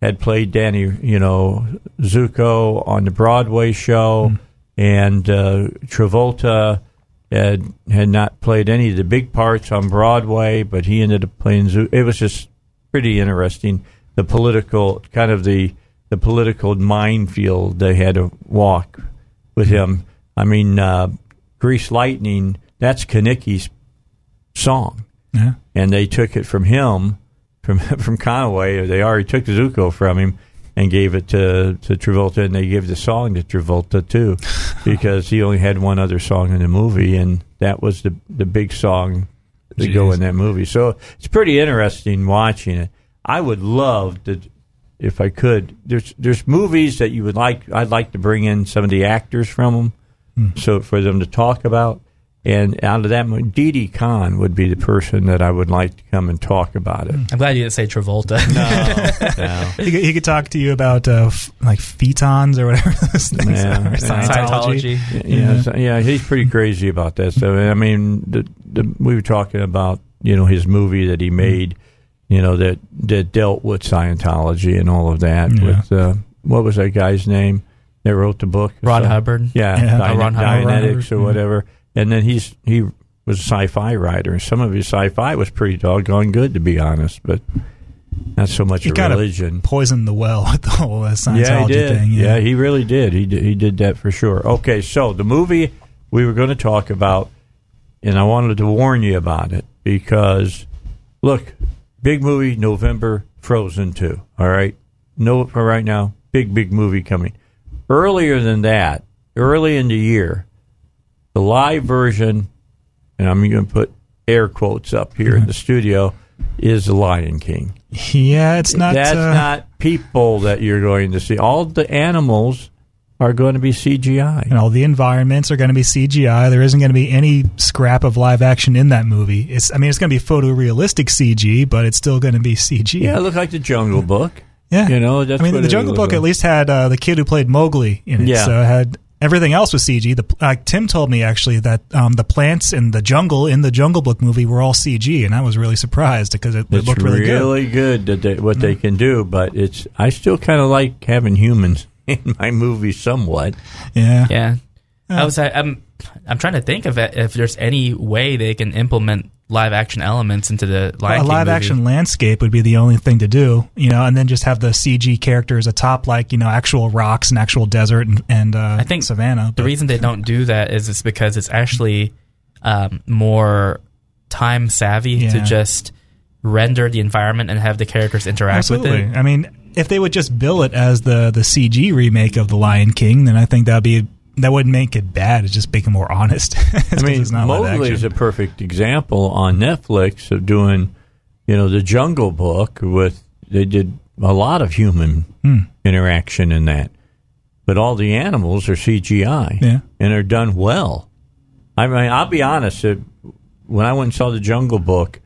had played Danny, you know, Zuko on the Broadway show, mm. and uh, Travolta. Had, had not played any of the big parts on Broadway, but he ended up playing Zoo. It was just pretty interesting, the political, kind of the, the political minefield they had to walk with him. I mean, uh, Grease Lightning, that's Kaneki's song. Yeah. And they took it from him, from from Conway. They already took the Zuko from him and gave it to, to Travolta, and they gave the song to Travolta, too, because he only had one other song in the movie, and that was the the big song to Jeez. go in that movie. So it's pretty interesting watching it. I would love to, if I could, there's there's movies that you would like, I'd like to bring in some of the actors from them, mm. so for them to talk about, and out of that, Didi Khan would be the person that I would like to come and talk about it. I'm glad you didn't say Travolta. No, no. He, could, he could talk to you about uh, f- like fetons or whatever those things yeah. are. Scientology. Scientology. Yeah, yeah. So, yeah, he's pretty crazy about that. So I mean, the, the, we were talking about you know his movie that he made, you know that that dealt with Scientology and all of that. Yeah. With uh, what was that guy's name that wrote the book? Ron so, Hubbard. Yeah, yeah. Dy- Ron Dianetics Ron or whatever. Yeah. And then he's he was a sci-fi writer, and some of his sci-fi was pretty doggone good, to be honest, but not so much he a kind religion. Of poisoned the well with the whole uh, Scientology yeah, he did. thing. Yeah. yeah, he really did. He did, he did that for sure. Okay, so the movie we were going to talk about, and I wanted to warn you about it because, look, big movie November, Frozen two, all right? No, for right now, big, big movie coming. Earlier than that, early in the year, the live version, and I'm going to put air quotes up here in the studio, is The Lion King. Yeah, it's not... That's uh, not people that you're going to see. All the animals are going to be C G I. And all the environments are going to be C G I. There isn't going to be any scrap of live action in that movie. It's, I mean, it's going to be photorealistic C G, but it's still going to be C G. Yeah, it looked like The Jungle Book. Yeah. You know, that's I mean, The Jungle Book like. at least had uh, the kid who played Mowgli in it, yeah. so it had... Everything else was C G. The uh, Tim told me actually that um, the plants in the jungle in the Jungle Book movie were all C G, and I was really surprised because it, it looked really, really good. It's really good that they, what mm-hmm. they can do, but it's I still kind of like having humans in my movie somewhat. Yeah, yeah. Uh, I was I'm I'm trying to think of it, if there's any way they can implement live action elements into the Lion well, a King live movie. Action landscape would be the only thing to do, you know, and then just have the C G characters atop like, you know, actual rocks and actual desert and, and uh, I think savannah. The but, reason they don't do that is it's because it's actually um, more time savvy yeah. to just render the environment and have the characters interact Absolutely. with it. I mean, if they would just bill it as the the C G remake of the Lion King, then I think that'd be that wouldn't make it bad. It's just making it more honest. I mean, Mowgli is a perfect example on Netflix of doing, you know, the Jungle Book with they did a lot of human hmm. interaction in that, but all the animals are C G I yeah. and are done well. I mean, I'll be honest. When I went and saw the Jungle Book,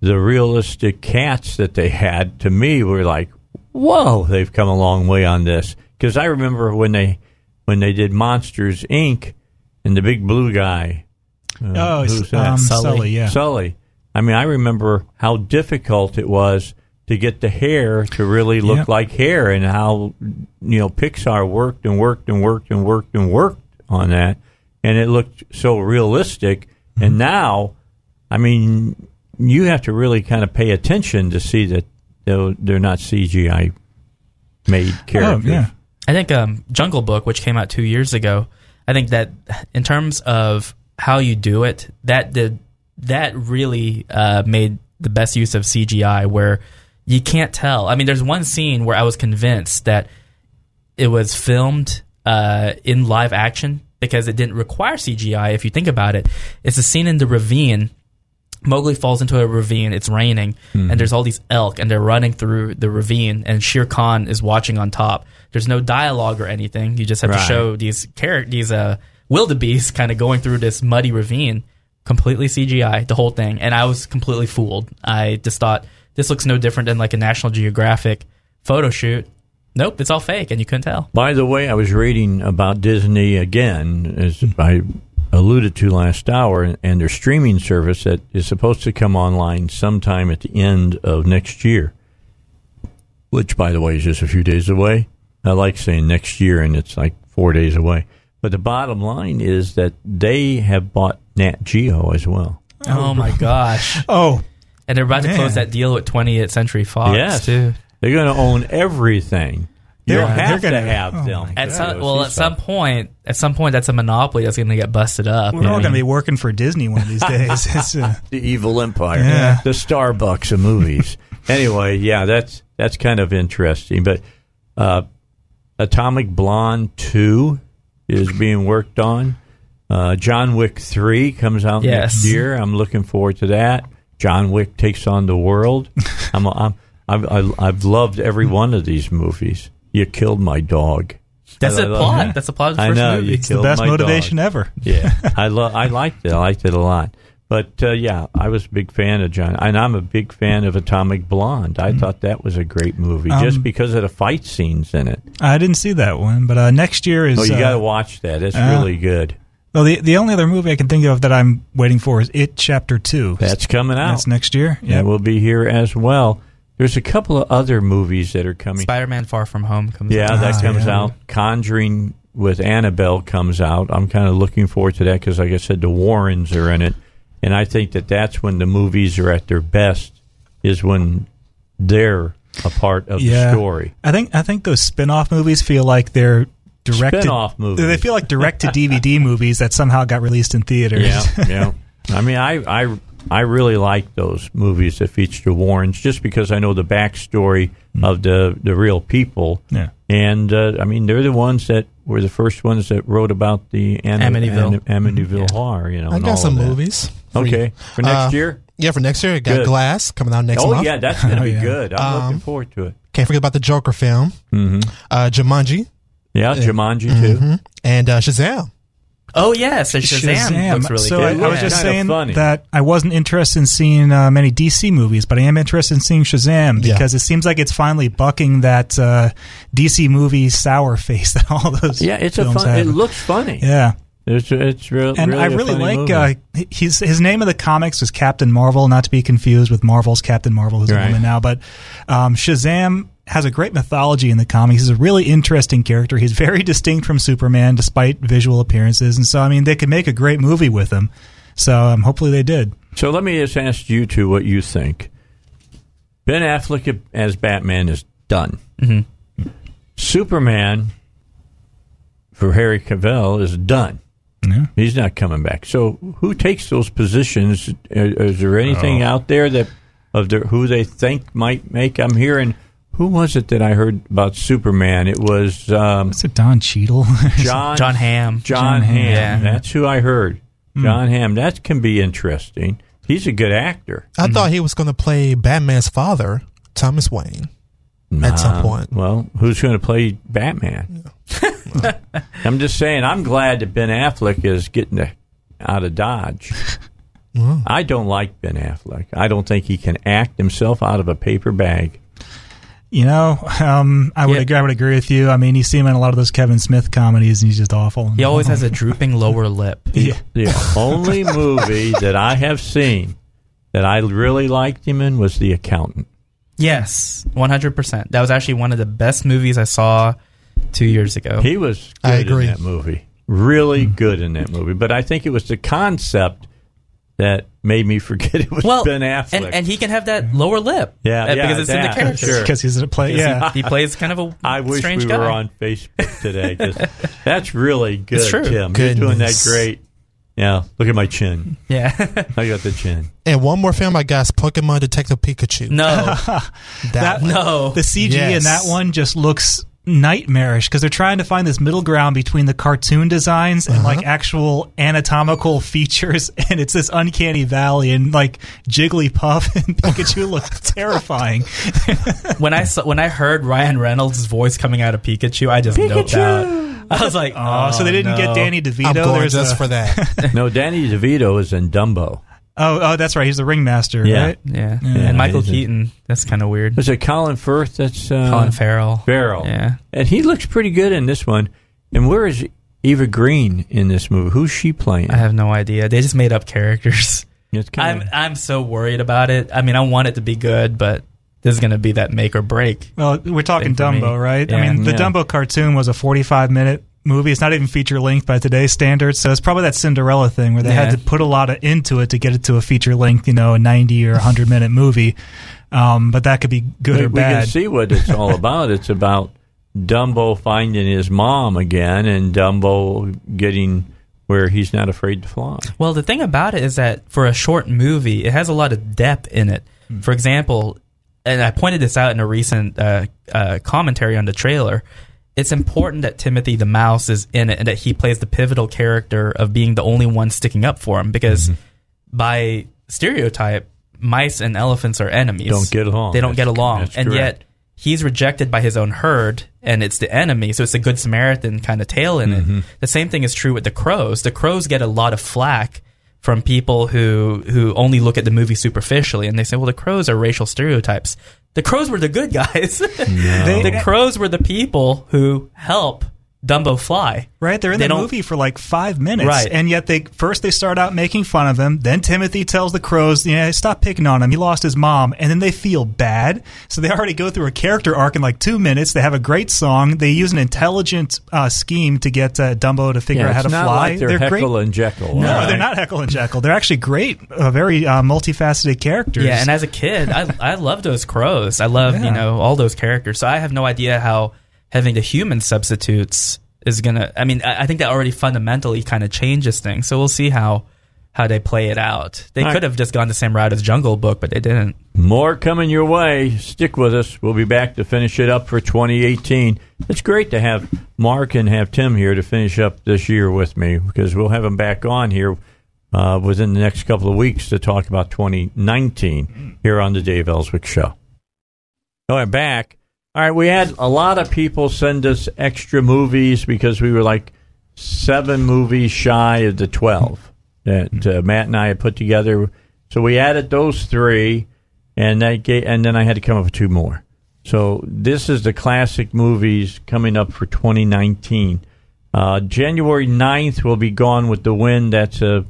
the realistic cats that they had to me were like, "Whoa, they've come a long way on this." Because I remember when they. When they did Monsters, Incorporated, and the big blue guy. Uh, oh, um, Sully. Sully, yeah. Sully. I mean, I remember how difficult it was to get the hair to really look yep. like hair and how, you know, Pixar worked and worked and worked and worked and worked on that. And it looked so realistic. Mm-hmm. And now, I mean, you have to really kind of pay attention to see that they're not C G I-made characters. Oh, yeah. I think um, Jungle Book, which came out two years ago, I think that in terms of how you do it, that did, that really uh, made the best use of C G I where you can't tell. I mean, there's one scene where I was convinced that it was filmed uh, in live action because it didn't require C G I if you think about it. It's a scene in the ravine. Mowgli falls into a ravine, it's raining, mm. and there's all these elk, and they're running through the ravine, and Shere Khan is watching on top. There's no dialogue or anything. You just have right. to show these char- these uh, wildebeest kind of going through this muddy ravine, completely C G I, the whole thing. And I was completely fooled. I just thought, this looks no different than like a National Geographic photo shoot. Nope, it's all fake, and you couldn't tell. By the way, I was reading about Disney again, as I alluded to last hour, and their streaming service that is supposed to come online sometime at the end of next year, which, by the way, is just a few days away. I like saying next year, and it's like four days away. But the bottom line is that they have bought Nat Geo as well. Oh, my gosh. Oh. And they're about man. to close that deal with twentieth century fox, yes. too. They're going to own everything. You'll yeah, have to have oh them. At some, well, at some point, at some point, that's a monopoly that's going to get busted up. We're all going to be working for Disney one of these days. It's, uh, the evil empire, yeah. the Starbucks of movies. Anyway, yeah, that's that's kind of interesting. But uh, Atomic Blonde two is being worked on. Uh, John Wick three comes out yes. next year. I'm looking forward to that. John Wick takes on the world. I'm, I'm, I've, I've loved every one of these movies. You killed my dog. That's I, a I plot. That. That's a plot of the first I know, movie. It's the best motivation dog. ever. Yeah. I love I liked it. I liked it a lot. But uh, yeah, I was a big fan of John. And I'm a big fan of Atomic Blonde. I mm. thought that was a great movie um, just because of the fight scenes in it. I didn't see that one, but uh, next year is Oh, you uh, got to watch that. It's uh, really good. Well, the the only other movie I can think of that I'm waiting for is It Chapter two. That's coming out. That's next year. Yeah, yep. We'll be here as well. There's a couple of other movies that are coming. Spider-Man Far From Home comes yeah, out. Yeah, that comes yeah. out. Conjuring with Annabelle comes out. I'm kind of looking forward to that because, like I said, the Warrens are in it. And I think that that's when the movies are at their best, is when they're a part of yeah. the story. I think I think those spin-off movies feel like they're direct spin-off to, movies. They feel like direct-to-D V D movies that somehow got released in theaters. Yeah, yeah. I mean, I... I I really like those movies that feature the Warrens just because I know the backstory mm. of the, the real people. Yeah. And, uh, I mean, they're the ones that were the first ones that wrote about the Am- Amityville, Am- Amityville yeah. horror. You know, I got some that. movies. For okay. You. For next uh, year? Yeah, for next year. I got good. Glass coming out next oh, month. Oh, yeah, that's going to be oh, yeah. good. I'm um, looking forward to it. Can't forget about the Joker film. Mm-hmm. Uh, Jumanji. Yeah, Jumanji, uh, too. Mm-hmm. And uh, Shazam. Oh, yeah, so Shazam, Shazam. looks really so good. So I, I was just yeah. saying that I wasn't interested in seeing uh, many D C movies, but I am interested in seeing Shazam because yeah. it seems like it's finally bucking that uh, D C movie sour face that all those yeah, it's films a fun, have. It looks funny. Yeah. It's, it's real, and really I really like uh, his his name of the comics was Captain Marvel, not to be confused with Marvel's Captain Marvel, who's right. a woman now. But um, Shazam has a great mythology in the comics. He's a really interesting character. He's very distinct from Superman, despite visual appearances. And so, I mean, they could make a great movie with him. So um, hopefully they did. So let me just ask you two what you think. Ben Affleck as Batman is done. Mm-hmm. Superman for Henry Cavill is done. No. He's not coming back. So who takes those positions? Is, is there anything oh. out there that of the, who they think might make? I'm hearing, who was it that I heard about Superman? It was... Um, was it Don Cheadle? John, John Hamm. John, John Hamm. Yeah. That's who I heard. Mm. John Hamm. That can be interesting. He's a good actor. I mm. thought he was going to play Batman's father, Thomas Wayne, nah. at some point. Well, who's going to play Batman? Yeah. I'm just saying, I'm glad that Ben Affleck is getting the, out of Dodge. Wow. I don't like Ben Affleck. I don't think he can act himself out of a paper bag. You know, um, I would yeah. agree, I would agree with you. I mean, you see him in a lot of those Kevin Smith comedies, and he's just awful. He always has a drooping lower lip. Yeah. The only movie that I have seen that I really liked him in was The Accountant. Yes, one hundred percent. That was actually one of the best movies I saw two years ago. He was good I agree. in that movie. Really mm. good in that movie. But I think it was the concept that made me forget it was well, Ben Affleck. And, and he can have that lower lip. Yeah, uh, yeah because it's that, in the character. Sure. Because he's in a play. Yeah. He, he plays kind of a I wish strange we guy. were on Facebook today. That's really good, it's true. Tim. Goodness. You're doing that great. Yeah. Look at my chin. Yeah. I got the chin. And one more film I got is Pokemon Detective Pikachu. No. that that no. The C G yes. in that one just looks nightmarish because they're trying to find this middle ground between the cartoon designs and uh-huh. like actual anatomical features, and it's this uncanny valley, and like Jigglypuff and Pikachu look terrifying. When I saw, when I heard Ryan Reynolds' voice coming out of Pikachu, I just Pikachu! Doped out. I was like, oh, oh so they didn't no. get Danny DeVito. I'm going There's just a- for that. No, Danny DeVito is in Dumbo. Oh, oh, that's right. He's the ringmaster, yeah. right? Yeah. yeah. And Michael Keaton. That's kind of weird. Was it Colin Firth? That's uh, Colin Farrell. Farrell. Yeah. And he looks pretty good in this one. And where is Eva Green in this movie? Who's she playing? I have no idea. They just made up characters. It's kinda... I'm I'm so worried about it. I mean, I want it to be good, but this is going to be that make or break. Well, we're talking Dumbo, right? Yeah. I mean, the yeah. Dumbo cartoon was a forty-five minute movie. It's not even feature length by today's standards, so it's probably that Cinderella thing where they yeah. had to put a lot of into it to get it to a feature length, you know, a ninety or one hundred minute movie. Um, but that could be good we, or bad. We can see what it's all about. It's about Dumbo finding his mom again and Dumbo getting where he's not afraid to fly. Well, the thing about it is that for a short movie, it has a lot of depth in it. Mm. For example, and I pointed this out in a recent uh, uh, commentary on the trailer. It's important that Timothy the Mouse is in it and that he plays the pivotal character of being the only one sticking up for him because mm-hmm. by stereotype, mice and elephants are enemies. Don't get along. They don't that's, get along. And correct. Yet he's rejected by his own herd and it's the enemy. So it's a good Samaritan kind of tale in mm-hmm. it. The same thing is true with the crows. The crows get a lot of flack from people who, who only look at the movie superficially and they say, well, the crows are racial stereotypes. The crows were the good guys. No. They, the crows were the people who help Dumbo fly. Right, they're in they the movie for like five minutes, right. and yet they first they start out making fun of him. Then Timothy tells the crows, "You know, stop picking on him. He lost his mom." And then they feel bad, so they already go through a character arc in like two minutes. They have a great song. They use an intelligent uh, scheme to get uh, Dumbo to figure yeah, out how to fly. Like they're, they're Heckle great. and Jekyll. No, right. They're not Heckle and Jekyll. They're actually great, uh, very uh, multifaceted characters. Yeah, and as a kid, I I love those crows. I love yeah. you know all those characters. So I have no idea how having the human substitutes is going to... I mean, I think that already fundamentally kind of changes things. So we'll see how how they play it out. They All could right. have just gone the same route as Jungle Book, but they didn't. More coming your way. Stick with us. We'll be back to finish it up for twenty eighteen. It's great to have Mark and have Tim here to finish up this year with me because we'll have them back on here uh, within the next couple of weeks to talk about twenty nineteen here on the Dave Ellswick Show. All right, back. All right, we had a lot of people send us extra movies because we were like, seven movies shy of the twelve that uh, Matt and I had put together. So we added those three, and that gave, and then I had to come up with two more. So this is the classic movies coming up for twenty nineteen. Uh, January ninth will be Gone with the Wind. That's a,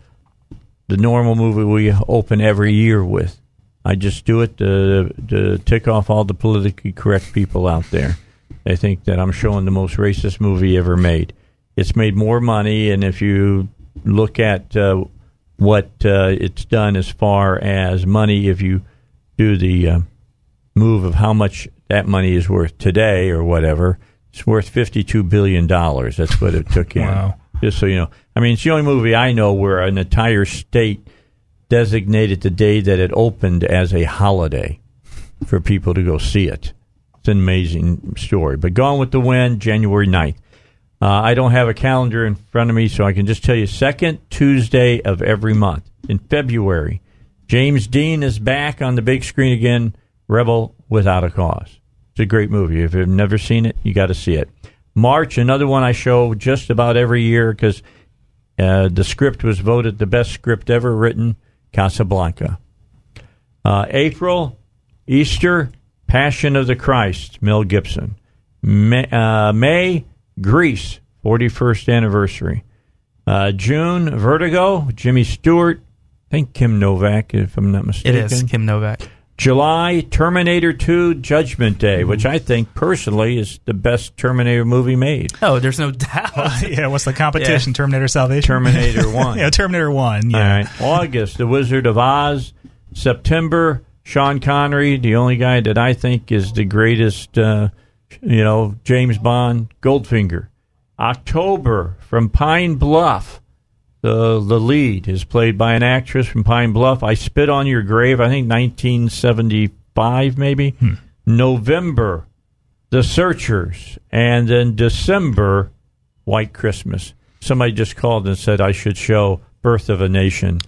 the normal movie we open every year with. I just do it to, to tick off all the politically correct people out there. They think that I'm showing the most racist movie ever made. It's made more money, and if you look at uh, what uh, it's done as far as money, if you do the uh, move of how much that money is worth today or whatever, it's worth fifty-two billion dollars. That's what it took in. Wow. Just so you know. I mean, it's the only movie I know where an entire state designated the day that it opened as a holiday for people to go see it. It's an amazing story. But Gone with the Wind, January ninth. Uh, I don't have a calendar in front of me, so I can just tell you, second Tuesday of every month in February, James Dean is back on the big screen again, Rebel Without a Cause. It's a great movie. If you've never seen it, you got to see it. March, another one I show just about every year because uh, the script was voted the best script ever written, Casablanca. Uh, April, Easter, Passion of the Christ, Mel Gibson. May, uh, May Grease, forty-first anniversary. Uh, June, Vertigo, Jimmy Stewart. I think Kim Novak, if I'm not mistaken. It is Kim Novak. July, Terminator two, Judgment Day, which I think personally is the best Terminator movie made. Oh, there's no doubt. Uh, yeah, what's the competition? Yeah. Terminator Salvation? Terminator one. yeah, Terminator one. Yeah. All right. August, The Wizard of Oz. September, Sean Connery, the only guy that I think is the greatest, uh, you know, James Bond, Goldfinger. October, from Pine Bluff. The the lead is played by an actress from Pine Bluff. I Spit on Your Grave, I think nineteen seventy-five maybe. Hmm. November, The Searchers. And then December, White Christmas. Somebody just called and said I should show Birth of a Nation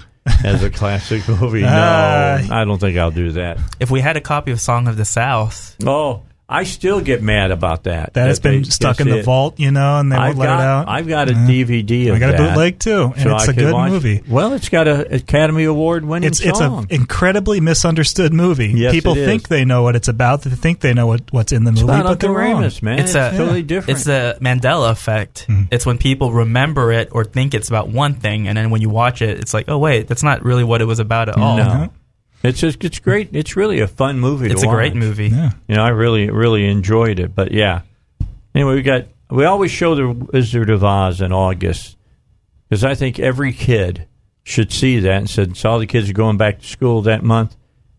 as a classic movie. No, uh, I don't think I'll do that. If we had a copy of Song of the South. Oh, I still get mad about that. That has been stuck in the vault, you know, and they won't let it out. I've got a D V D of that. I got a bootleg, too, and it's a good movie. Well, it's got an Academy Award-winning song. It's an incredibly misunderstood movie. People think they know what it's about. They think they know what, what's in the movie, but they're wrong. It's not Uncle Remus, man. It's totally different. It's the Mandela effect. Mm. It's when people remember it or think it's about one thing, and then when you watch it, it's like, oh, wait, that's not really what it was about at all. No. It's just, it's great. It's really a fun movie to watch. It's a great movie. Yeah. You know, I really, really enjoyed it. But, yeah. Anyway, we got we always show The Wizard of Oz in August because I think every kid should see that. And since all the kids are going back to school that month,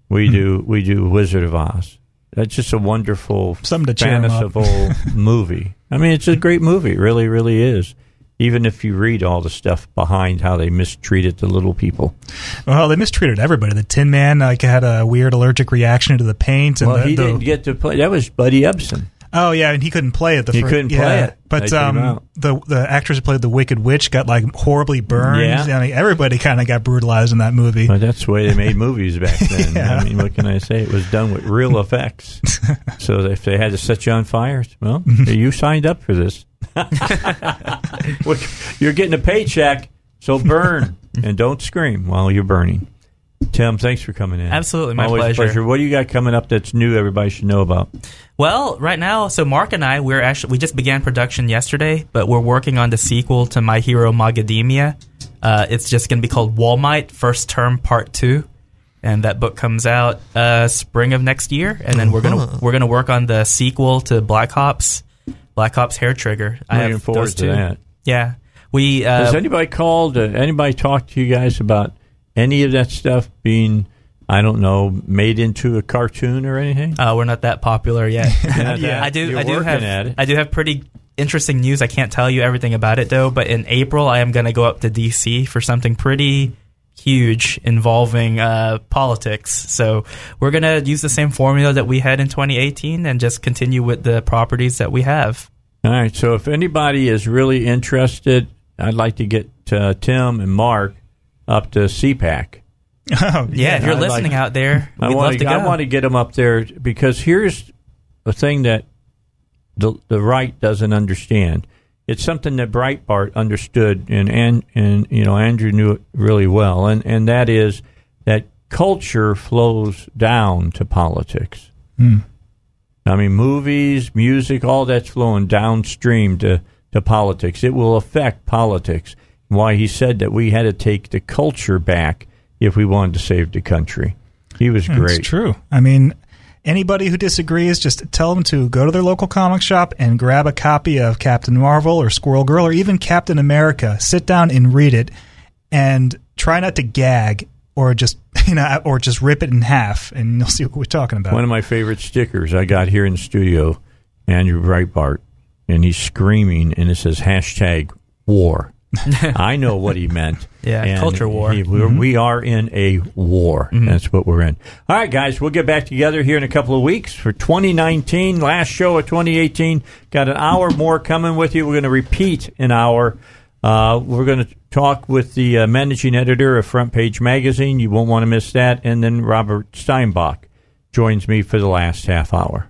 we do we do Wizard of Oz. That's just a wonderful, fantastical movie. I mean, it's a great movie. It really, really is. Even if you read all the stuff behind how they mistreated the little people. Well, they mistreated everybody. The Tin Man like had a weird allergic reaction to the paint. And well, the, he the, didn't get to play. That was Buddy Ebsen. Oh, yeah, and he couldn't play it. The he first, couldn't yeah. play it. But um, the the actress who played the Wicked Witch got like horribly burned. Yeah. I mean, everybody kind of got brutalized in that movie. Well, that's the way they made movies back then. yeah. I mean, what can I say? It was done with real effects. So if they had to set you on fire, well, you signed up for this. You're getting a paycheck, so burn and don't scream while you're burning. Tim, thanks for coming in. Absolutely, my Always pleasure. A pleasure. What do you got coming up that's new? Everybody should know about. Well, right now, so Mark and I we're actually we just began production yesterday, but we're working on the sequel to My Hero Magademia. Uh, it's just going to be called Walmite First Term Part Two, and that book comes out uh, spring of next year. And then uh-huh. we're gonna we're gonna work on the sequel to Black Ops. Black Ops Hair Trigger. I Looking have forward to that. Yeah, we. Uh, Has anybody called? Uh, anybody talked to you guys about any of that stuff being, I don't know, made into a cartoon or anything? Uh, we're not that popular yet. yeah, that, I do. You're I do have. I do have pretty interesting news. I can't tell you everything about it though. But in April, I am going to go up to D C for something pretty huge involving uh, politics. So we're going to use the same formula that we had in twenty eighteen and just continue with the properties that we have. All right. So if anybody is really interested, I'd like to get uh, Tim and Mark up to C PAC. Oh, yeah. yeah if you're I'd listening like, out there, we'd I want love to, to go. I want to get them up there because here's a thing that the, the right doesn't understand. it's something that Breitbart understood, and, and, and you know, Andrew knew it really well, and, and that is that culture flows down to politics. Mm. I mean, movies, music, all that's flowing downstream to, to politics. It will affect politics. Why he said that we had to take the culture back if we wanted to save the country. He was great. It's true. I mean, anybody who disagrees, just tell them to go to their local comic shop and grab a copy of Captain Marvel or Squirrel Girl or even Captain America. Sit down and read it and try not to gag or just, you know, or just rip it in half, and you'll see what we're talking about. One of my favorite stickers I got here in the studio, Andrew Breitbart, and he's screaming, and it says hashtag war. I know what he meant. Yeah, and culture war. He, mm-hmm. We are in a war. Mm-hmm. That's what we're in. All right, guys, we'll get back together here in a couple of weeks for twenty nineteen, last show of twenty eighteen. Got an hour more coming with you. We're going to repeat an hour. Uh, we're going to talk with the uh, managing editor of Front Page Magazine. You won't want to miss that. And then Robert Steinbach joins me for the last half hour.